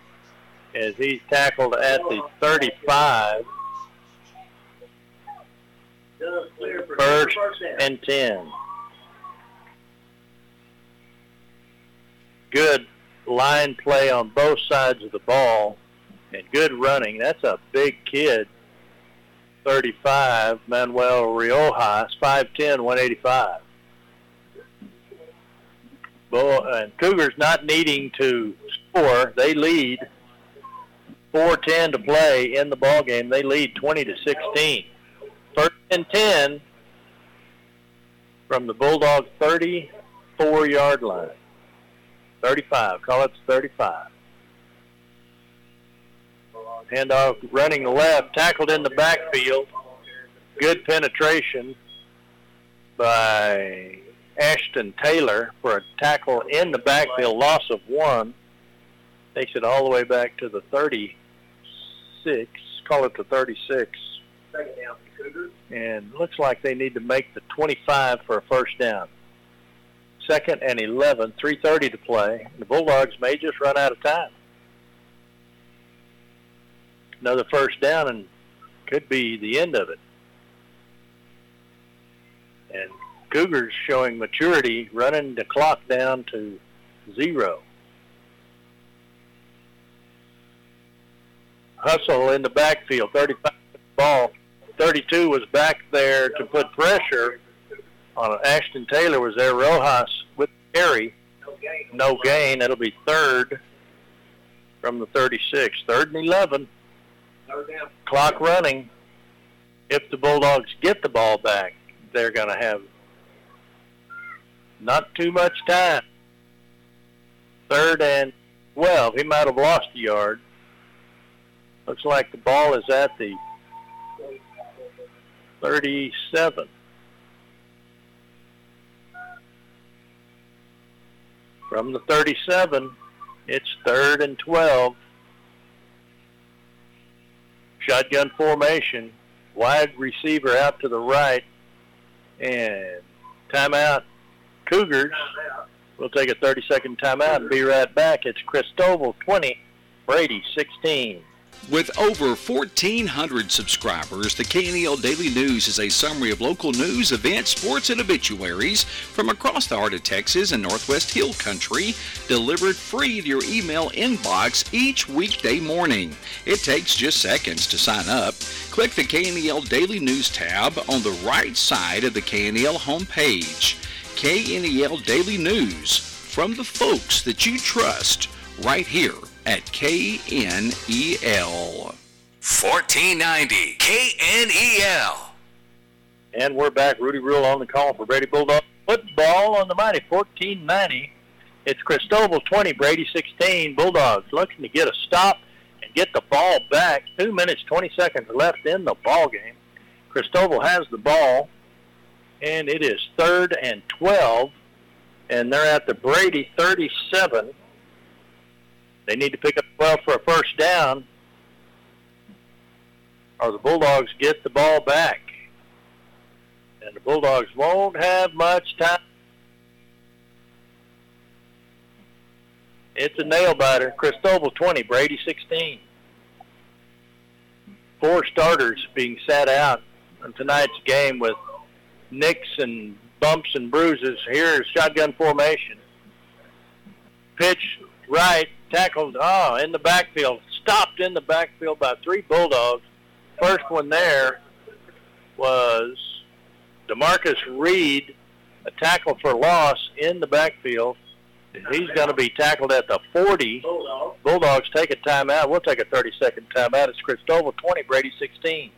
as he's tackled at the 35. First and 10. Good line play on both sides of the ball and good running. That's a big kid. 35, Manuel Rojas, 5'10", 185. And Cougars not needing to score. They lead 4:10 to play in the ballgame. They lead 20-16. 1st and 10 from the Bulldog 34-yard line. 35, call it 35. Handoff running left, tackled in the backfield. Good penetration by Ashton Taylor for a tackle in the backfield, loss of 1. Takes it all the way back to the 36, call it the 36. And looks like they need to make the 25 for a first down. 2nd and 11, 3:30 to play. The Bulldogs may just run out of time. Another first down and could be the end of it. And Cougars showing maturity, running the clock down to 0. Hustle in the backfield, 35 ball. 32 was back there to put pressure on Ashton Taylor. Was there Rojas with carry? No gain. It'll be 3rd from the 36. 3rd and 11. Clock running. If the Bulldogs get the ball back, they're going to have not too much time. 3rd and 12. He might have lost a yard. Looks like the ball is at the 37. From the 37, it's 3rd and 12. Shotgun formation, wide receiver out to the right, and timeout. Cougars will take a 30-second timeout and be right back. It's Christoval 20, Brady 16. With over 1,400 subscribers, the KNEL Daily News is a summary of local news, events, sports, and obituaries from across the heart of Texas and Northwest Hill Country, delivered free to your email inbox each weekday morning. It takes just seconds to sign up. Click the KNEL Daily News tab on the right side of the KNEL homepage. KNEL Daily News, from the folks that you trust, right here at KNEL. 1490 KNEL. And we're back. Rudy Ruhl on the call for Brady Bulldog football on the mighty 1490 It's Christoval 20, Brady 16, Bulldogs looking to get a stop and get the ball back. 2 minutes, 20 seconds left in the ball game. Christoval has the ball, and it is 3rd and 12, and they're at the Brady 37. They need to pick up 12 for a first down, or the Bulldogs get the ball back. And the Bulldogs won't have much time. It's a nail-biter. Christoval 20, Brady 16. 4 starters being sat out in tonight's game with nicks and bumps and bruises. Here's shotgun formation. Pitch right, tackled, in the backfield. Stopped in the backfield by 3 Bulldogs. First one there was DeMarcus Reed, a tackle for loss in the backfield. He's going to be tackled at the 40. Bulldogs take a timeout. We'll take a 30-second timeout. It's Christoval 20, Brady 16.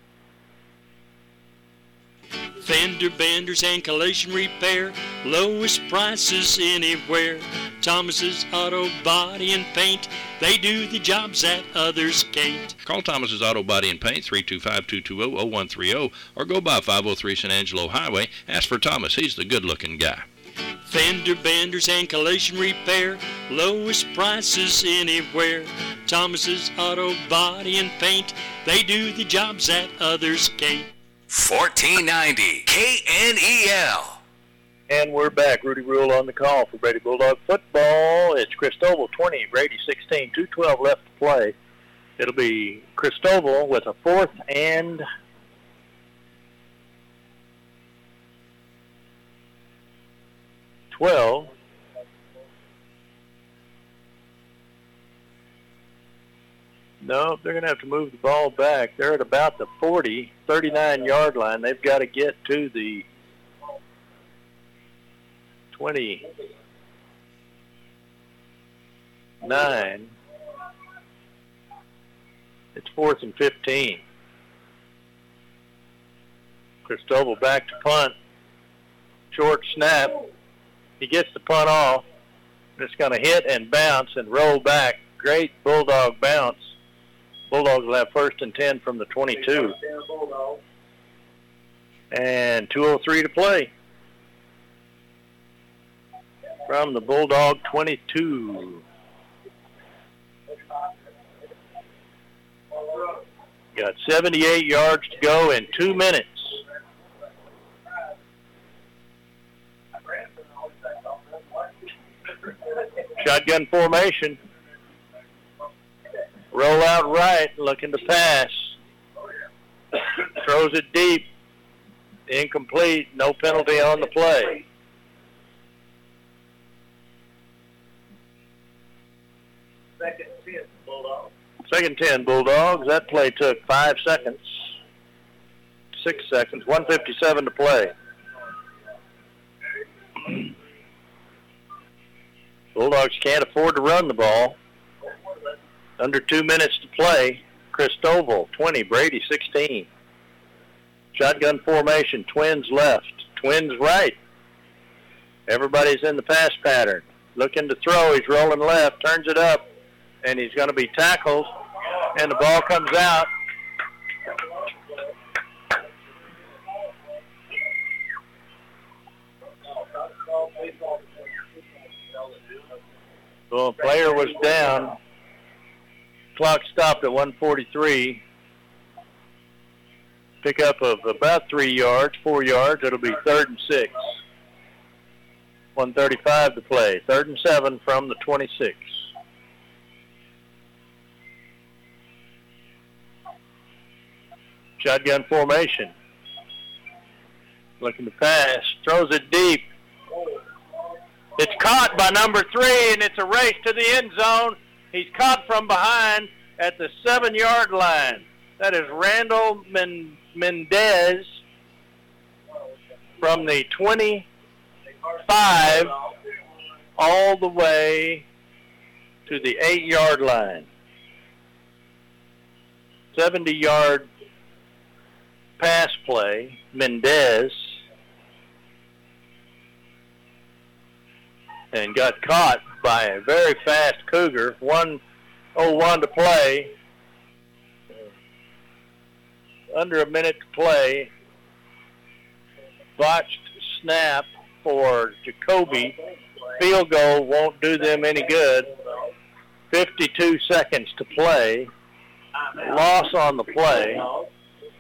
Fender benders and collision repair, lowest prices anywhere. Thomas's Auto Body and Paint, they do the jobs that others can't. Call Thomas's Auto Body and Paint, 325-220-0130, or go by 503 San Angelo Highway. Ask for Thomas. He's the good-looking guy. Fender benders and collision repair, lowest prices anywhere. Thomas's Auto Body and Paint, they do the jobs that others can't. 1490 KNEL. And we're back. Rudy Ruhl on the call for Brady Bulldog football. It's Christoval 20, Brady 16, 2:12 left to play. It'll be Christoval with a 4th and 12. No, they're going to have to move the ball back. They're at about the 40, 39-yard line. They've got to get to the 29. It's 4th and 15. Christoval back to punt. Short snap. He gets the punt off. It's going to hit and bounce and roll back. Great Bulldog bounce. Bulldogs will have 1st and 10 from the 22. And 2:03 to play. From the Bulldog 22. Got 78 yards to go in 2 minutes. Shotgun formation. Roll out right, looking to pass. Throws it deep. Incomplete. No penalty on the play. Second 10 Bulldogs. That play took 6 seconds, 1:57 to play. Bulldogs can't afford to run the ball. Under 2 minutes to play. Christoval 20, Brady 16. Shotgun formation, twins left, twins right. Everybody's in the pass pattern. Looking to throw, he's rolling left, turns it up, and he's going to be tackled, and the ball comes out. Well, the player was down. Clock stopped at 1:43. Pickup of about 4 yards. It'll be 3rd and 6. 1:35 to play. 3rd and 7 from the 26. Shotgun formation. Looking to pass. Throws it deep. It's caught by number 3, and it's a race to the end zone. He's caught from behind at the 7-yard line. That is Randall Mendez from the 25 all the way to the 8-yard line. 70-yard pass play, Mendez. and got caught by a very fast Cougar. 1:01 to play. Under a minute to play. Botched snap for Jacoby. Field goal won't do them any good. 52 seconds to play. Loss on the play.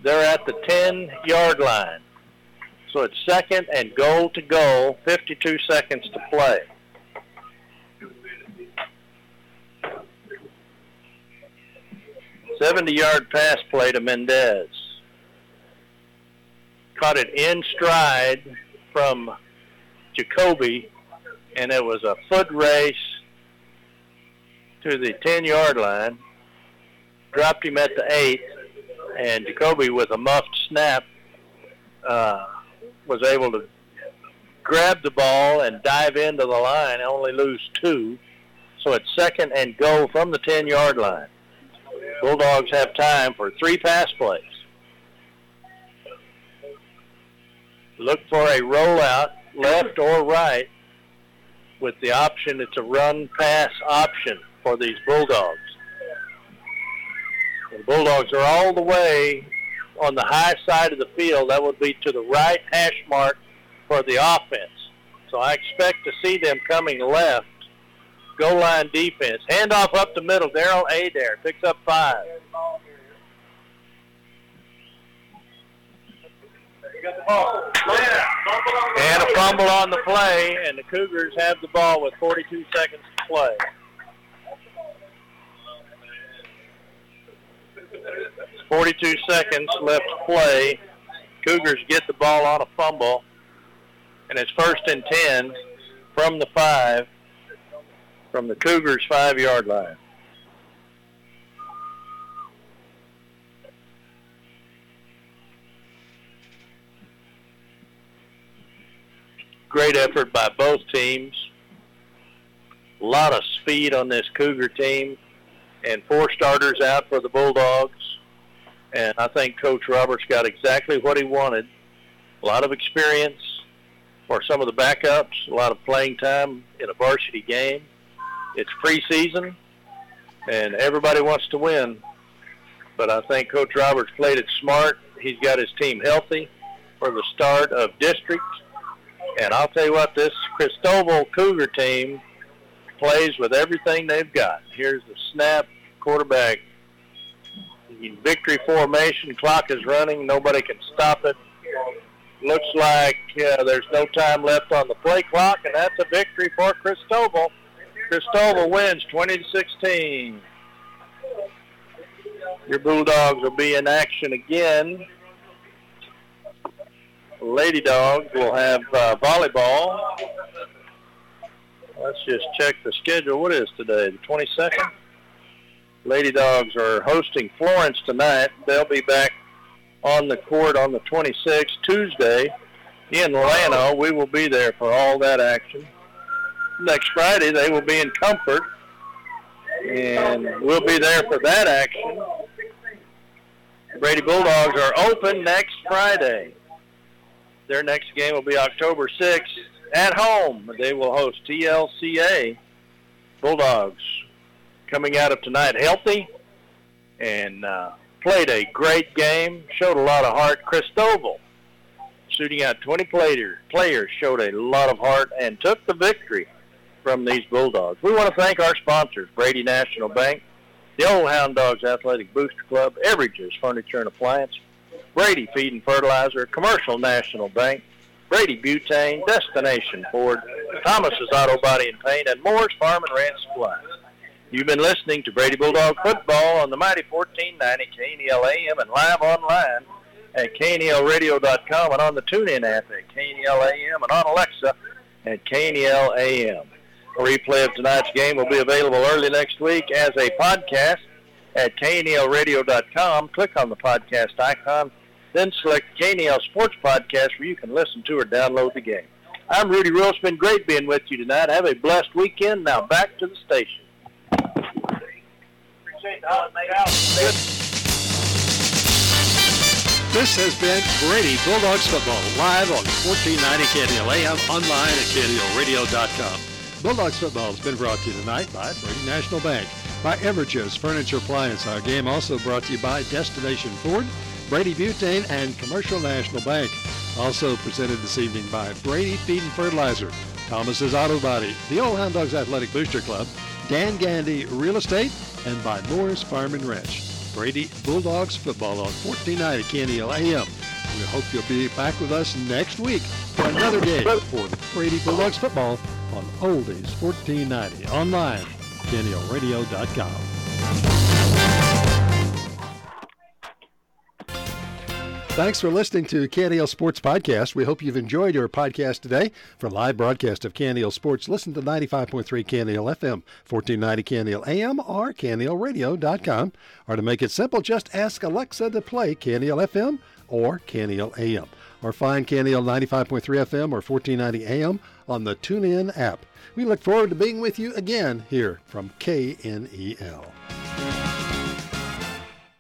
They're at the 10-yard line. So it's second and goal to goal, 52 seconds to play. Seventy-yard pass play to Mendez. Caught it in stride from Jacoby, and it was a foot race to the 10-yard line. Dropped him at the 8, and Jacoby with a muffed snap was able to grab the ball and dive into the line, only lose 2. So it's second and goal from the 10-yard line. Bulldogs have time for 3 pass plays. Look for a rollout, left or right, with the option. It's a run-pass option for these Bulldogs. The Bulldogs are all the way on the high side of the field. That would be to the right hash mark for the offense. So I expect to see them coming left. Goal line defense. Handoff up the middle. Daryl Adair picks up 5. And a fumble on the play, and the Cougars have the ball with 42 seconds to play. It's 42 seconds left to play. Cougars get the ball on a fumble, and it's first and 10 from the 5. From the Cougars' 5-yard line. Great effort by both teams. A lot of speed on this Cougar team, and 4 starters out for the Bulldogs. And I think Coach Roberts got exactly what he wanted. A lot of experience for some of the backups, a lot of playing time in a varsity game. It's preseason, and everybody wants to win. But I think Coach Roberts played it smart. He's got his team healthy for the start of district. And I'll tell you what, this Christoval Cougar team plays with everything they've got. Here's the snap, quarterback. In victory formation, clock is running. Nobody can stop it. Looks like there's no time left on the play clock, and that's a victory for Christoval. Christoval wins 20-16. Your Bulldogs will be in action again. Lady Dogs will have volleyball. Let's just check the schedule. What is today, the 22nd? Lady Dogs are hosting Florence tonight. They'll be back on the court on the 26th, Tuesday, in Llano. We will be there for all that action. Next Friday, they will be in Comfort, and we'll be there for that action. Brady Bulldogs are open next Friday. Their next game will be October 6th at home. They will host TLCA. Bulldogs coming out of tonight healthy and played a great game, showed a lot of heart. Christoval, shooting out 20 players, showed a lot of heart and took the victory from these Bulldogs. We want to thank our sponsors, Brady National Bank, the Old Hound Dogs Athletic Booster Club, Everages Furniture and Appliance, Brady Feed and Fertilizer, Commercial National Bank, Brady Butane, Destination Ford, Thomas's Auto Body and Paint, and Moore's Farm and Ranch Supply. You've been listening to Brady Bulldog Football on the mighty 1490 KNEL AM and live online at knelradio.com and on the TuneIn app at KNEL AM and on Alexa at KNEL AM. A replay of tonight's game will be available early next week as a podcast at knelradio.com. Click on the podcast icon, then select KNEL Sports Podcast where you can listen to or download the game. I'm Rudy Ruhl. It's been great being with you tonight. Have a blessed weekend. Now back to the station. Appreciate the hot night out. This has been Brady Bulldogs Football live on 1490 KNEL AM, online at knelradio.com. Bulldogs football has been brought to you tonight by Brady National Bank, by Evercho's Furniture Appliance. Our game also brought to you by Destination Ford, Brady Butane, and Commercial National Bank. Also presented this evening by Brady Feed and Fertilizer, Thomas's Auto Body, the Old Hound Dogs Athletic Booster Club, Dan Gandy Real Estate, and by Moore's Farm and Ranch. Brady Bulldogs football on 1490 KNEL AM. We hope you'll be back with us next week for another game for the Brady Bulldogs football on Oldies 1490, online, knelradio.com. Thanks for listening to KNEL Sports Podcast. We hope you've enjoyed your podcast today. For live broadcast of KNEL Sports, listen to 95.3 KNEL FM, 1490 KNEL AM, or knelradio.com. Or to make it simple, just ask Alexa to play KNEL FM or KNEL AM. Or find KNEL 95.3 FM or 1490 AM on the TuneIn app. We look forward to being with you again here from KNEL.